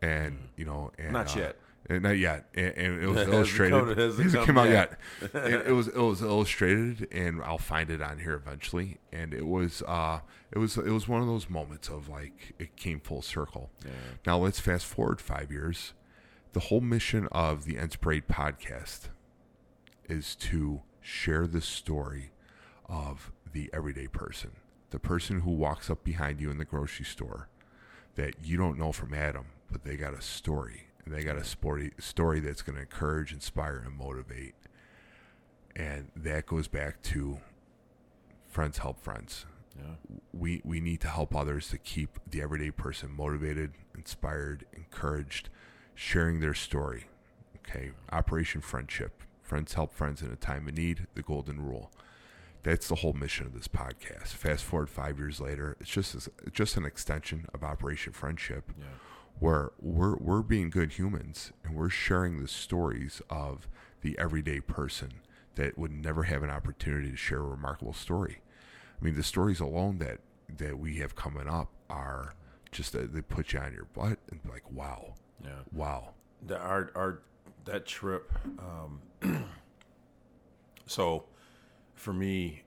and, mm. you know. And, Not uh, yet. And not yet, and, and it was illustrated. It hasn't come out yet. It, it was it was illustrated, and I'll find it on here eventually. And it was uh, it was it was one of those moments of like it came full circle. Yeah. Now let's fast forward five years. The whole mission of the Ents Parade podcast is to share the story of the everyday person, the person who walks up behind you in the grocery store that you don't know from Adam, but they got a story. And they got a sporty story that's going to encourage, inspire, and motivate. And that goes back to Friends Help Friends. Yeah. We we need to help others to keep the everyday person motivated, inspired, encouraged, sharing their story. Okay, Operation Friendship. Friends help friends in a time of need, the golden rule. That's the whole mission of this podcast. Fast forward five years later, it's just, it's just an extension of Operation Friendship. Yeah. Where we're we're being good humans and we're sharing the stories of the everyday person that would never have an opportunity to share a remarkable story. I mean, the stories alone that that we have coming up are just that they put you on your butt and be like, wow. Yeah. Wow. The, our, our, that trip. Um, so for me,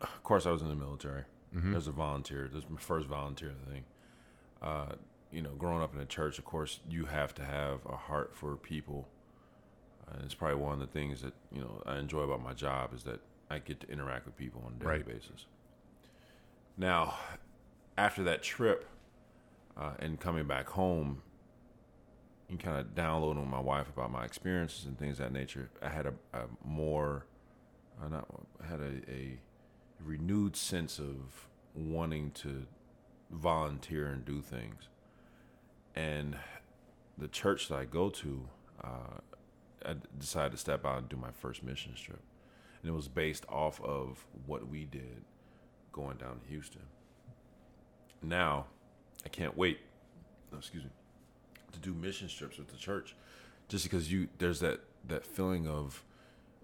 of course I was in the military. Mm-hmm. As a volunteer. This was my first volunteer thing. Uh, you know, growing up in a church, of course, you have to have a heart for people. Uh, it's probably one of the things that, you know, I enjoy about my job is that I get to interact with people on a daily right. basis. Now, after that trip uh, and coming back home and kind of downloading with my wife about my experiences and things of that nature, I had a, a more, uh, not had a, a renewed sense of wanting to volunteer and do things. And the church that I go to, uh, I decided to step out and do my first mission trip. And it was based off of what we did going down to Houston. Now, I can't wait, no, excuse me, to do mission trips with the church, just because you there's that, that feeling of,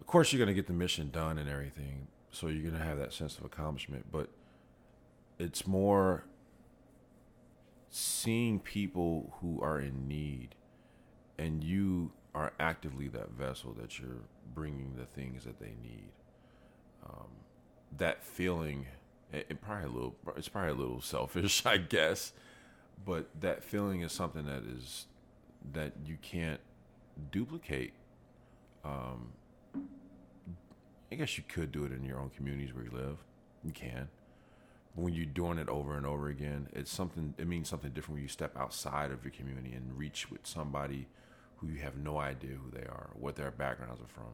of course you're going to get the mission done and everything, so you're going to have that sense of accomplishment, but it's more seeing people who are in need, and you are actively that vessel that you're bringing the things that they need. Um, that feeling, it, it probably a little, it's probably a little selfish, I guess, but that feeling is something that is that you can't duplicate. Um, I guess you could do it in your own communities where you live. You can. But when you're doing it over and over again, it's something. It means something different when you step outside of your community and reach with somebody who you have no idea who they are, what their backgrounds are from.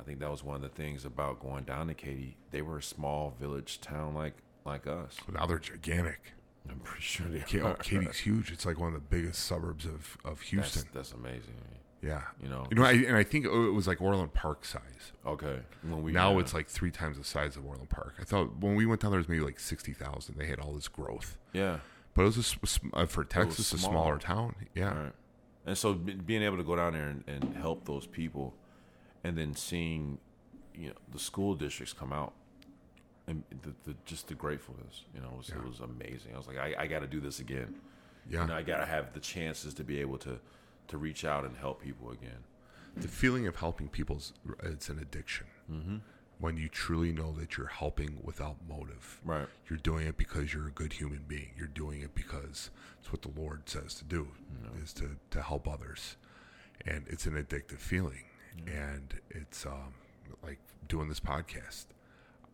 I think that was one of the things about going down to Katy. They were a small village town like like us. Now they're gigantic. I'm pretty sure they Katy, are. Katy's huge. It's like one of the biggest suburbs of, of Houston. That's, that's amazing. Yeah. You know, you know I, and I think it was like Orland Park size. Okay. When we, now yeah. it's like three times the size of Orland Park. I thought when we went down there it was maybe like sixty thousand. They had all this growth. Yeah. But it was, a, for Texas, was small. a smaller town. Yeah. All right. And so being able to go down there and, and help those people, and then seeing, you know, the school districts come out, and the, the, just the gratefulness, you know, it was, yeah. it was amazing. I was like, I, I got to do this again. Yeah, and I got to have the chances to be able to, to reach out and help people again. The feeling of helping people's, it's an addiction. Mm-hmm. When you truly know that you're helping without motive. Right. You're doing it because you're a good human being. You're doing it because it's what the Lord says to do, yeah. is to, to help others. And it's an addictive feeling. Yeah. And it's um, like doing this podcast.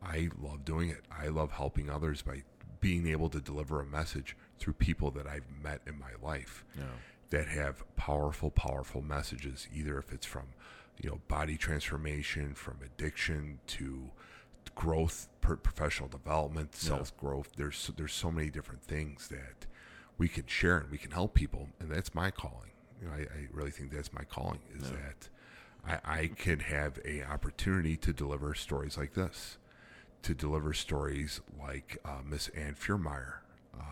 I love doing it. I love helping others by being able to deliver a message through people that I've met in my life yeah. that have powerful, powerful messages, either if it's from you know, body transformation, from addiction to growth, per professional development, self-growth. Yeah. There's there's so many different things that we can share and we can help people, and that's my calling. You know, I, I really think that's my calling is yeah. that I, I can have a opportunity to deliver stories like this, to deliver stories like uh, Miss Ann Fiermeyer, uh,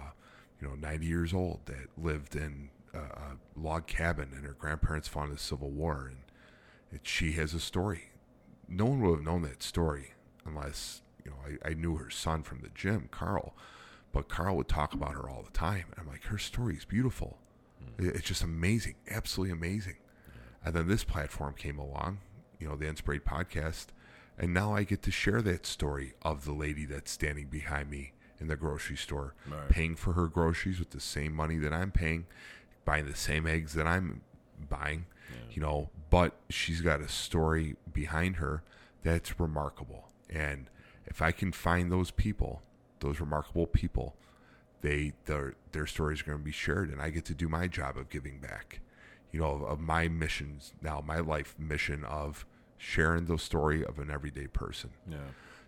you know, ninety years old, that lived in a, a log cabin, and her grandparents fought in the Civil War, and she has a story. No one would have known that story unless, you know, I, I knew her son from the gym, Carl. But Carl would talk about her all the time. And I'm like, her story is beautiful. Mm. It's just amazing. Absolutely amazing. Mm. And then this platform came along, you know, the Inspirate podcast. And now I get to share that story of the lady that's standing behind me in the grocery store, right. paying for her groceries with the same money that I'm paying, buying the same eggs that I'm buying. Yeah. You know, but she's got a story behind her that's remarkable. And if I can find those people, those remarkable people, they their their stories are going to be shared, and I get to do my job of giving back. You know, of, of my missions now, my life mission of sharing the story of an everyday person. Yeah.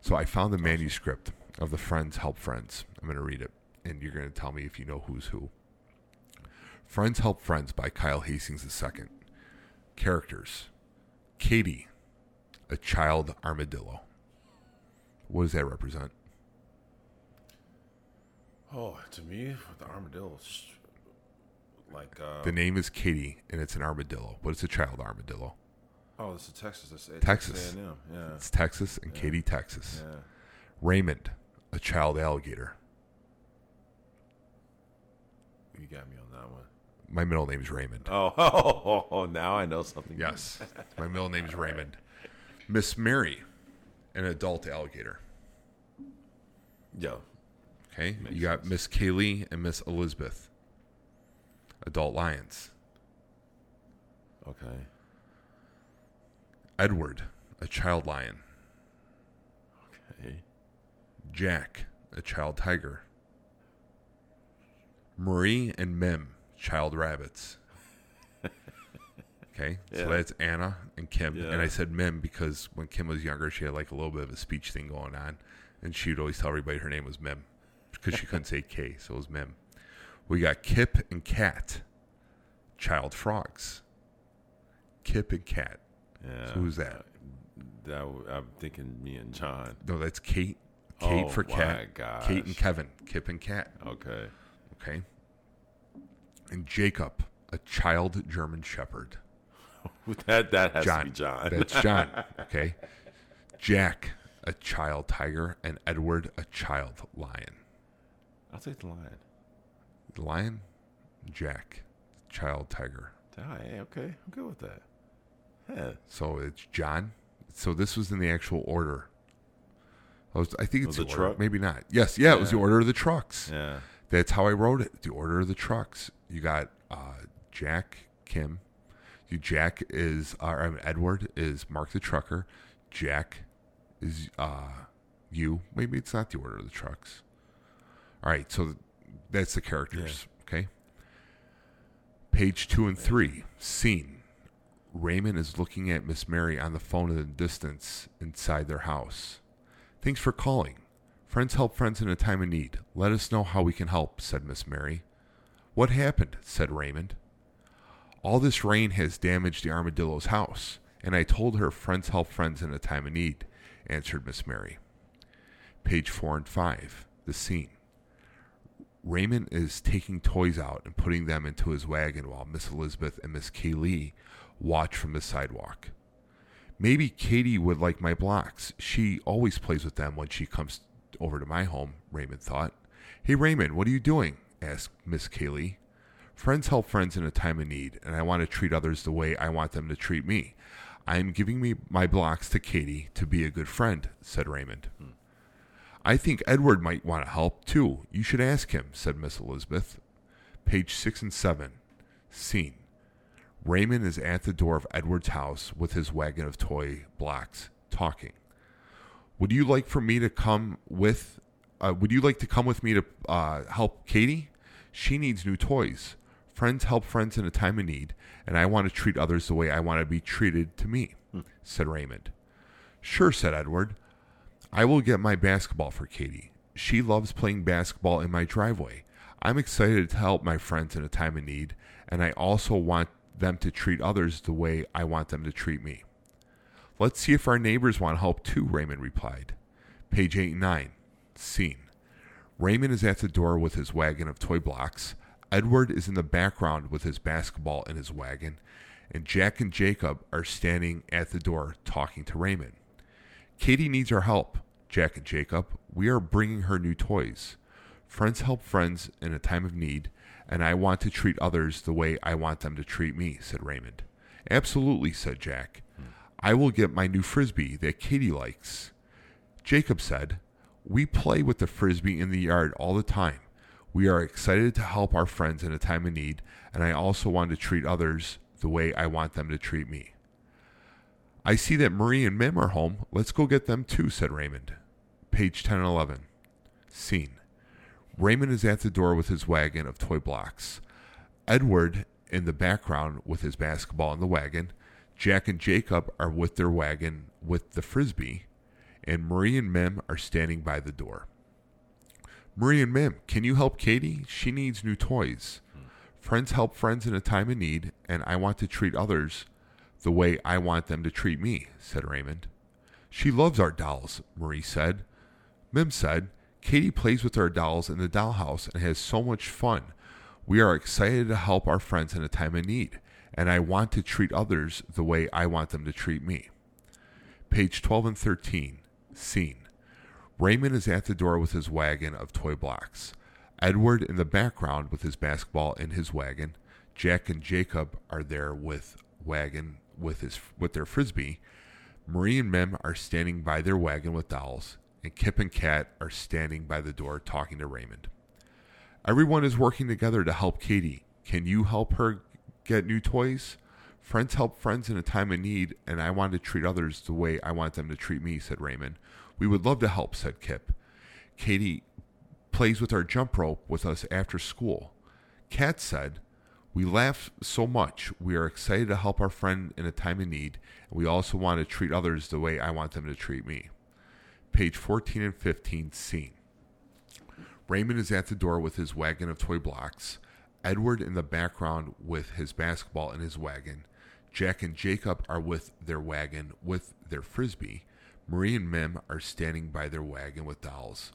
So I found the manuscript of the Friends Help Friends. I'm going to read it, and you're going to tell me if you know who's who. Friends Help Friends by Kyle Hastings the Second. Characters. Katy, a child armadillo. What does that represent? Oh, to me, the armadillo, like uh, the name is Katy, and it's an armadillo. What is a child armadillo? Oh, it's a Texas. It's Texas. Texas. Yeah. It's Texas and yeah. Katy, Texas. Yeah. Raymond, a the child alligator. You got me on that one. My middle name is Raymond. Oh, oh, oh, oh now I know something. Yes. My middle name is Raymond. Miss Mary, an adult alligator. Yeah. Okay. Makes you got sense. Miss Kaylee and Miss Elizabeth, adult lions. Okay. Edward, a child lion. Okay. Jack, a child tiger. Marie and Mim, child rabbits. Okay, yeah. So that's Anna and Kim. Yeah. And I said Mim because when Kim was younger, she had like a little bit of a speech thing going on. And she would always tell everybody her name was Mim because she couldn't say K, so it was Mim. We got Kip and Kat, child frogs. Kip and Kat. Yeah. So who's that? That I'm thinking me and John. No, that's Kate. Kate oh, for Kat. Gosh. Kate and Kevin. Kip and Kat. Okay. Okay. And Jacob, a child German shepherd. that that has John. to be John. That's John. Okay. Jack, a child tiger, and Edward, a child lion. I'll take the lion. The lion, Jack, child tiger. Die. Okay, I'm good with that. Yeah. So it's John. So this was in the actual order. I, was, I think it's was the, the order. Truck? Maybe not. Yes, yeah, yeah, it was the order of the trucks. Yeah. That's how I wrote it. The order of the trucks. You got uh, Jack, Kim. You Jack is uh, I mean, Edward is Mark the trucker. Jack is uh, you. Maybe it's not the order of the trucks. All right, so that's the characters. Yeah. Okay. Page two and three. Scene. Raymond is looking at Miss Mary on the phone in the distance inside their house. Thanks for calling. Friends help friends in a time of need. Let us know how we can help, said Miss Mary. What happened? Said Raymond. All this rain has damaged the armadillo's house, and I told her friends help friends in a time of need, answered Miss Mary. Page four and five. The scene. Raymond is taking toys out and putting them into his wagon while Miss Elizabeth and Miss Kaylee watch from the sidewalk. Maybe Katy would like my blocks. She always plays with them when she comes over to my home, Raymond thought. Hey, Raymond, what are you doing? Asked Miss Kaylee. Friends help friends in a time of need, and I want to treat others the way I want them to treat me. I am giving me my blocks to Katy to be a good friend, said Raymond. Hmm. I think Edward might want to help, too. You should ask him, said Miss Elizabeth. Page six and seven. Scene. Raymond is at the door of Edward's house with his wagon of toy blocks, talking. Would you like for me to come with, uh, would you like to come with me to uh, help Katy? She needs new toys. Friends help friends in a time of need, and I want to treat others the way I want to be treated to me, hmm. said Raymond. Sure, said Edward. I will get my basketball for Katy. She loves playing basketball in my driveway. I'm excited to help my friends in a time of need, and I also want them to treat others the way I want them to treat me. Let's see if our neighbors want help too, Raymond replied. Page eight and nine. Scene. Raymond is at the door with his wagon of toy blocks. Edward is in the background with his basketball in his wagon, and Jack and Jacob are standing at the door talking to Raymond. Katy needs our help, Jack and Jacob. We are bringing her new toys. Friends help friends in a time of need, and I want to treat others the way I want them to treat me, said Raymond. Absolutely, said Jack. Hmm. I will get my new Frisbee that Katy likes. Jacob said, we play with the Frisbee in the yard all the time. We are excited to help our friends in a time of need, and I also want to treat others the way I want them to treat me. I see that Marie and Mim are home. Let's go get them too, said Raymond. Page ten and eleven. Scene. Raymond is at the door with his wagon of toy blocks. Edward in the background with his basketball in the wagon. Jack and Jacob are with their wagon with the Frisbee. And Marie and Mim are standing by the door. Marie and Mim, can you help Katy? She needs new toys. Hmm. Friends help friends in a time of need, and I want to treat others the way I want them to treat me, said Raymond. She loves our dolls, Marie said. Mim said, Katy plays with our dolls in the dollhouse and has so much fun. We are excited to help our friends in a time of need, and I want to treat others the way I want them to treat me. Page twelve and thirteen. Scene. Raymond is at the door with his wagon of toy blocks. Edward in the background with his basketball in his wagon. Jack and Jacob are there with wagon with his with their frisbee. Marie and Mem are standing by their wagon with dolls, and Kip and Kat are standing by the door talking to Raymond. Everyone is working together to help Katy. Can you help her get new toys? Friends help friends in a time of need, and I want to treat others the way I want them to treat me, said Raymond. We would love to help, said Kip. Katy plays with our jump rope with us after school. Kat said, we laugh so much. We are excited to help our friend in a time of need, and we also want to treat others the way I want them to treat me. Page fourteen and fifteen, scene. Raymond is at the door with his wagon of toy blocks. Edward in the background with his basketball in his wagon. Jack and Jacob are with their wagon with their frisbee. Marie and Mim are standing by their wagon with dolls.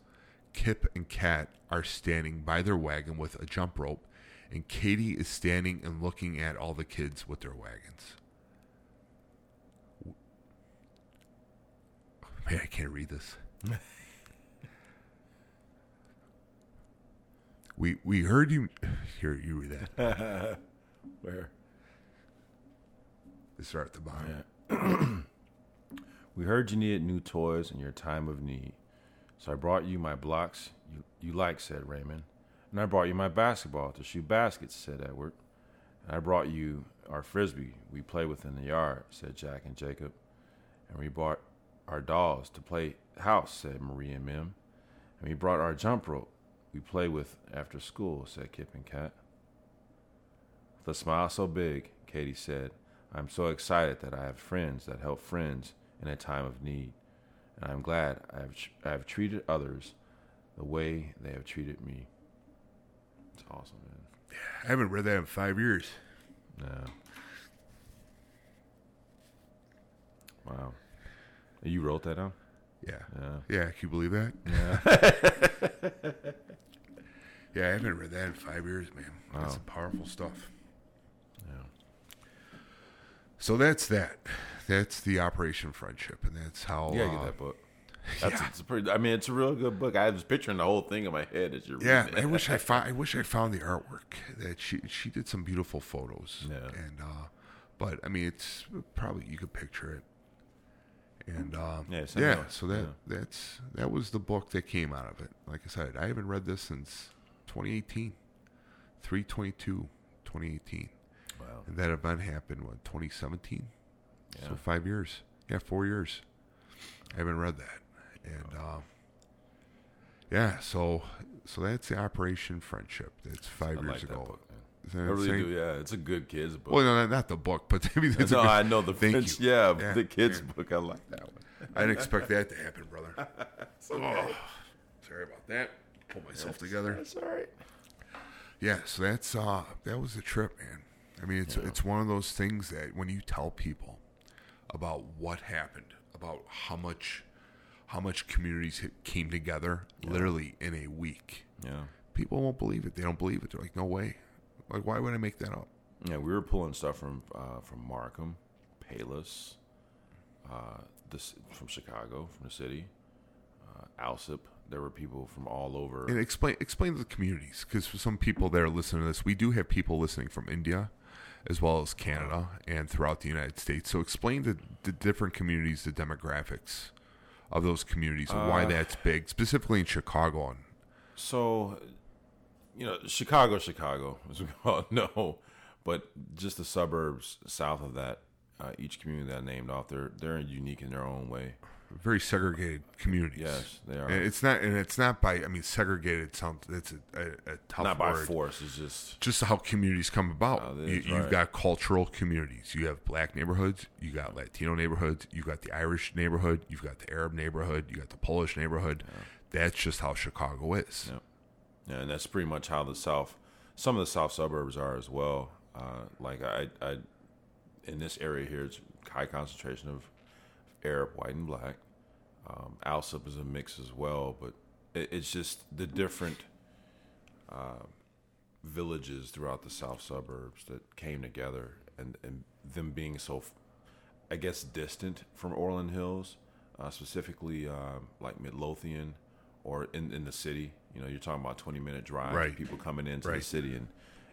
Kip and Kat are standing by their wagon with a jump rope, and Katy is standing and looking at all the kids with their wagons. Man, I can't read this. we we heard you. Here, you read that. Where? It's right at the bottom. Yeah. We heard you needed new toys in your time of need. So I brought you my blocks you, you like, said Raymond. And I brought you my basketball to shoot baskets, said Edward. And I brought you our frisbee we play with in the yard, said Jack and Jacob. And we brought our dolls to play house, said Marie and Mim. And we brought our jump rope we play with after school, said Kip and Kat. With a smile so big, Katy said, I'm so excited that I have friends that help friends in a time of need, and I'm glad I have, tr- I have treated others the way they have treated me. It's awesome, man. Yeah, I haven't read that in five years. No. Wow. You wrote that down? Yeah. Yeah. Yeah, can you believe that? Yeah. Yeah, I haven't read that in five years, man. Wow. That's some powerful stuff. Yeah. So that's that. That's the Operation Friendship, and that's how... Yeah, uh, get that book. That's yeah. It's pretty, I mean, it's a real good book. I was picturing the whole thing in my head as you're yeah, reading it. I wish I found. I wish I found the artwork. That she she did some beautiful photos. Yeah. And uh, but I mean, it's probably you could picture it. And um, yeah, yeah so that yeah. that's that was the book that came out of it. Like I said, I haven't read this since twenty eighteen, three twenty-two, twenty eighteen. Wow. And that event happened what twenty seventeen. Yeah. So five years. Yeah, four years. I haven't read that. And, uh, yeah, so so that's the Operation Friendship. That's five I years like ago. That book, man. I really insane? do, yeah. It's a good kid's book. Well, no, not the book, but I mean, it's no, a good, I know the French, yeah, yeah, the kid's yeah. book. I like that one. I didn't expect that to happen, brother. Okay. Oh, sorry about that. Pull myself that's, together. That's all right. Yeah, so that's uh, that was the trip, man. I mean, it's yeah. it's one of those things that when you tell people about what happened, about how much how much communities came together yeah. literally in a week. Yeah. People won't believe it. They don't believe it. They're like, no way. Like, why would I make that up? Yeah, we were pulling stuff from uh, from Markham, Palos, uh, this, from Chicago, from the city, uh, Alsip. There were people from all over. And explain, explain the communities, because for some people that are listening to this, we do have people listening from India, as well as Canada and throughout the United States. So explain the, the different communities, the demographics of those communities, and uh, why that's big, specifically in Chicago. So, you know, Chicago, Chicago, as we all know, but just the suburbs south of that, uh, each community that I named off, they're, they're unique in their own way. Very segregated communities. Yes, they are. And it's not, and it's not by. I mean, segregated sounds. It's a, a, a tough. Not by word. force. It's just just how communities come about. Uh, you, you've right. got cultural communities. You have black neighborhoods. You got Latino neighborhoods. You got the Irish neighborhood. You've got the Arab neighborhood. You got the Polish neighborhood. Yeah. That's just how Chicago is. Yeah. Yeah, and that's pretty much how the South, some of the South suburbs are as well. Uh, like I, I, in this area here, it's high concentration of Arab, white, and black. Um, Alsip is a mix as well, but it, it's just the different uh, villages throughout the south suburbs that came together, and, and them being so, I guess, distant from Orland Hills, uh, specifically uh, like Midlothian or in, in the city. You know, you're talking about twenty minute drive. Right. People coming into right. the city and,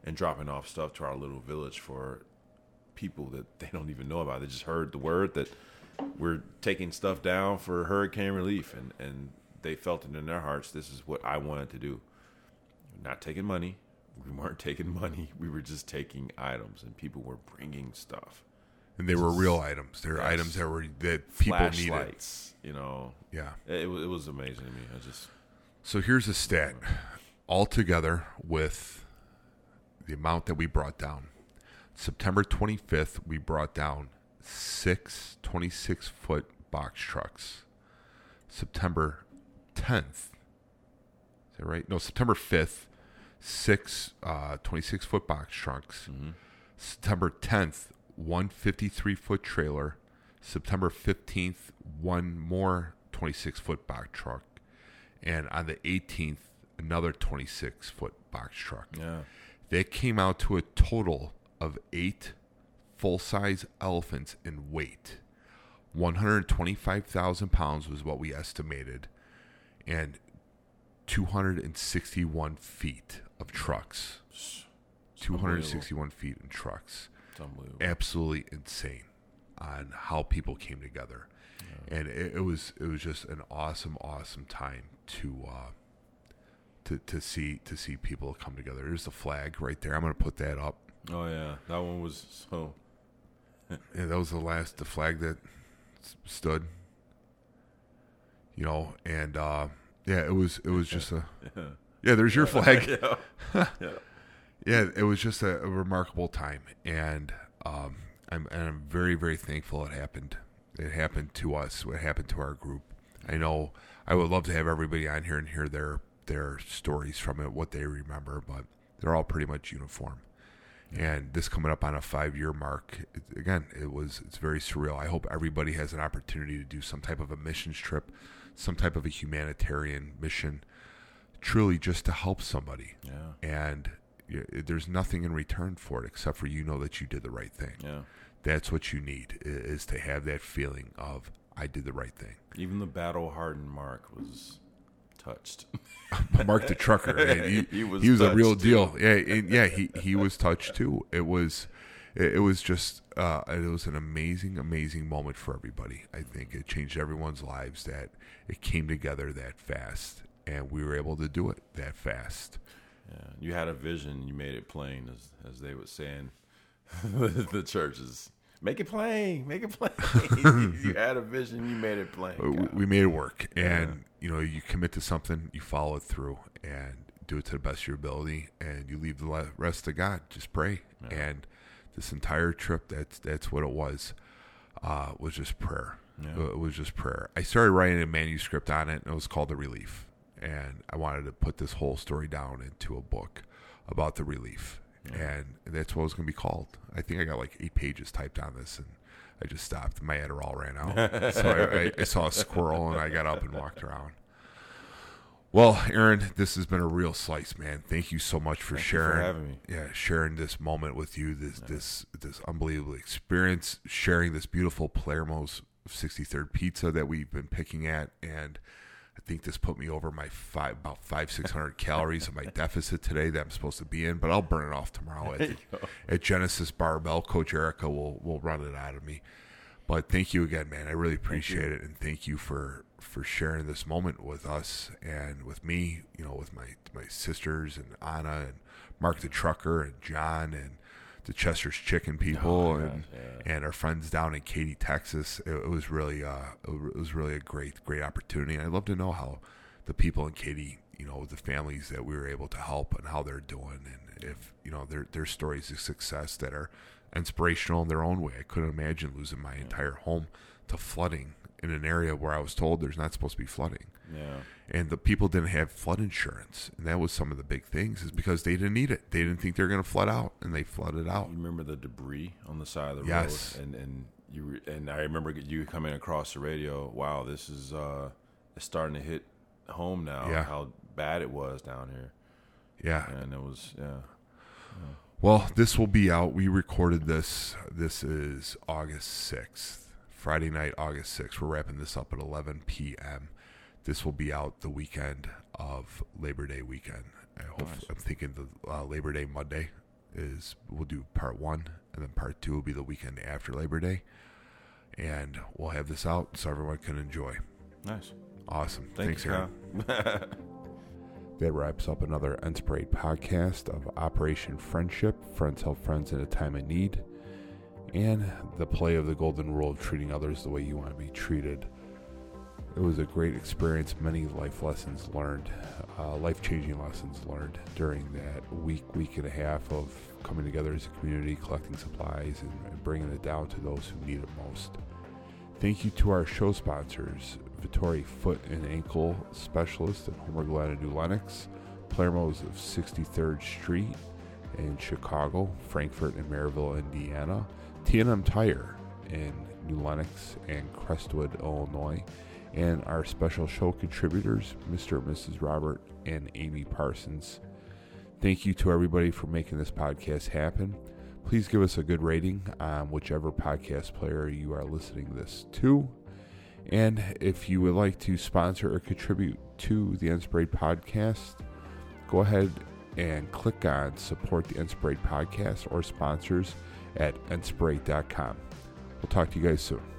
and dropping off stuff to our little village for people that they don't even know about. They just heard the word that we're taking stuff down for hurricane relief. And, and they felt it in their hearts. This is what I wanted to do. Not taking money. We weren't taking money. We were just taking items, and people were bringing stuff. And they just, were real items. They were yes. items that were that people Flash needed. Flashlights, you know. Yeah. It, it was amazing to me. I just. So here's a stat. You know. Altogether with the amount that we brought down. September twenty-fifth, we brought down six twenty-six foot box trucks. September tenth. Is that right? No, September fifth. Six uh, twenty-six foot box trucks. Mm-hmm. September tenth, one fifty-three foot trailer. September fifteenth, one more twenty-six foot box truck. And on the eighteenth, another twenty-six foot box truck. Yeah. They came out to a total of eight full-size elephants in weight. one hundred twenty-five thousand pounds was what we estimated. And two hundred sixty-one feet of trucks. two hundred sixty-one feet in trucks. It's unbelievable. Absolutely insane on how people came together. Yeah. And it, it was it was just an awesome, awesome time to uh to, to see to see people come together. There's the flag right there. I'm gonna put that up. Oh yeah. That one was so yeah, that was the last the flag that stood. You know, and uh yeah, it was it was just a yeah. yeah there's your flag. yeah. yeah, it was just a, a remarkable time, and um, I'm and I'm very very thankful it happened. It happened to us. It happened to our group. I know I would love to have everybody on here and hear their their stories from it, what they remember, but they're all pretty much uniform. Yeah. And this coming up on a five year mark. It, again, it was it's very surreal. I hope everybody has an opportunity to do some type of a missions trip. Some type of a humanitarian mission, truly just to help somebody. Yeah. And there's nothing in return for it except for you know that you did the right thing. Yeah. That's what you need is to have that feeling of I did the right thing. Even the battle-hardened Mark was touched. Mark the trucker. Man, he, he was, he was a real too. deal. Yeah, and yeah, he, he was touched too. It was it was just uh, it was an amazing, amazing moment for everybody. I think it changed everyone's lives that it came together that fast, and we were able to do it that fast. Yeah, you had a vision. You made it plain, as as they would say in the churches. Make it plain. Make it plain. You had a vision. You made it plain. God. We made it work, and yeah. you know, you commit to something, you follow it through, and do it to the best of your ability, and you leave the rest to God. Just pray yeah. and. This entire trip, that's that's what it was, uh, was just prayer. Yeah. It was just prayer. I started writing a manuscript on it, and it was called The Relief. And I wanted to put this whole story down into a book about the relief. Yeah. And that's what it was going to be called. I think I got like eight pages typed on this, and I just stopped. My Adderall ran out. So I, I, I saw a squirrel, and I got up and walked around. Well, Aaron, this has been a real slice, man. Thank you so much for Thank sharing. You for having me. Yeah, sharing this moment with you, this yeah. this this unbelievable experience, sharing this beautiful Palermo's sixty-third pizza that we've been picking at, and I think this put me over my five about five six hundred calories of my deficit today that I'm supposed to be in, but I'll burn it off tomorrow at, at Genesis Barbell. Coach Erica will will run it out of me. But thank you again, man. I really appreciate it, and thank you for, for sharing this moment with us and with me, you know, with my my sisters and Anna and Mark the Trucker and John and the Chester's Chicken people oh, and yeah. and our friends down in Katy, Texas. It, it was really uh it was really a great great opportunity. And I'd love to know how the people in Katy, you know, the families that we were able to help and how they're doing, and if you know their their stories of success that are inspirational in their own way. I couldn't imagine losing my yeah. entire home to flooding in an area where I was told there's not supposed to be flooding. Yeah. And the people didn't have flood insurance, and that was some of the big things is because they didn't need it. They didn't think they were going to flood out, and they flooded out. You remember the debris on the side of the yes. road? Yes. And, and, you, and I remember you coming across the radio, wow, this is uh, it's starting to hit home now, yeah. how bad it was down here. Yeah. And it was, yeah. yeah. Well, this will be out. We recorded this. This is August sixth Friday night, August sixth. We're wrapping this up at eleven p.m. This will be out the weekend of Labor Day weekend. I hope, nice. I'm thinking the uh, Labor Day Monday is we'll do part one, and then part two will be the weekend after Labor Day. And we'll have this out so everyone can enjoy. Nice. Awesome. Thank Thanks, you, Aaron. That wraps up another Inspirate podcast of Operation Friendship, Friends Help Friends in a Time of Need, and the play of the golden rule of treating others the way you want to be treated. It was a great experience, many life lessons learned, uh, life-changing lessons learned during that week, week and a half of coming together as a community, collecting supplies, and, and bringing it down to those who need it most. Thank you to our show sponsors, Vittori Foot and Ankle Specialists in Homer Glen and New Lenox, Palermo's of sixty-third Street in Chicago, Frankfort and Maryville, Indiana, T and M Tire in New Lenox and Crestwood, Illinois, and our special show contributors, Mister and Missus Robert and Amy Parsons. Thank you to everybody for making this podcast happen. Please give us a good rating on whichever podcast player you are listening this to. And if you would like to sponsor or contribute to the Inspirate podcast, go ahead and click on Support the Inspirate podcast or sponsors at inspirate dot com. We'll talk to you guys soon.